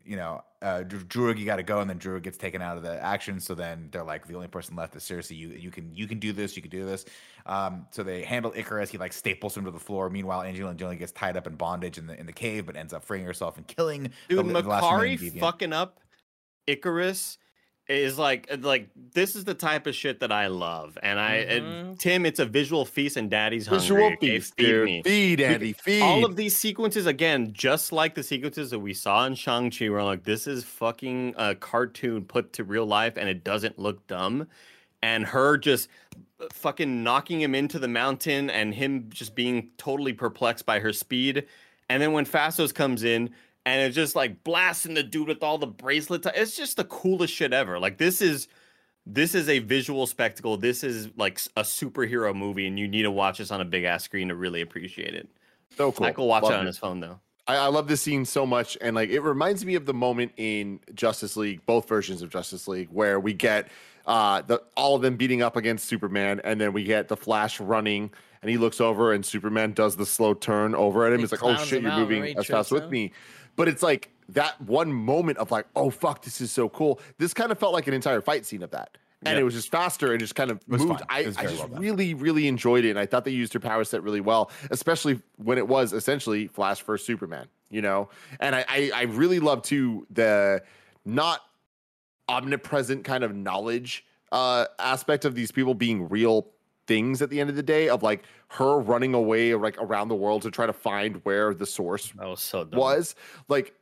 Druid, you got to go. And then Druid gets taken out of the action. So then they're like, the only person left is seriously, you can do this. You can do this. So they handle Icarus. He staples him to the floor. Meanwhile, Angelina Jolie gets tied up in bondage in the cave, but ends up freeing herself and killing. Dude, Makari fucking up Icarus is like this is the type of shit that I love, and Tim, it's a visual feast, and Daddy's hungry. Feast, feed Daddy, feed. All of these sequences again, just like the sequences that we saw in Shang-Chi, where I'm like, this is fucking a cartoon put to real life, and it doesn't look dumb. And her just fucking knocking him into the mountain, and him just being totally perplexed by her speed, and then when Fastos comes in. And it's just like blasting the dude with all the bracelets. It's just the coolest shit ever. Like, this is a visual spectacle. This is like a superhero movie, and you need to watch this on a big ass screen to really appreciate it. So cool. Michael watched it on his phone though. I love this scene so much, and it reminds me of the moment in Justice League, both versions of Justice League, where we get all of them beating up against Superman, and then we get the Flash running. And he looks over, and Superman does the slow turn over at him. It's like, oh shit, you're moving as fast with me. But it's like that one moment of like, oh fuck, this is so cool. This kind of felt like an entire fight scene of that. And it was just faster and just kind of moved. I just really, really enjoyed it. And I thought they used her power set really well, especially when it was essentially Flash versus Superman, And I really love too the not omnipresent kind of knowledge aspect of these people being real things at the end of the day, of like her running away around the world to try to find where the source was,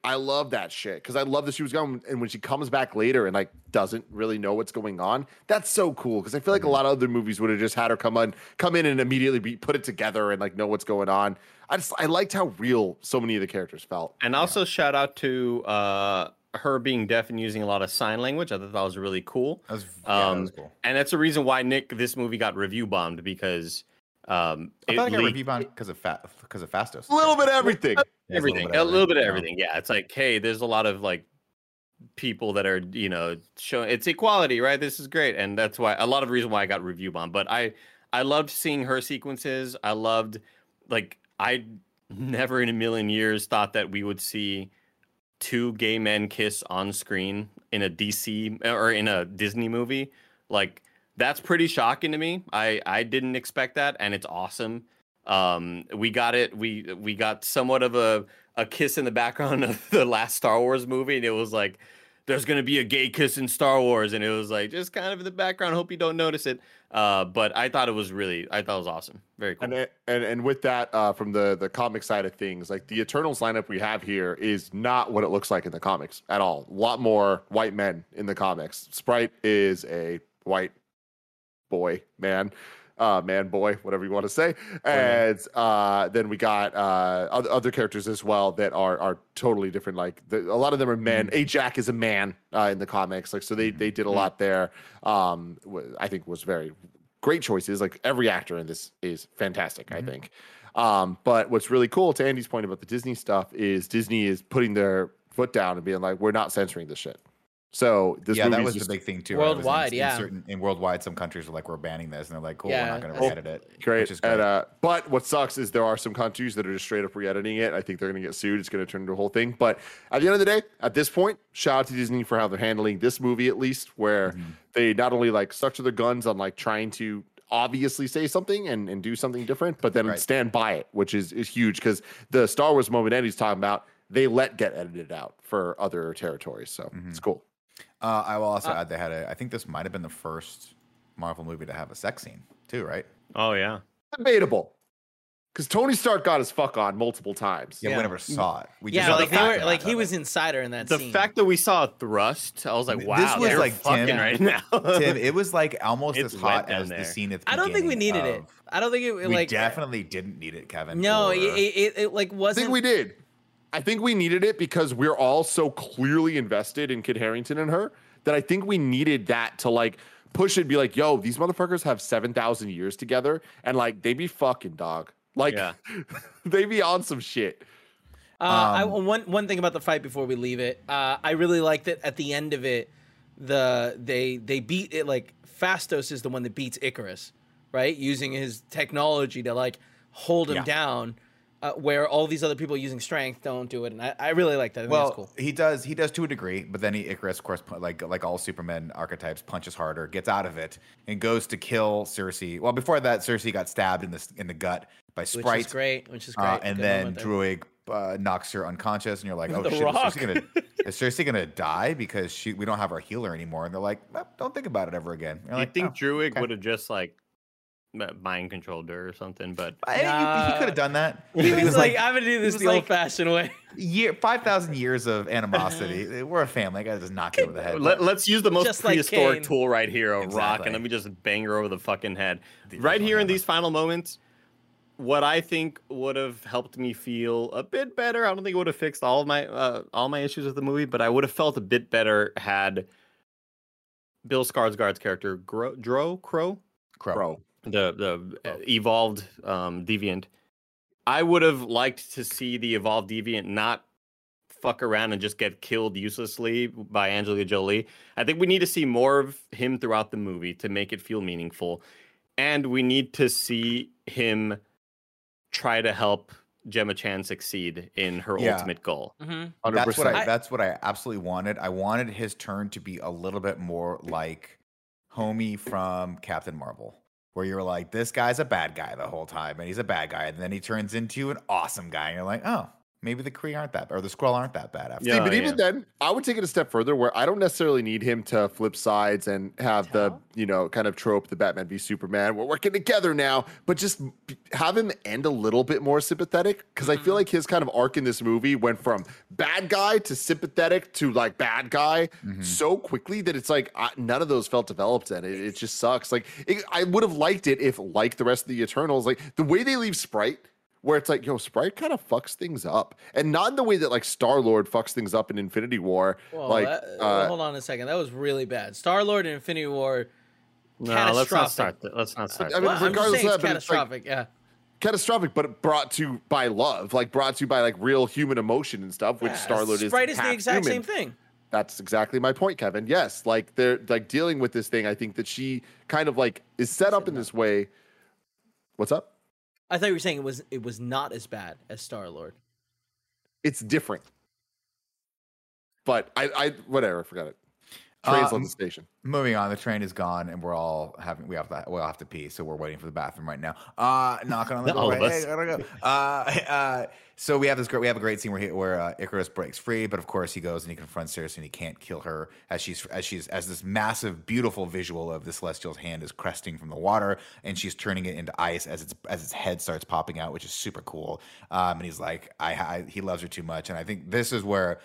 I love that shit, because I love that she was gone, and when she comes back later and doesn't really know what's going on, that's so cool, because I feel like a lot of other movies would have just had her come in and immediately put it together and know what's going on. I liked how real so many of the characters felt. And also shout out to her being deaf and using a lot of sign language. I thought that was really cool. That was cool. And that's the reason why, Nick, this movie got review bombed, because I thought it got review bombed because of Fastos. A little bit of everything. A little bit of everything. Yeah, it's like, hey, there's a lot of like people that are, you know, showing it's equality, right? This is great. And that's why a lot of reason why I got review bombed. But I loved seeing her sequences. I loved, like, I never in a million years thought that we would see two gay men kiss on screen in a DC or in a Disney movie. Like, that's pretty shocking to me. I didn't expect that, and it's awesome. We got it. We got somewhat of a kiss in the background of the last Star Wars movie, and it was like, there's going to be a gay kiss in Star Wars, and it was like just kind of in the background. Hope you don't notice it. But I thought it was awesome. Very cool. And with that, from the comic side of things, like the Eternals lineup we have here is not what it looks like in the comics at all. A lot more white men in the comics. Sprite is a white boy, man, boy, whatever you want to say. And then we got other characters as well that are totally different. Like a lot of them are men. Ajax is a man in the comics. Like, so they did a lot there. I think was very great choices. Like every actor in this is fantastic, I think. But what's really cool, to Andy's point about the Disney stuff, is Disney is putting their foot down and being like, we're not censoring this shit. So this that was the big thing too. Worldwide, worldwide, some countries are like, we're banning this, and they're like, cool, we're not going to re-edit it. Great. And, but what sucks is there are some countries that are just straight up re-editing it. I think they're going to get sued. It's going to turn into a whole thing. But at the end of the day, at this point, shout out to Disney for how they're handling this movie, at least, where they not only like stuck to their guns on like trying to obviously say something and do something different, but then stand by it, which is huge, because the Star Wars moment Andy's talking about, they let get edited out for other territories. So it's cool. I will also add they had I think this might have been the first Marvel movie to have a sex scene too, right? Oh yeah, debatable, because Tony Stark got his fuck on multiple times. Yeah, we never saw it. We just saw they were, like he was insider in that. The scene. Fact that we saw a thrust, I was like, wow, this was like fucking Tim, right now. Tim, it was like almost as hot as the scene at the beginning. I don't think we needed it. I don't think it. We like, definitely didn't need it, Kevin. No, it like wasn't. I think we did. I think we needed it because we're all so clearly invested in Kit Harington and her that I think we needed that to like push it, be like, yo, these motherfuckers have 7,000 years together and like they be fucking, dog. Like they be on some shit. One thing about the fight before we leave it, I really liked that at the end of it, they beat it, like Fastos is the one that beats Icarus, right? Using his technology to like hold him down. Where all these other people using strength don't do it, and I really like that. I think that's cool. He does to a degree, but then Icarus, of course, like all Superman archetypes, punches harder, gets out of it, and goes to kill Cersei. Well, before that, Cersei got stabbed in the gut by Sprite, which is great, and good then Druig knocks her unconscious, and you're like, oh shit, is Cersei gonna die because we don't have our healer anymore? And they're like, well, don't think about it ever again. You like, think Druig would have just like mind controlled her or something, but he could have done that. He was like, I'm gonna do this the old fashioned way. 5,000 years of animosity. We're a family. I gotta just knock it over the head. Let's use the most just prehistoric like tool right here, rock, and let me just bang her over the fucking head. Right here in these final moments, what I think would have helped me feel a bit better. I don't think it would have fixed all my issues with the movie, but I would have felt a bit better had Bill Skarsgård's character, Crow. The evolved deviant. I would have liked to see the evolved deviant not fuck around and just get killed uselessly by Angelina Jolie. I think we need to see more of him throughout the movie to make it feel meaningful. And we need to see him try to help Gemma Chan succeed in her ultimate goal. Mm-hmm. That's what I absolutely wanted. I wanted his turn to be a little bit more like Homie from Captain Marvel, where you're like, this guy's a bad guy the whole time, and he's a bad guy, and then he turns into an awesome guy, and you're like, oh, maybe the Kree aren't that bad, or the Skrull aren't that bad after. Yeah, but even then, I would take it a step further, where I don't necessarily need him to flip sides and have the, you know, kind of trope, the Batman v Superman, we're working together now, but just have him end a little bit more sympathetic, because I feel like his kind of arc in this movie went from bad guy to sympathetic to, like, bad guy so quickly that it's like, none of those felt developed, and it just sucks. Like, I would have liked it if, like the rest of the Eternals, like, the way they leave Sprite where it's like, yo, Sprite kind of fucks things up. And not in the way that, like, Star-Lord fucks things up in Infinity War. Whoa, like, hold on a second. That was really bad. Star-Lord and Infinity War, catastrophic. Let's not start. I mean, well, regardless of that, catastrophic, like, yeah. Catastrophic, but brought to by love. Like, brought to by, like, real human emotion and stuff, which Star-Lord is Sprite is the exact human. Same thing. That's exactly my point, Kevin. Yes, like, they're, like, dealing with this thing. I think that she kind of, like, is set up in this way. What's up? I thought you were saying it was not as bad as Star-Lord. It's different. But I forgot it. Train's on the station. Moving on, the train is gone, and we're all we all have to pee, so we're waiting for the bathroom right now. Knocking on the door. Hey, I don't know. So we have a great scene where Icarus breaks free, but of course he goes and he confronts Cersei, and he can't kill her as this massive, beautiful visual of the Celestial's hand is cresting from the water, and she's turning it into ice as its head starts popping out, which is super cool. And he's like, he loves her too much, and I think this is where.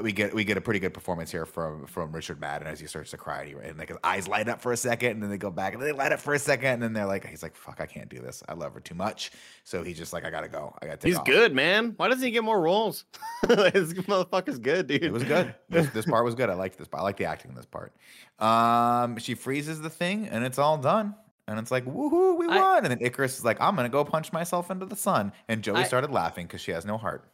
We get a pretty good performance here from Richard Madden as he starts to cry and like his eyes light up for a second, and then they go back and they light up for a second, and then he's like, fuck, I can't do this, I love her too much, so he's just like, I gotta go, I gotta take off. He's good, man. Why doesn't he get more roles? This motherfucker's good, dude. It was good. This part was good. I liked this part. I like the acting in this part. She freezes the thing and it's all done. And it's like, woohoo, we won. And then Icarus is like, I'm gonna go punch myself into the sun. And Joey started laughing because she has no heart.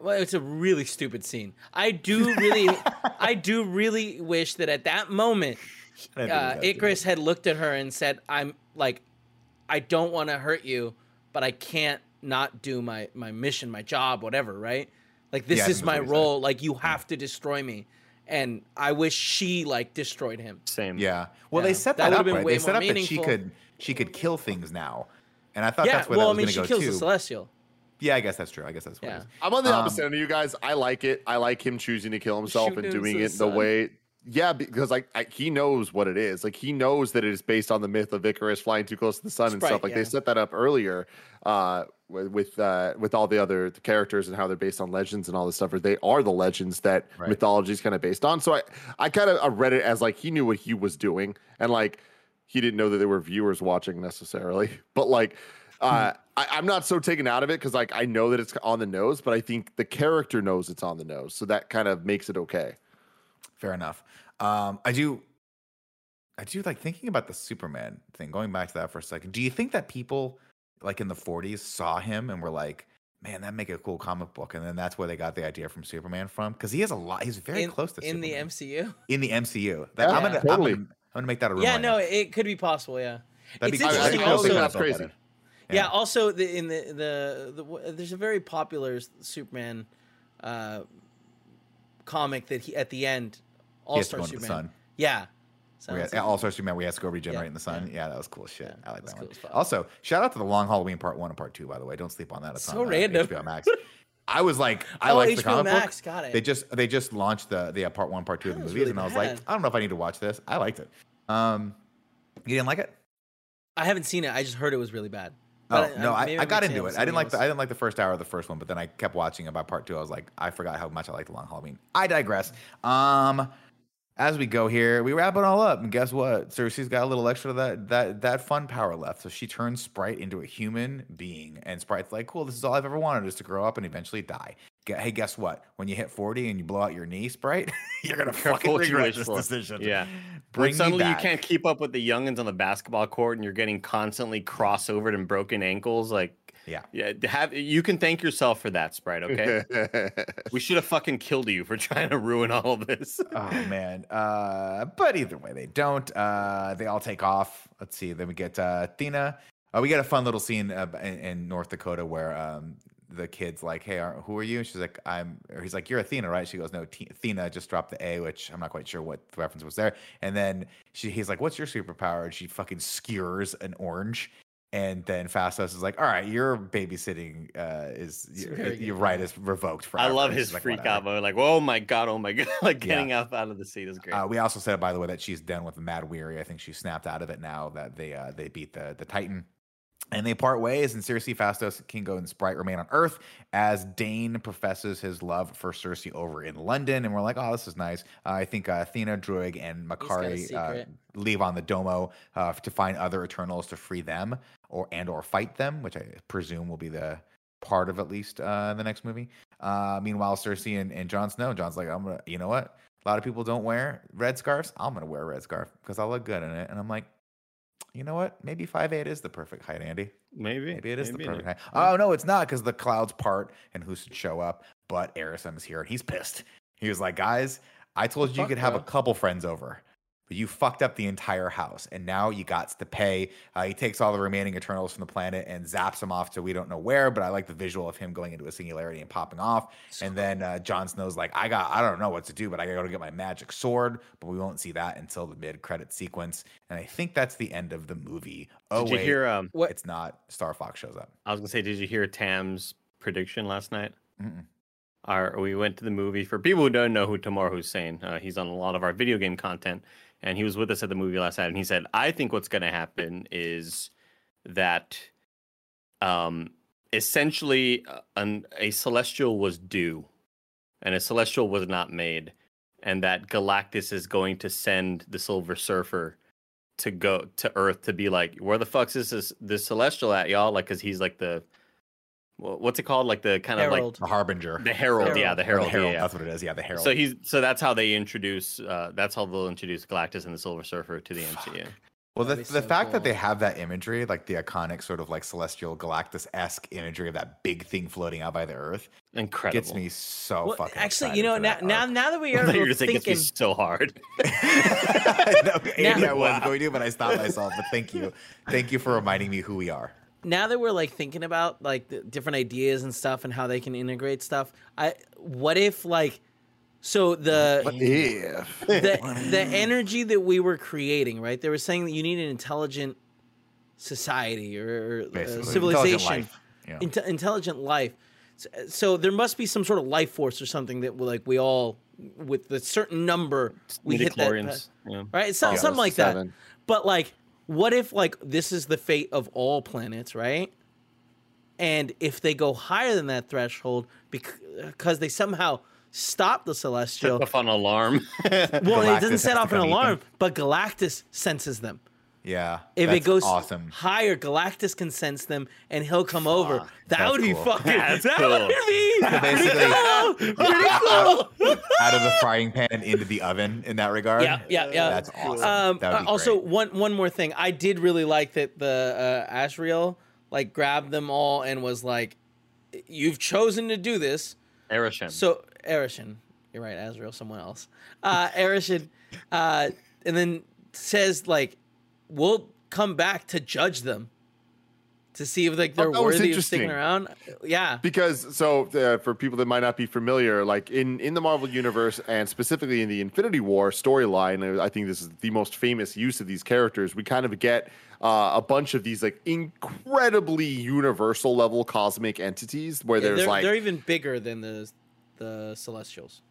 Well, it's a really stupid scene. I do really wish that at that moment, Icarus had looked at her and said, "I'm like, I don't want to hurt you, but I can't not do my mission, my job, whatever. Right? Like this is my role. Saying. Like you have to destroy me." And I wish she like destroyed him. Same. Yeah. Well, they set that up. Right? They set up that she could kill things now, and I thought that's where that was going to go too. She kills the Celestial. Yeah, I guess that's true. I guess that's what it is. I'm on the opposite end of you guys. I like it. I like him choosing to kill himself and doing it the way. Yeah, because like he knows what it is. Like he knows that it is based on the myth of Icarus flying too close to the sun and stuff. Like they set that up earlier with all the other characters and how they're based on legends and all this stuff. Or they are the legends that mythology is kind of based on. So I read it as like he knew what he was doing, and like he didn't know that there were viewers watching necessarily, but like. I'm not so taken out of it because like I know that it's on the nose, but I think the character knows it's on the nose, so that kind of makes it okay. Fair enough. I do like thinking about the Superman thing. Going back to that for a second, do you think that people like in the 40s saw him and were like, "Man, that'd make a cool comic book," and then that's where they got the idea from Superman from? Because he has a lot. He's very close to Superman. in the MCU. That, yeah, I'm gonna make that a rumor. Yeah, no, it could be possible. Yeah, that'd be interesting. I think that's crazy. Yeah. Also, there's a very popular Superman comic that at the end, All-Star Superman. The sun. Yeah. All-Star Superman, we have to go regenerate in the sun. Yeah, that was cool shit. Yeah, I like that one. Cool. Also, shout out to the Long Halloween Part 1 and Part 2, by the way. Don't sleep on that. It's so random. HBO Max. I was like, I like the comic Max, book. Got it. They just launched the Part 1, Part 2 of the movies, really and I was like, I don't know if I need to watch this. I liked it. You didn't like it? I haven't seen it. I just heard it was really bad. But no, I got into it. I didn't like the first hour of the first one, but then I kept watching about part two. I was like, I forgot how much I liked the Long Halloween. I digress. As we go here, we wrap it all up, and guess what? Cersei's got a little extra of that fun power left, so she turns Sprite into a human being, and Sprite's like, cool, this is all I've ever wanted, is to grow up and eventually die. Hey, guess what? When you hit 40 and you blow out your knee, Sprite, you're gonna fucking regret this decision. Yeah. When suddenly you can't keep up with the youngins on the basketball court, and you're getting constantly crossovered and broken ankles. Like, yeah. You can thank yourself for that, Sprite. Okay. We should have fucking killed you for trying to ruin all of this. Oh man. But either way, they don't. They all take off. Let's see. Then we get Athena. We get a fun little scene in North Dakota where the kid's like, hey, who are you? And she's like, he's like, you're Athena, right? She goes, no, Athena just dropped the A, which I'm not quite sure what the reference was there. And then he's like, what's your superpower? And she fucking skewers an orange. And then Fastos is like, all right, your babysitting your right is revoked forever. I love his free combo. Like, oh my God. Like getting up out of the seat is great. We also said, by the way, that she's done with the Mad Weary. I think she snapped out of it now that they beat the Titan. And they part ways, and Cersei, Fastos, Kingo, and Sprite remain on Earth as Dane professes his love for Cersei over in London. And we're like, oh, this is nice. I think Athena, Druig, and Makari leave on the Domo to find other Eternals to free them or fight them, which I presume will be the part of at least the next movie. Meanwhile, Cersei and Jon Snow, Jon's like, I'm gonna, you know what? A lot of people don't wear red scarves. I'm gonna wear a red scarf because I look good in it. And I'm like, you know what? Maybe 5'8" is the perfect height, Andy. Maybe it is the perfect height. Oh no, it's not, because the clouds part and who should show up? But Arison's here and he's pissed. He was like, guys, I told you you could have a couple friends over, but you fucked up the entire house, and now you got to pay. He takes all the remaining Eternals from the planet and zaps them off to we don't know where, but I like the visual of him going into a singularity and popping off. So and then Jon Snow's like, I don't know what to do, but I gotta go get my magic sword, but we won't see that until the mid-credit sequence. And I think that's the end of the movie. Oh, did you hear, it's not. Star Fox shows up. I was gonna say, did you hear Tam's prediction last night? Mm-mm. We went to the movie. For people who don't know who Tamar Hussein, he's on a lot of our video game content. And he was with us at the movie last night, and he said, I think what's going to happen is that essentially a Celestial was due, and a Celestial was not made, and that Galactus is going to send the Silver Surfer to go to Earth to be like, where the fuck is this Celestial at, y'all? Like, because he's like the... what's it called? Like the kind Herald. Of like the Harbinger, the Herald. Yeah, the Herald. The Herald. Yeah. That's what it is. Yeah, the Herald. So that's how they introduce. That's how they'll introduce Galactus and the Silver Surfer to the MCU. Well, the fact that they have that imagery, like the iconic sort of like Celestial Galactus-esque imagery of that big thing floating out by the Earth, incredible, gets me so fucking. Actually, you know, now that we are thinking, it gets me so hard. I was going to, but I stopped myself. But thank you for reminding me who we are. Now that we're like thinking about like the different ideas and stuff and how they can integrate stuff, the energy that we were creating, right? They were saying that you need an intelligent society or civilization, intelligent life. So there must be some sort of life force or something that like we all, with a certain number, we hit that, right? It's something like that, but like. What if, like, this is the fate of all planets, right? And if they go higher than that threshold because they somehow stop the Celestial... set off an alarm. Well, it doesn't set off an alarm, but Galactus senses them. Yeah, if it goes higher, Galactus can sense them, and he'll come over. That would be fucking. That would be pretty cool. Out of the frying pan and into the oven in that regard. Yeah. That's awesome. Also, great. one more thing, I did really like that the Asriel like grabbed them all and was like, "You've chosen to do this." Arishin. So Arishin, you're right. Asriel, someone else. Arishin, and then says like. We'll come back to judge them to see if like they're worthy of sticking around. Yeah, because for people that might not be familiar, like in the Marvel universe and specifically in the Infinity War storyline, I think this is the most famous use of these characters. We kind of get a bunch of these like incredibly universal level cosmic entities where they're even bigger than the Celestials.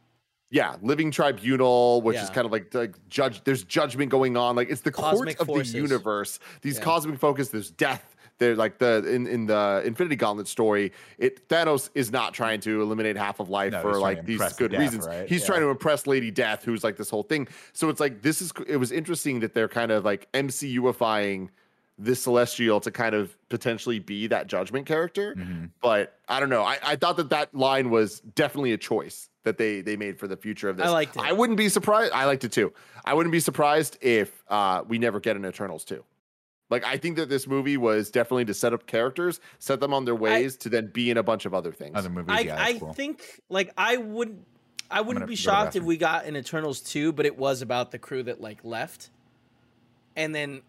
Yeah, living tribunal, which is kind of like judge. There's judgment going on. Like it's the cosmic court of forces. The universe. These cosmic focus. There's death. They're like in the Infinity Gauntlet story. Thanos is not trying to eliminate half of life for like these good reasons. Right? He's trying to impress Lady Death, who's like this whole thing. So it's like it was interesting that they're kind of like MCU-ifying this Celestial to kind of potentially be that judgment character. Mm-hmm. But I don't know. I thought that line was definitely a choice that they made for the future of this. I liked it. I wouldn't be surprised. I liked it too. I wouldn't be surprised if we never get an Eternals 2. Like, I think that this movie was definitely to set up characters, set them on their ways to then be in a bunch of other things. Other movies, I think, like, I wouldn't be shocked if we got an Eternals 2, but it was about the crew that, like, left. And then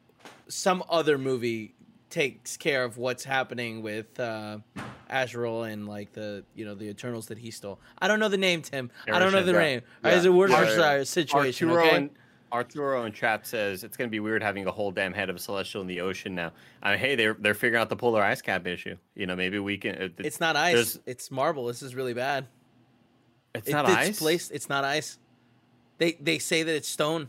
some other movie takes care of what's happening with Azrael and like the Eternals that he stole. I don't know the name, Tim. Arishin, I don't know the name. Yeah. It's a word situation. Arturo in chat says it's gonna be weird having a whole damn head of a Celestial in the ocean now. I mean, hey, they're figuring out the polar ice cap issue. You know, maybe we can. It's not ice. It's marble. This is really bad. It's not ice. They say that it's stone.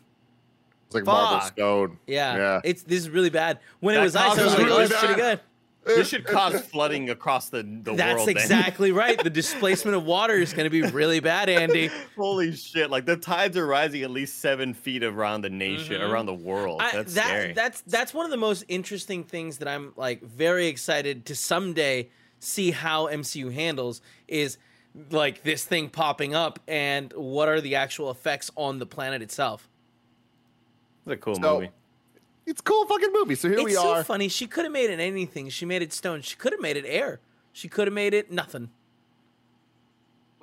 It's like marble stone. Yeah. This is really bad. When it was ice, I was like, this is pretty good. This should cause flooding across the world. That's exactly right. The displacement of water is going to be really bad, Andy. Holy shit. Like, the tides are rising at least 7 feet around the nation, around the world. That's scary. That's one of the most interesting things that I'm, like, very excited to someday see how MCU handles is like this thing popping up and what are the actual effects on the planet itself. It's a cool movie. It's a cool fucking movie. So here we are. It's so funny. She could have made it anything. She made it stone. She could have made it air. She could have made it nothing.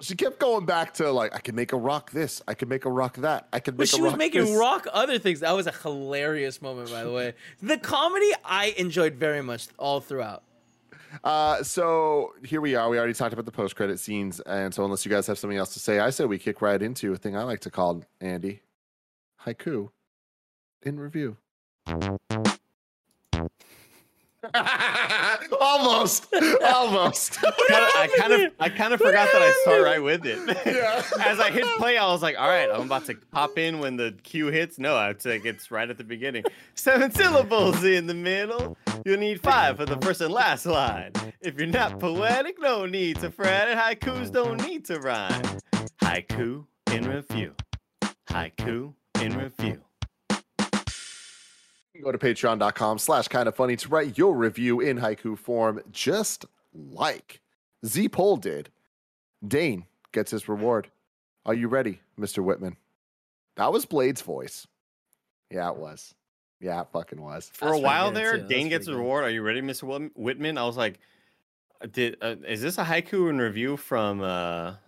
She kept going back to like, I can make a rock this. I can make a rock that. I can make a rock this. But she was making rock other things. That was a hilarious moment, by the way. The comedy I enjoyed very much all throughout. So here we are. We already talked about the post-credit scenes. And so unless you guys have something else to say, I say we kick right into a thing I like to call, Andy, Haiku in Review. almost. I kind of forgot that I start right with it. Yeah. As I hit play, I was like, all right, I'm about to pop in when the cue hits. No, I think it's right at the beginning. 7 syllables in the middle. You'll need 5 for the first and last line. If you're not poetic, no need to fret. Haikus don't need to rhyme. Haiku in Review. Haiku in Review. Go to patreon.com/kindoffunny to write your review in haiku form, just like Z Poll did. Dane gets his reward. Are you ready, Mr. Whitman? That was Blade's voice. Yeah, it was. Yeah, it fucking was. For a while there, Dane gets a reward. Are you ready, Mr. Whitman? I was like, is this a haiku in review from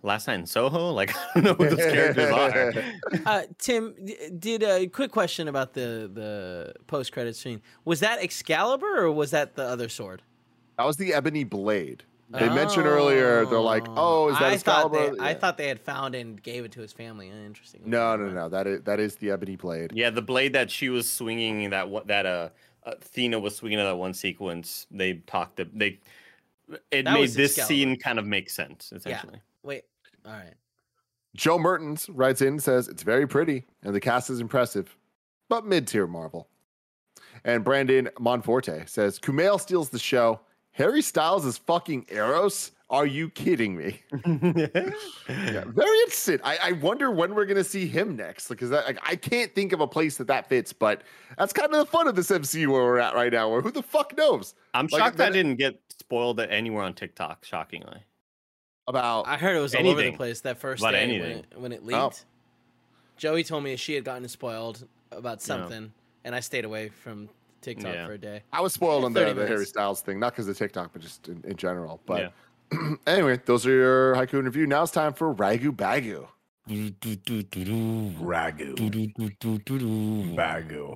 Last Night in Soho? Like, I don't know who those characters are. Tim, did a quick question about the post-credits scene. Was that Excalibur or was that the other sword? That was the Ebony Blade. They mentioned earlier, they're like, oh, is that Excalibur? I thought they had found and gave it to his family. Interesting. No. That is the Ebony Blade. Yeah, the blade that she was swinging, that Athena was swinging in that one sequence. It made this scene kind of make sense, essentially. Yeah. Wait, all right. Joe Mertens writes in and says, it's very pretty, and the cast is impressive, but mid-tier Marvel. And Brandon Monforte says, Kumail steals the show. Harry Styles is fucking Eros? Are you kidding me? Yeah, very interesting. I wonder when we're going to see him next, because I can't think of a place that fits, but that's kind of the fun of this MCU where we're at right now, where who the fuck knows? I'm shocked that I didn't get spoiled at anywhere on TikTok, shockingly. I heard it was all over the place that first day when it leaked. Oh. Joey told me she had gotten spoiled about something, and I stayed away from TikTok for a day. I was spoiled on the Harry Styles thing, not because of TikTok, but just in general, but... Yeah. Anyway, those are your haiku and review. Now it's time for Ragu Bagu. Ragu.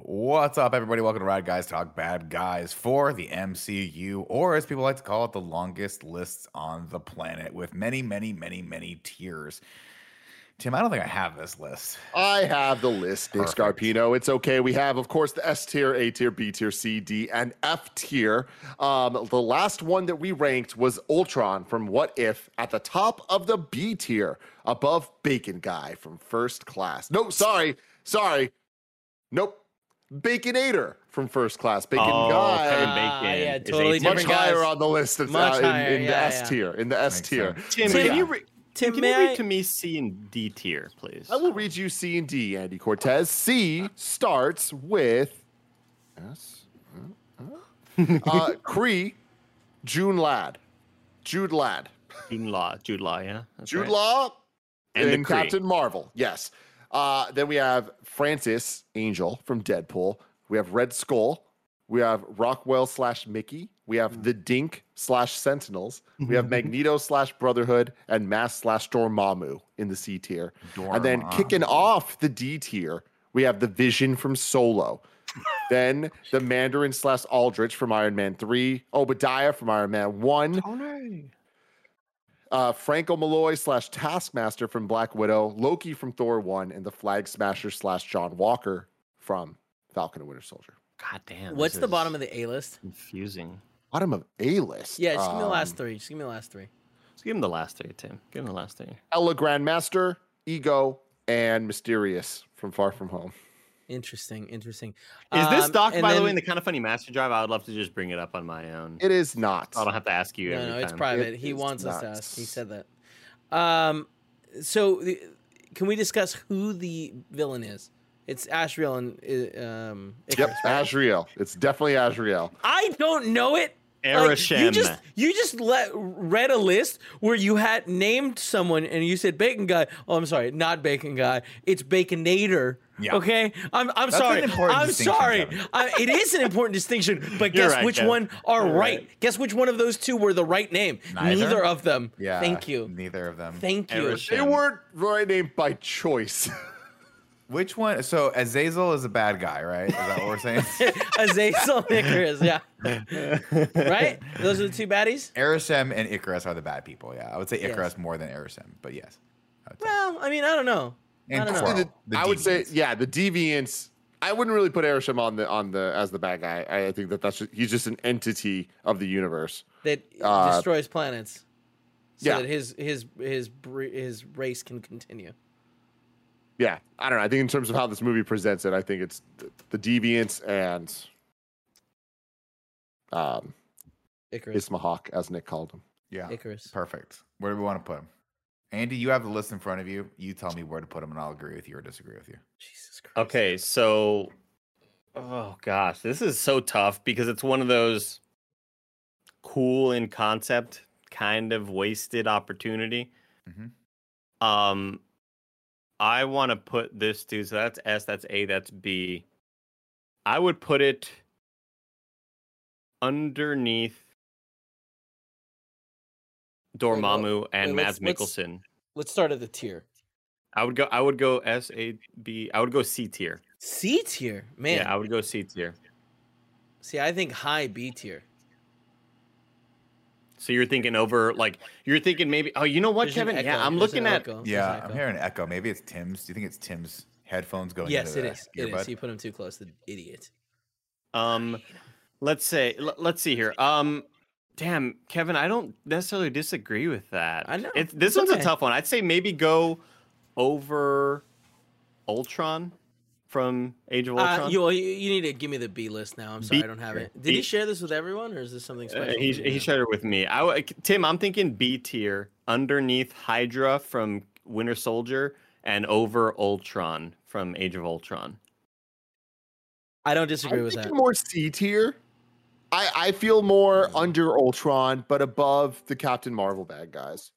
What's up, everybody? Welcome to Rad Guys Talk Bad Guys for the MCU, or as people like to call it, the longest lists on the planet with many, many, many, many tiers. Tim, I don't think I have this list. I have the list, Nick Scarpino. It's okay. We have, of course, the S tier, A tier, B tier, C, D, and F tier. The last one that we ranked was Ultron from What If at the top of the B tier, above Bacon Guy from First Class. No, sorry. Nope. Baconator from First Class. Guy. Kevin Bacon. Yeah, totally much higher on the list in the S tier. In the S tier. Tim, can you... Tim, can you read to me C and D tier, please? I will read you C and D, Andy Cortez. C starts with S. Cree, Jude Law, yeah. Jude Law and Captain Marvel, yes. Then we have Francis Angel from Deadpool. We have Red Skull. We have Rockwell / Mickey. We have the Dink / Sentinels. We have Magneto / Brotherhood and Mask / Dormammu in the C tier. And then kicking off the D tier, we have the Vision from Solo. Then the Mandarin / Aldrich from Iron Man 3. Obadiah from Iron Man 1. Tony. Franco Malloy / Taskmaster from Black Widow. Loki from Thor 1. And the Flag Smasher / John Walker from Falcon and Winter Soldier. God damn. What's the bottom of the A list? Confusing. Bottom of A list? Yeah, just give me the last three. Just give him the last three, Tim. Give him the last three. Ella Grandmaster, Ego, and Mysterious from Far From Home. Interesting. Is this doc, by the way, in the Kind of Funny Master Drive? I would love to just bring it up on my own. It is not. I don't have to ask you every time. No, it's private. He wants us to ask. He said that. So can we discuss who the villain is? It's Asriel and Icarus. Yep, right? Asriel. It's definitely Asriel. I don't know it. Arishem. Like, you just read a list where you had named someone and you said Bacon Guy. Oh, I'm sorry, not Bacon Guy. It's Baconator. Yeah. Okay, I'm That's sorry. I'm sorry. It is an important distinction, but guess right, which Kevin. One are right. Guess which one of those two were the right name. Neither of them. Yeah. Thank you. Neither of them. Thank you. Arishem. They weren't right named by choice. Which one? So Azazel is a bad guy, right? Is that what we're saying? Azazel and Icarus, yeah. Right? Those are the two baddies? Arishem and Icarus are the bad people, yeah. I would say Icarus more than Arishem, but yes. I mean, I don't know. And I don't know. I would say, yeah, the deviants. I wouldn't really put Arishem on the as the bad guy. I think that's just, he's just an entity of the universe that destroys planets, so that his race can continue. Yeah, I don't know. I think in terms of how this movie presents it, I think it's the deviants and Icarus. Ismahawk, as Nick called him. Yeah, Icarus. Perfect. Where do we want to put him? Andy, you have the list in front of you. You tell me where to put him, and I'll agree with you or disagree with you. Jesus Christ. Okay, so... Oh, gosh. This is so tough because it's one of those cool in concept, kind of wasted opportunity. Mm-hmm. I want to put this dude, so that's S, that's A, that's B. I would put it underneath Dormammu and Mads Mikkelsen. Let's start at the tier. I would go S, A, B. I would go C tier. C tier? Man. Yeah, I would go C tier. See, I think high B tier. So you're thinking over, like, you're thinking maybe, oh, you know what, there's Kevin? Yeah, I'm looking at, I'm hearing an echo. Maybe it's Tim's. Do you think it's Tim's headphones going into it? Yes, it is. You put him too close, the idiot. Let's see here. Damn, Kevin, I don't necessarily disagree with that. I know. This one's a tough one. I'd say maybe go over Ultron from Age of Ultron. You need to give me the B list now. I'm sorry, I don't have it. Did he share this with everyone, or is this something special? He shared it with me. Tim, I'm thinking B tier underneath Hydra from Winter Soldier and over Ultron from Age of Ultron. I don't disagree with that. More C tier. I feel more under Ultron, but above the Captain Marvel bad guys.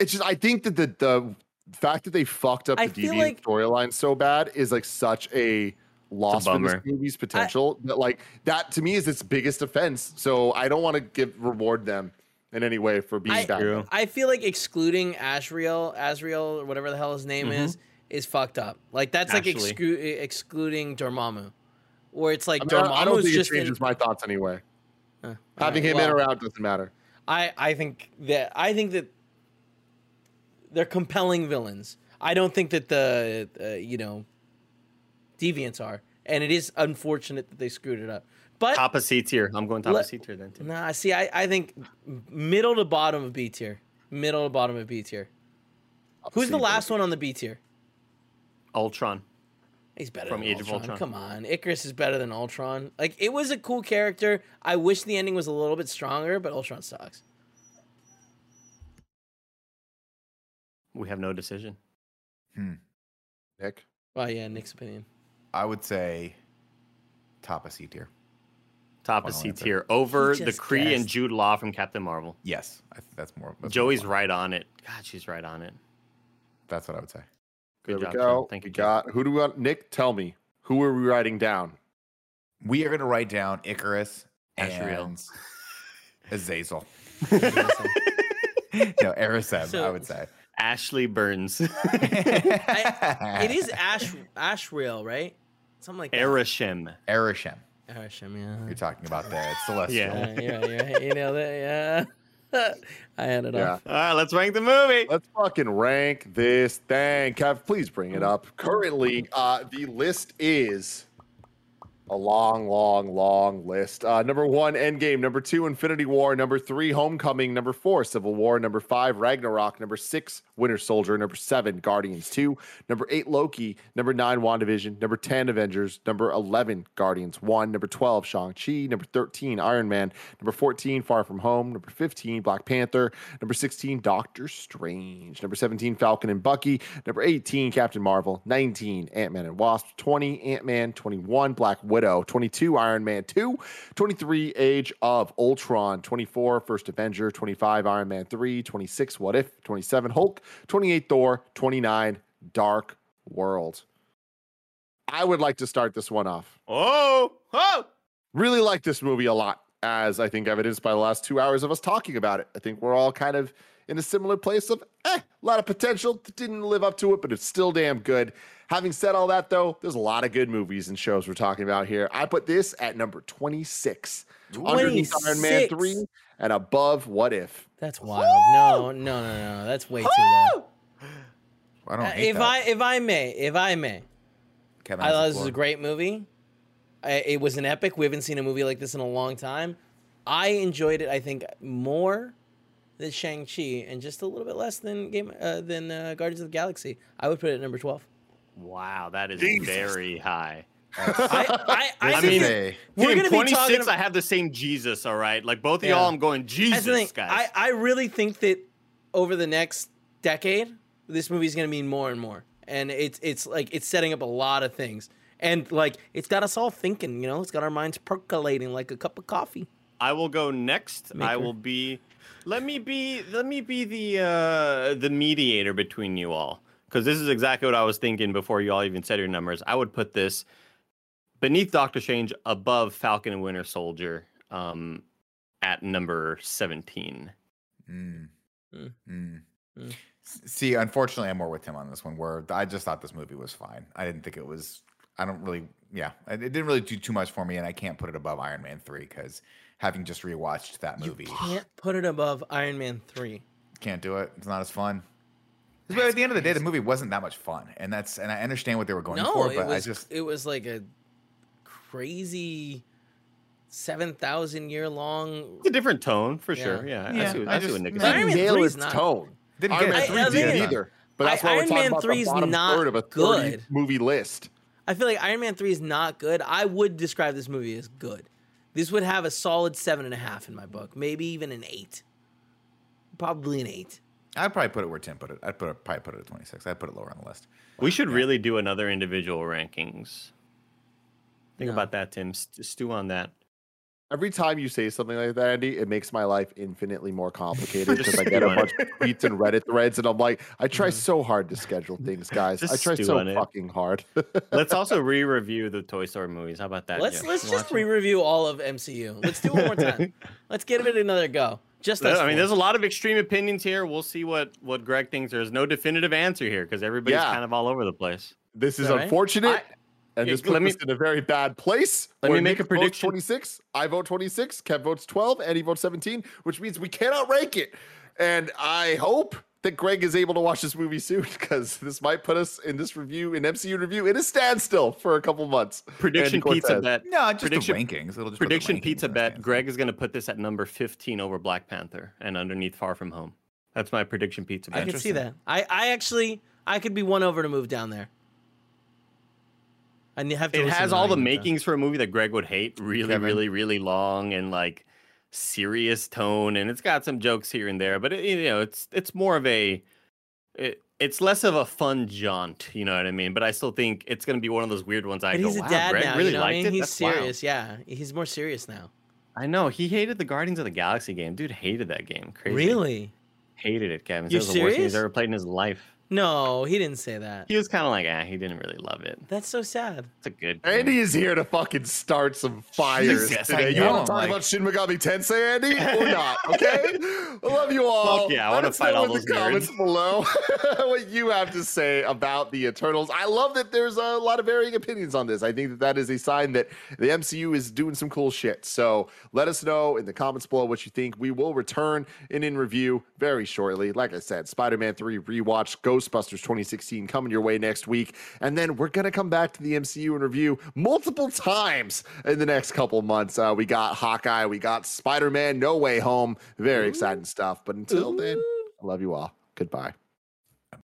It's just I think that the fact that they fucked up the deviant storyline so bad is like such a loss for this movie's potential. That like that to me is its biggest offense. So I don't want to reward them in any way for being bad. I feel like excluding Azrael, or whatever the hell his name is fucked up. Like that's like excluding Dormammu, or it's like Dormammu's I don't think it changes my thoughts anyway. Having him in or out doesn't matter. I think that. They're compelling villains. I don't think that the deviants are, and it is unfortunate that they screwed it up. But top of C tier. I'm going top of C tier then. Too. Nah, see, I think middle to bottom of B tier. Middle to bottom of B tier. Who's the last one on the B tier? Ultron. He's better than Age of Ultron. Come on, Icarus is better than Ultron. Like it was a cool character. I wish the ending was a little bit stronger, but Ultron sucks. We have no decision. Nick? Oh, yeah, Nick's opinion. I would say top of C tier. Top of C tier. Over the Kree and Jude Law from Captain Marvel. Yes. I think that's more. Joey's right on it. God, she's right on it. That's what I would say. Good job, Joe. Thank you, Joe. Who do we want? Nick, tell me. Who are we writing down? We are going to write down Icarus and Azazel. No, Arisem, I would say. Ashley Burns. It is Ashrael, right? Something like that. Arishem, yeah. You're talking about that. It's celestial. Yeah. You know that, yeah. I had it off. All right, let's rank the movie. Let's fucking rank this thing. Kev, please bring it up. Currently, the list is a long, long, long list. Number 1, Endgame. Number 2, Infinity War. Number 3, Homecoming. Number 4, Civil War. Number 5, Ragnarok. Number 6, Winter Soldier. Number 7, Guardians 2. Number 8, Loki. Number 9, WandaVision. Number 10, Avengers. Number 11, Guardians 1. Number 12, Shang-Chi. Number 13, Iron Man. Number 14, Far From Home. Number 15, Black Panther. Number 16, Doctor Strange. Number 17, Falcon and Bucky. Number 18, Captain Marvel. 19, Ant-Man and Wasp. 20, Ant-Man. 21, Black Widow. Widow, 22, Iron Man 2, 23, Age of Ultron, 24, First Avenger, 25, Iron Man 3, 26, What If, 27, Hulk, 28, Thor, 29, Dark World. I would like to start this one off. Oh! Really like this movie a lot, as I think evidenced by the last 2 hours of us talking about it. I think we're all kind of in a similar place of, a lot of potential. Didn't live up to it, but it's still damn good. Having said all that, though, there's a lot of good movies and shows we're talking about here. I put this at number 26. 26. Underneath Iron Man 3 and above What If. That's wild. Woo! No. That's way too low. I don't hate that. If I may. Kevin, I thought this was a great movie. It was an epic. We haven't seen a movie like this in a long time. I enjoyed it, I think, more than Shang-Chi and just a little bit less than Guardians of the Galaxy. I would put it at number 12. Wow, that is very high. I mean, we're going to be talking about... I have the same Jesus, all right? Like, both of y'all, I'm going, Jesus, guys. I really think that over the next decade, this movie is going to mean more and more. And it's setting up a lot of things. And, like, it's got us all thinking, you know? It's got our minds percolating like a cup of coffee. I will go next. Maker. I will be... Let me be the mediator between you all. Because this is exactly what I was thinking before you all even said your numbers. I would put this beneath Doctor Strange, above Falcon and Winter Soldier, at number 17. See, unfortunately, I'm more with Tim on this one, where I just thought this movie was fine. I didn't think it was... it didn't really do too much for me, and I can't put it above Iron Man 3 because having just rewatched that movie. You can't put it above Iron Man 3. Can't do it. It's not as fun. But at the end of the day, the movie wasn't that much fun, and I understand what they were going for, but it was like a crazy 7,000 year long. It's a different tone for sure. Yeah. I see what Nick is saying. Iron Man 3 is not tone. Didn't get it either. But that's why we're talking about the bottom third of a 30 movie list. I feel like Iron Man 3 is not good. I would describe this movie as good. This would have a solid 7.5 in my book, maybe even an 8. Probably an 8. I'd probably put it where Tim put it. I'd probably put it at 26. I'd put it lower on the list. We should really do another individual rankings. Think about that, Tim. Stew on that. Every time you say something like that, Andy, it makes my life infinitely more complicated because I get a bunch of tweets and Reddit threads, and I'm like, I try so hard to schedule things, guys. I try so fucking hard. Let's also re-review the Toy Story movies. How about that? Let's just re-review all of MCU. Let's do it one more time. Let's give it another go. There's a lot of extreme opinions here. We'll see what Greg thinks. There's no definitive answer here because everybody's kind of all over the place. This is unfortunate. Right? And just put me in a very bad place. Let me make a prediction. 26. I vote 26. Kev votes 12. Eddie votes 17, which means we cannot rank it. And I hope that Greg is able to watch this movie soon because this might put us in this review, in MCU review, in a standstill for a couple months. Prediction pizza bet. No, just the rankings. It'll just prediction pizza bet. Greg is going to put this at number 15 over Black Panther and underneath Far From Home. That's my prediction pizza bet. I can see that. I could be won over to move down there. It has all the makings for a movie that Greg would hate. Really long and like serious tone, and it's got some jokes here and there. But it's more of a, it's less of a fun jaunt. You know what I mean? But I still think it's going to be one of those weird ones. Greg really liked it. He's serious. Yeah, he's more serious now. I know he hated the Guardians of the Galaxy game. Dude hated that game. Crazy. Really? Hated it, Kevin. You're serious? It was the worst thing he's ever played in his life. No, he didn't say that. He was kind of like, he didn't really love it. That's so sad. It's a good game. Andy is here to fucking start some fires today. You want to talk about Shin Megami Tensei, Andy? Or not, okay? I love you all. Fuck yeah, I want to fight all those nerds. Comments below what you have to say about the Eternals. I love that there's a lot of varying opinions on this. I think that is a sign that the MCU is doing some cool shit. So let us know in the comments below what you think. We will return in review very shortly. Like I said, Spider-Man 3 rewatch, Ghostbusters 2016 coming your way next week, and then we're gonna come back to the MCU and review multiple times in the next couple months. We got Hawkeye, we got Spider-Man No Way Home, very exciting stuff. But until then, I love you all. Goodbye.